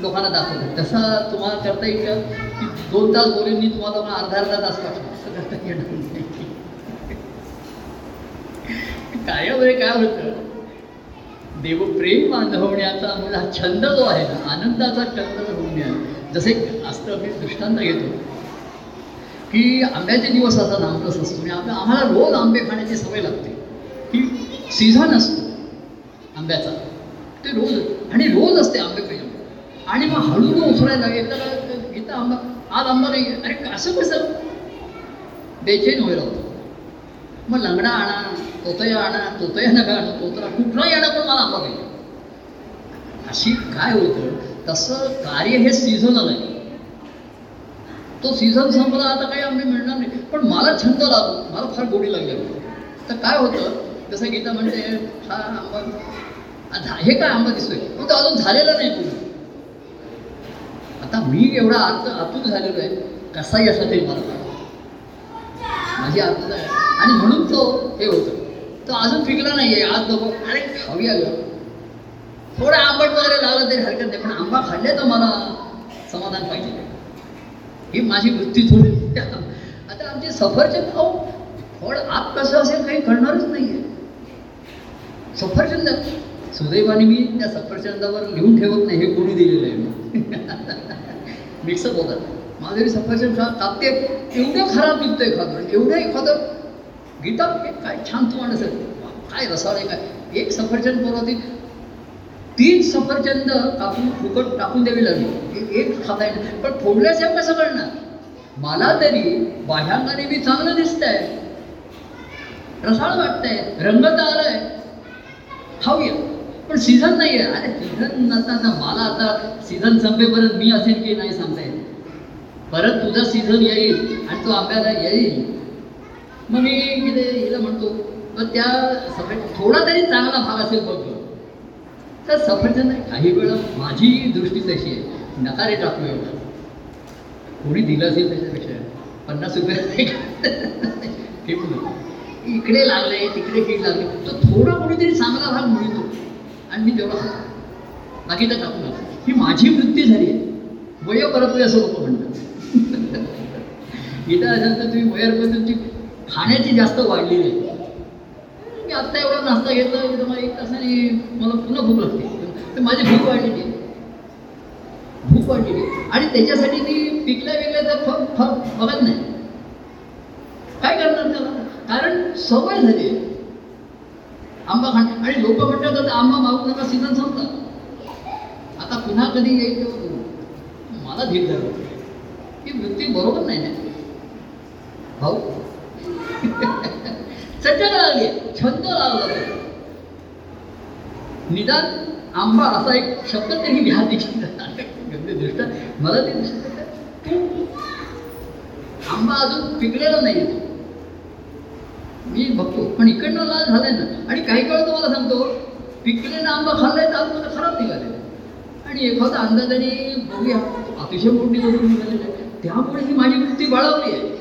लोकांना दाखवतात. तसा तुम्हाला करता येईल का की 2 तास बोलून मी तुम्हाला लोकांना अर्धा तास पाठवतो, असं करता येणार नाही. काय वगैरे काय होतं देवप्रेम बांधवण्याचा मला छंद जो आहे ना, आनंदाचा छंद होऊन आहे. जसे असतं, मी दृष्टांत घेतो की आंब्याचे दिवस असा लांबच असतो आणि आम्हाला रोज आंबे खाण्याची सवय लागते. की सीझन असतो आंब्याचा, ते रोज आणि रोज असते आंबे पाहिजे. आणि मग हळूहळू उचलायला लागेल, घेता आंबा, आज आंबा नाही, अरे असं कसं बेचैन व्हायला होतं. मग लंगडा आणा, तोतया आणा, तोतया नका आणा, तोतरा कुठलाही आणा, पण मला आंबा पाहिजे. अशी काय होतं, तसं कार्य हे सीझनल आहे. तो सीझन संपला, आता काही आंबे मिळणार नाही, पण मला छंद लागतो, मला फार गोडी लागली. तर काय होतं, जसं गीता म्हणते, हा आंबा, हे काय आंबा दिसतोय, मग तो अजून झालेला नाही पूर्ण. आता मी एवढा आतून झालेलो आहे, कसाही असा तरी मला माझी आतून आहे, आणि म्हणून तो हे होतं, तो अजून पिकला नाही आहे. आज नको, अरे खाऊया ग, थोडा आंबट वगैरे लागला तरी हरकत नाही, पण आंबा खाल्ले तर मला समाधान पाहिजे. ही माझी वृत्ती थोडी. आता आमचे सफरचंद खाऊ, फळ आत कसं असेल काही कळणारच नाही आहे. सफरचंद सुदैवाने मी त्या सफरचंदावर लिहून ठेवत नाही, हे कोणी दिलेलं आहे, मिक्सअप होतात. माझं मी सफरचंद तापते, एवढं खराब निघतंय खातं, एवढं एखादं गीता काय छान तू माणूस आहे, काय रसाळ आहे, काय एक सफरचंद परत 3 सफरचंद कापून फुकट टाकून द्यावी लागली, एक खाता येईल. पण फोडल्याच्या कसं कळणार, मला तरी बाह्यांगाने मी चांगलं दिसतंय, रसाळ वाटतंय, रंगत आलाय, खाऊया, पण सीझन नाही आहे. अरे सीझन नसताना मला आता सीझन संपेपर्यंत मी असेल की नाही सांगता येईल. परत तुझा सीझन येईल आणि तो आंब्याला येईल. मग मी तिथे हिला म्हणतो, मग त्या सफर थोडा तरी चांगला भाग असेल बघ. तर सफरचंद काही वेळा माझी दृष्टी तशी आहे, नकारे टाकू एवढा, कोणी दिलं असेल त्याच्यापेक्षा ₹50 ठेवून इकडे लागले, तिकडे कीड लागले, तर थोडा कोणीतरी चांगला भाग मिळतो आणि मी तेवढा बाकी तर टाकू नका. ही माझी वृत्ती झाली आहे. वयोपरत्वे असं लोक म्हणतात, इथं असेल तर तुम्ही वयोपरत्वे तुमची खाण्याची जास्त वाढली नाही. मी आत्ता एवढा नाश्ता घेतला, इथं मला 1 तासाने मला पुन्हा भूक लागते, तर माझी भूक वाढलेली आहे, भूक वाढलेली आहे. आणि त्याच्यासाठी मी पिकल्या तर फक बघत नाही, काय करणार त्याला, कारण सवय झाली आंबा खाण. आणि लोक म्हणतात तर आंबा मागू नका, सीझन संपला, आता पुन्हा कधी येईल तेव्हा करू. मला धीर झालं, ही वृत्ती बरोबर नाही ना भाऊ. चटक लागली, छंद लागला. निदान आंबा असा एक शब्द तरी घ्या, दृष्ट मला ते दृष्ट, आंबा अजून पिकलेला नाही आहे मी बघतो, पण इकडनं लाल झालाय ना. आणि काही काळ तुम्हाला सांगतो, पिकलेला आंबा खाल्लाय तर आज खराब निघाले, आणि एखादा अंदाजाने बघूया अतिशय मोठी करून निघालेली आहे. त्यामुळे ही माझी वृत्ती बाळावली आहे,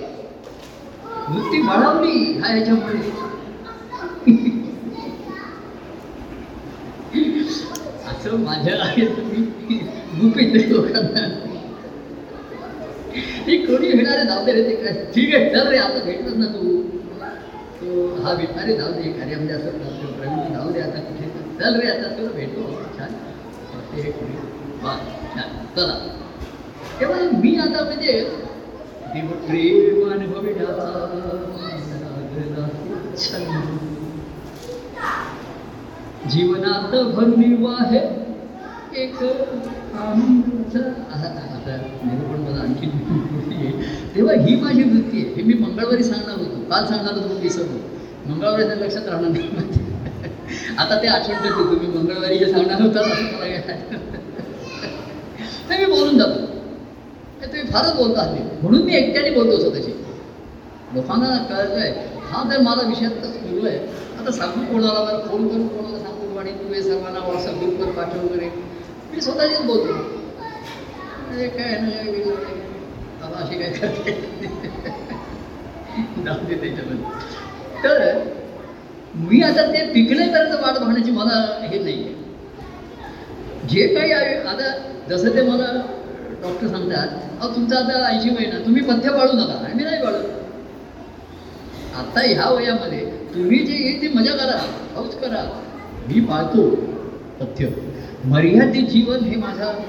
वृत्ती बाळावली हा याच्यामुळे. असं माझ्या तुम्ही गुपित लोकांना ही कोणी घेणारे धावते रे, ते काय ठीक आहे चल रे, आता भेटत ना तू, हा भेटणारे जाऊ दे, कार्यामध्ये असं प्रवीण जाऊ दे, आता कुठे चल रे, आता तुला भेटू छान ते छान चला. तेव्हा मी आता म्हणजे देवप्रेमान जीवनात भरनिर्वा हे एक आता निरूपण मला आणखी वृत्ती आहे. तेव्हा ही माझी वृत्ती आहे, हे मी मंगळवारी सांगणार होतो, काल सांगणार होतो, विसरलो, मंगळवारी तर लक्षात राहणार नाही. आता ते आठवण देतो, तुम्ही मंगळवारी हे सांगणार होता नाही, मी बोलून जातो, तुम्ही फारच बोलता आले म्हणून मी एकट्याने बोलतो स्वतःशी. लोकांना कळलं आहे हा, तर मला विषयात सुरू आहे. आता सांगू कोणाला, मला फोन करून कोणाला सांगू, आणि तुम्ही सर्वांना व्हॉट्सअप ग्रुपवर पाठव वगैरे, मी स्वतःशीच बोलतो. काय बाबा अशी काय करते, जाऊ दे त्याच्यामध्ये. तर मी आता ते पिकण्यापर्यंत वाट पाहण्याची मला हे नाही आहे. जे काही आहे आता, जसं ते मला डॉक्टर सांगतात, अहो तुमचा आता 80 महिना, तुम्ही पथ्य पाळू नका, आणि मी नाही पाळत. आता ह्या वयामध्ये तुम्ही जे येईल ती मजा करा, हौस करा, मी पाळतो तथ्य. मर्यादित जीवन हे माझं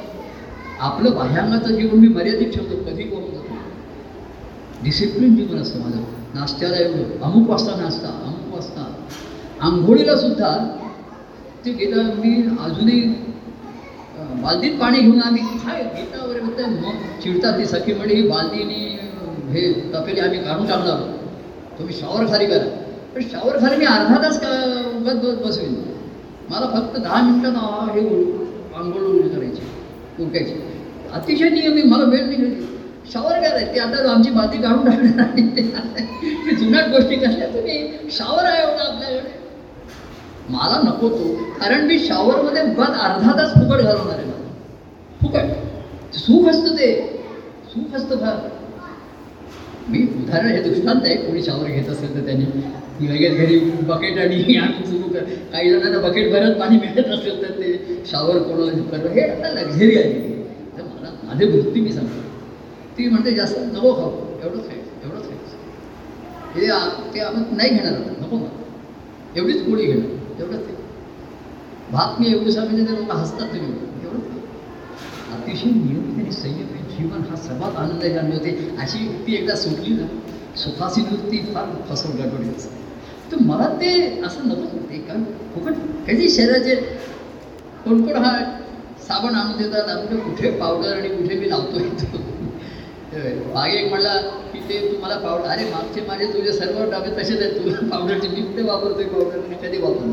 आपलं बाह्यांचं जीवन मी मर्यादित ठेवतो, कधी करून जातो. डिसिप्लिन जीवन असतं माझं. नाश्त्याला एवढं अमुक वाजता नाश्ता, अमुक वाजता आंघोळीला सुद्धा ते गेला मी अजूनही बाल्दीत पाणी घेऊन आम्ही काय घेता वगैरे म्हणतात. मग चिडतात ती सखी म्हणे ही बाल्दीने हे तपेली आम्ही काढून टाकणार, तुम्ही शॉवर खाली करा. पण शॉवर खाली मी अर्धा तास का बसवेन, मला फक्त 10 मिनटात हे आंघोळ करायची उरकायची, अतिशय नियमित, मला वेळ नाही शॉवर करायचं. ते आता आमची बाती काढून टाकणार, जुन्याच गोष्टी कशा तुम्ही शॉवर आहे होता आपल्याकडे, मला नको तो. कारण मी शॉवरमध्ये बघ अर्धा तास फुकट घालवणार आहे, मला फुकट सुख असतं, ते सुख असतं फार. मी उदाहरण हे दृष्टांत आहे, कोणी शॉवर घेत असेल तर त्यांनी लगेच घरी बकेट आणि आणून सुरू कर. काही जणांना बकेट भरत पाणी मिळत असेल तर ते शॉवर कोण करणं हे आता लक्झरी आहे. तर मला माझे वृत्ती मी सांगतो, ती म्हणते जास्त नको खाऊ, एवढंच खायचं, एवढंच खायचं, हे ते आपण नाही घेणार आता, नको खाऊ, एवढीच गोळी घेणार, एवढंच भात मी एवढं सांगितलं तर लोक हसतात, तुम्ही एवढंच. अतिशय नियमित आणि संयम जीवन हा सर्वात आनंदायी जाणवते. अशी वृत्ती एकदा सुटली ना, सुखासी वृत्ती फार फसवून गडबडी असते. तर मला ते असं नको होते, कारण फुकट काही शरीराचे कोणकोण हा साबण आणून देतात, आमच्या कुठे पावडर आणि कुठे मी लावतो येतो. मागे एक म्हणला की ते तुम्हाला पावडर, अरे मागचे माझे तुझे सर्व डबे तसेच आहेत, तुला पावडरचे मी कुठे वापरतोय पावडर आणि कधी वापरतो,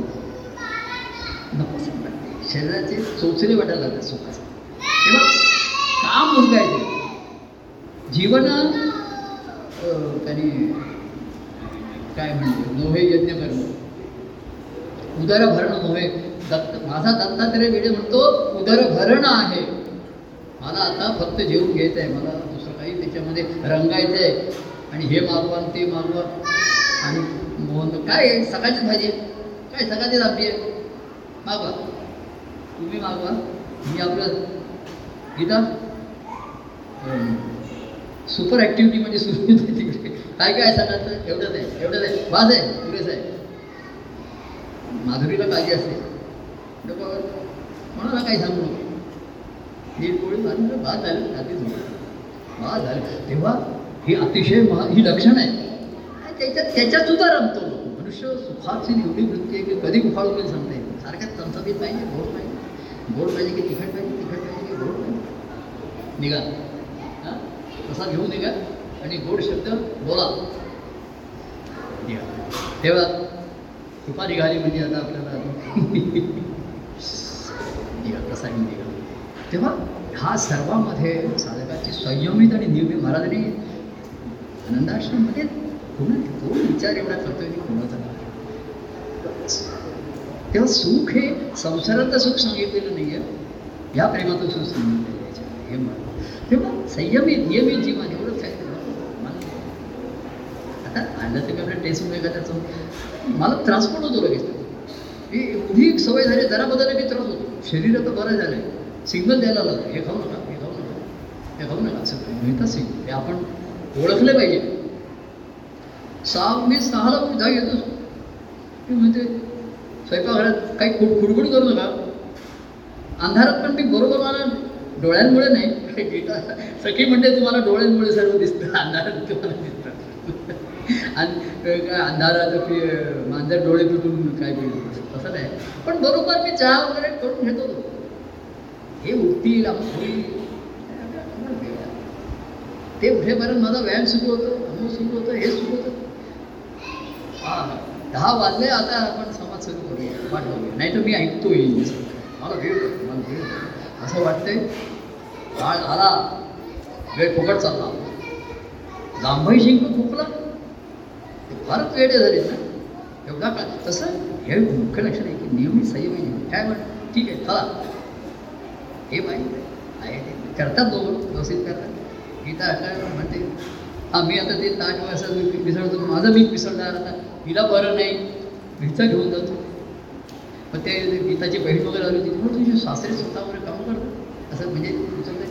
नको सांगतात. शरीराचे चोचले वाटायला लागतात सुखाचे, तेव्हा काम उरकायचं जीवन. त्यांनी काय म्हणतो नोहे यज्ञ करणं, उदर भरणं नोहे. दत्त माझा दत्तात्रय वेळे म्हणतो उदर भरणं आहे, मला आता फक्त जेवून घ्यायचं आहे, मला दुसरं काही त्याच्यामध्ये रंगायचं आहे आणि हे मागवा आणि ते मागवा आणि मोहन काय सकाळची भाजी आहे, काय सकाळची दाबी आहे, मागवा तुम्ही मागवा. मी आपलं गीता सुपर ॲक्टिव्हिटी म्हणजे सुरू तिकडे काय काय सांगायचं, एवढंच आहे, एवढंच आहे, वाज आहे, पुरेस आहे. माधुरीला काळजी असते, कोणाला काही सांगू नको, नीट पोळी झाली, वाद झालं, आधीच वाद झालं. तेव्हा ही अतिशय ही लक्षण आहे, त्याच्यात सुद्धा रमतो मनुष्य. सुखाची एवढी वृत्ती आहे की कधी उफाळून होईल सांगता येईल. सारख्याच चमचमीत पाहिजे, गोड पाहिजे, गोड पाहिजे की तिखट पाहिजे, तिखट पाहिजे की गोड पाहिजे, निघा हां तसा घेऊन निघा आणि गोड शब्द बोला निघा. तेव्हा कृपा निघाली म्हणजे आता आपल्याला निघा प्रसाद निघा. तेव्हा हा सर्वामध्ये साधकाची संयमित आणि नियमित. महाराजांनी आनंदाश्रममध्ये कोण विचार एवढा करतोय की कोणाचा नाही. तेव्हा सुख हे संसारातलं सुख सांगितलेलं नाही आहे, या प्रेमाचं सुख सांगितलेलं. तेव्हा संयमित नियमित जीवन एवढंच काय आता आणलं तर मी आपल्या टेस्ट वगैरे त्याचं मला त्रास पण होतो लगेच. हे एवढी सवय झाली, जरा बदलला मी त्रास होतो. शरीरात बरं झालं आहे, सिग्नल द्यायला लागलं, हे खाऊ नका, हे खाऊ नका, हे खाऊ नका, असं मिळतात सिग्नल. हे आपण ओळखलं पाहिजे. मी 6ला जाग येतो, मी म्हणते स्वयंपाकघरात काही खुडखुड करू नका, अंधारात पण मी बरोबर मला डोळ्यांमुळे नाही डेटा सखी म्हणते तुम्हाला डोळ्यांमुळे सर्व दिसतं, अंधारात तुम्हाला दिसतं आणि अंधारात मांजर डोळे पिटून काय पिटून असं नाही. पण बरोबर मी चहा वगैरे करून घेतो. हे उठतील ते उठेपर्यंत माझा व्यायाम सुरू होतो, अमूल सुरू होतं, हे सुरू होतं. हा 10 वाजले आता आपण समाज सुरू करूया, वाट लावूया, नाही तर मी ऐकतो येईल मला वेळ, मला वेळ असं वाटतंय. काळ आला, वेळ फुकट चालला, जांभई शिंकून फुकला, फारच वेळ झाले ना एवढा काळ. तसं हे मुख्य लक्षण आहे की नियमित संयम आहे. काय म्हणत ठीक आहे चला हे माहिती आहे ते करतात, दोघं व्यवस्थित करतात. गीता काय म्हणते हा मी आता ते ताट वाजता मिसळतो, माझं मी मिसळणार आता, हिला बरं नाही हिचं घेऊन जातो. मग ते गीताची बहीण वगैरे आली होती, मग तुझे सासरे स्वतःवर काम करतात असं म्हणजे तुमच्याकडे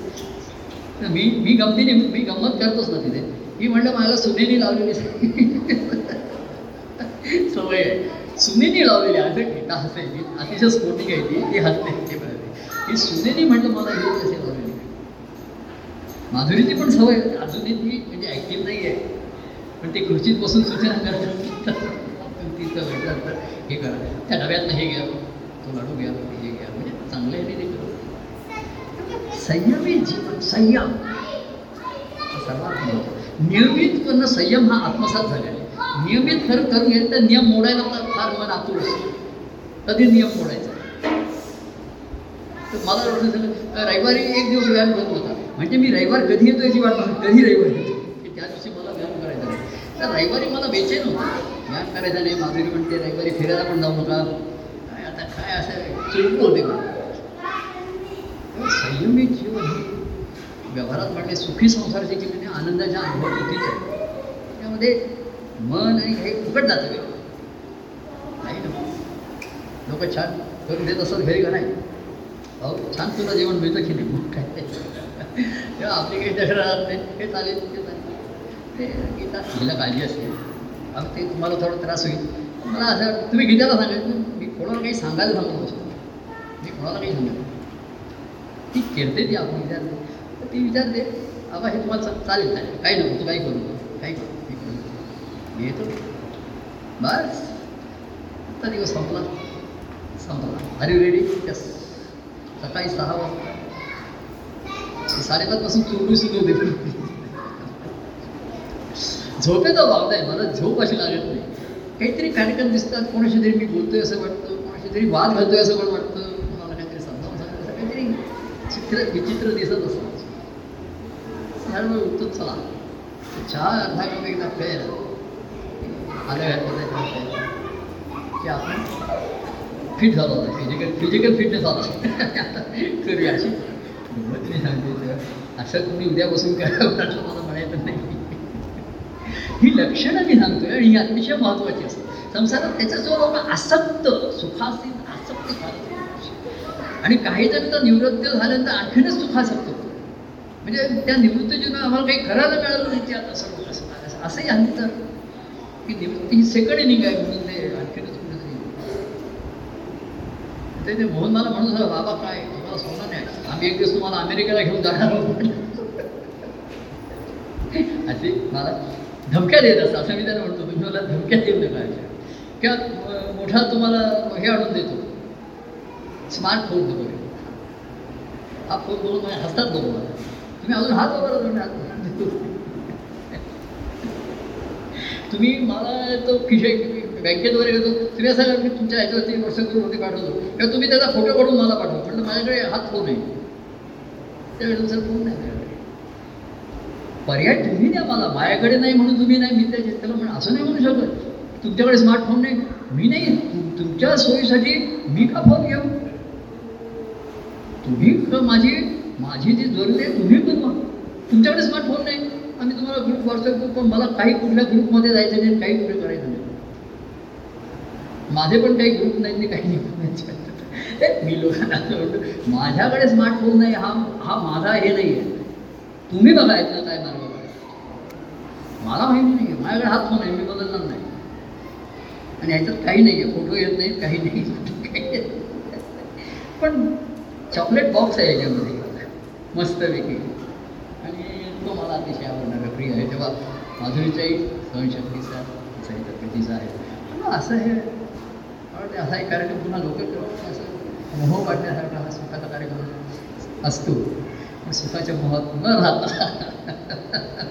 मी मी गमतीने मी गंमत करतोच ना तिथे. मी म्हणलं मला सुनेनी लावलेली सवय आहे, सुनेने लावलेली असं ठेका हसायची, अतिशय स्फोटी घ्यायची, ती हसते ठेपर्यंत. ही सुनेने म्हटलं मला हे कसे लावलेली. माधुरीची पण सवय अजूनही ती म्हणजे ॲक्टिव्ह नाही आहे, पण ती खुर्चीत बसून सूचना करतात, तिचं घडलं हे करा, त्या डब्यातनं हे घ्या, तो लाडू घ्या, हे घ्या, म्हणजे चांगलं आहे ते करत. संयमी जीवन, संयम सर्वात महत्त्वाचा. नियमितपणे संयम हा आत्मसात झालेला आहे. नियमित खरं करून घेतलं तर नियम मोडायला फार मन आतुर असतो, कधी नियम मोडायचा. तर मला एवढं झालं रविवारी एक दिवस व्यायाम करत होता, म्हणजे मी रविवार कधी येतो याची वाट पाहतो, कधी रविवारी येतो की त्या दिवशी मला व्यायाम करायचा नाही. तर रविवारी मला बेचैन होतं, व्यायाम करायचा नाही. माधुरी म्हणते रविवारी फिरायला पण जाऊ नका, काय आता काय असं चिडकू होते मला. संयमी जीवन हे व्यवहारात म्हणले सुखी संसाराची किंमत आनंदाच्या अनुभूतीच आहे. त्यामध्ये मन आणि घाई फुकट जातं घरी नाही ना. लोक छान करून देत असत घरी का नाही, अहो छान तुला जेवण मिळतं की नाही मग काय तेव्हा आपली काही तक्रार राहत नाही. हे चालेल ते चालेल, गीता तिला काळजी असते, अगं ते तुम्हाला थोडा त्रास होईल. मला असं तुम्ही गीताला सांगायचं, मी कोणाला काही सांगायला सांगत असतो, मी कोणाला काही सांगायचं. ती करते ती आपण विचारते, ती विचारते अबा हे तुम्हाला चालेल चालेल, काही नको तू काही करू नको, काही करू येतो बस. आता दिवस संपला संपला. Are you ready? यस. सकाळी 6 वाजता 5:30 पासून चोरू सुरू देतो. झोपेचा भाव नाही, मला झोप अशी लागत नाही. काहीतरी कार्यक्रम दिसतात, कोणाशी तरी मी बोलतोय असं वाटतं, कोणाशी तरी वाद घालतोय असं पण वाटतं, मला काहीतरी समजावून सांगायचं, काहीतरी चित्र विचित्र दिसत असतात. त्यामुळे उठतो चला चार अर्धा कमी एकदा फेर आलं घातलं की आपण फिट झालो होता, फिजिकल फिटनेस आला करू अशी मी सांगते. असं तुम्ही उद्या बसून काय मला म्हणायचं नाही. ही लक्षणं मी सांगतोय आणि ही अतिशय महत्त्वाची असतात संसारात. त्याचा जो लोक आसक्त सुखासीन आसक्त झाला आणि काही जण तर निवृत्त झाल्यानंतर आणखीनच सुखासक्त होतो, म्हणजे त्या निवृत्त जीवनात आम्हाला काही करायला मिळालं नाही ते आता सर्व असं असंही आम्ही तर की निवृत्ती ही सेकंड इनिंग आहे म्हणून ते आणखीनच कुठेतरी ते ते मोहन मला म्हणून झालं बाबा काय तुम्हाला सोनं नाही, आम्ही एक दिवस तुम्हाला अमेरिकेला घेऊन जाणार आहोत असे मला धमक्या देत असतात. असं मी त्यांना म्हणतो तुम्ही मला धमक्या देऊ नका, किंवा मोठा तुम्हाला हे आणून देतो स्मार्टफोन तो बघा हा फोन बघून हसतात बघू मला, तुम्ही अजून हात वापरत हात तुम्ही मला तो खिशे बँकेत वगैरे घेतो, तुम्ही असं कारण मी तुमच्या ह्याच्यावरती व्हॉट्सअपवरती पाठवतो किंवा तुम्ही त्याचा फोटो काढून मला पाठवा, म्हणलं माझ्याकडे हात फोन आहे त्यावेळेला तुमचा फोन नाही माझ्याकडे, पर्याय तुम्ही द्या मला, माझ्याकडे नाही म्हणून तुम्ही नाही मी त्याच्या त्याला म्हणून असं नाही म्हणू शकत तुमच्याकडे स्मार्टफोन नाही मी नाही, तुमच्या सोयीसाठी मी का फोन घेऊ, तुम्ही माझी माझी जी जरुरी आहे तुम्ही बनवा, तुमच्याकडे स्मार्टफोन नाही आम्ही तुम्हाला ग्रुप व्हॉट्सअप ग्रुप पण मला काही कुठल्या ग्रुपमध्ये जायचं नाही, काही कुठे करायचं नाही, माझे पण काही ग्रुप नाही ते काही नाही. मी लोकांना म्हणतो माझ्याकडे स्मार्टफोन नाही हा हा माझा हे नाही आहे, तुम्ही बघा आहेत ना काय मार्ग बघायचं, मला माहिती नाही आहे, माझ्याकडे हात फोन आहे मी बदलणार नाही आणि ह्याच्यात काही नाही आहे, फोटो येत नाहीत काही नाही काही पण चॉकलेट बॉक्स आहे याच्यामध्ये मस्तपैकी तो मला अतिशय आवडणारा प्रिय आहे. तेव्हा माधुरीचाही सहनशक्तीचा तिचाही तब्येतीचा आहे असं हे आवडते. असा एक कार्यक्रम पुन्हा लोक असं मोह वाटण्यासारखा हा सुखाचा कार्यक्रम असतो, पण सुखाच्या मोहात न राहता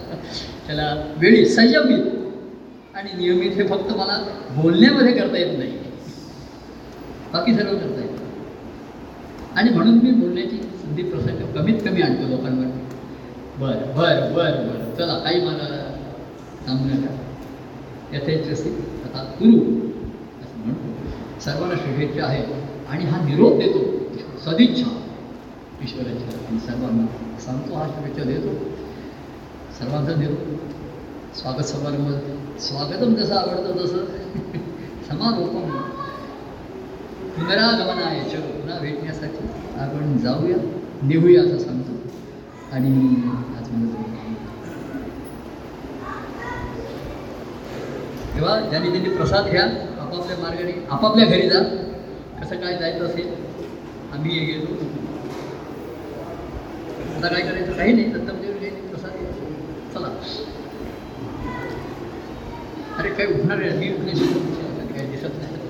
त्याला वेळी संयमित आणि नियमित हे फक्त मला बोलण्यामध्ये करता येत नाही, बाकी सर्व करता येतं. आणि म्हणून मी बोलण्याची संधी प्रसंग कमीत कमी आणतो लोकांवर. बरं बरं बरं बरं चला काही मला सांगू नका, यथेच्छसी तथा कुरु असं म्हणतो. सर्वांना शुभेच्छा आहे आणि हा निरोप देतो सदिच्छा ईश्वराच्या, आणि सर्वांना सांगतो हा शुभेच्छा देतो. सर्वांचा निरोप स्वागत समारंभ, स्वागतम जसं आवडतं तसं समारोपम पुनरागमनाय च, पुन्हा भेटण्यासाठी आपण जाऊया निघूया असं सांगतो. आणि आज मला तेव्हा ज्यांनी त्यांनी प्रसाद घ्या. आपापल्या मार्गाने आपापल्या घरी जा. कसं काय जायचं असेल आम्ही हे गेलो, आता काय करायचं काही नाही, दत्तमदेव काही प्रसाद चला. अरे काय उठणार आहे, मी उठण्याची काय दिसत नाही.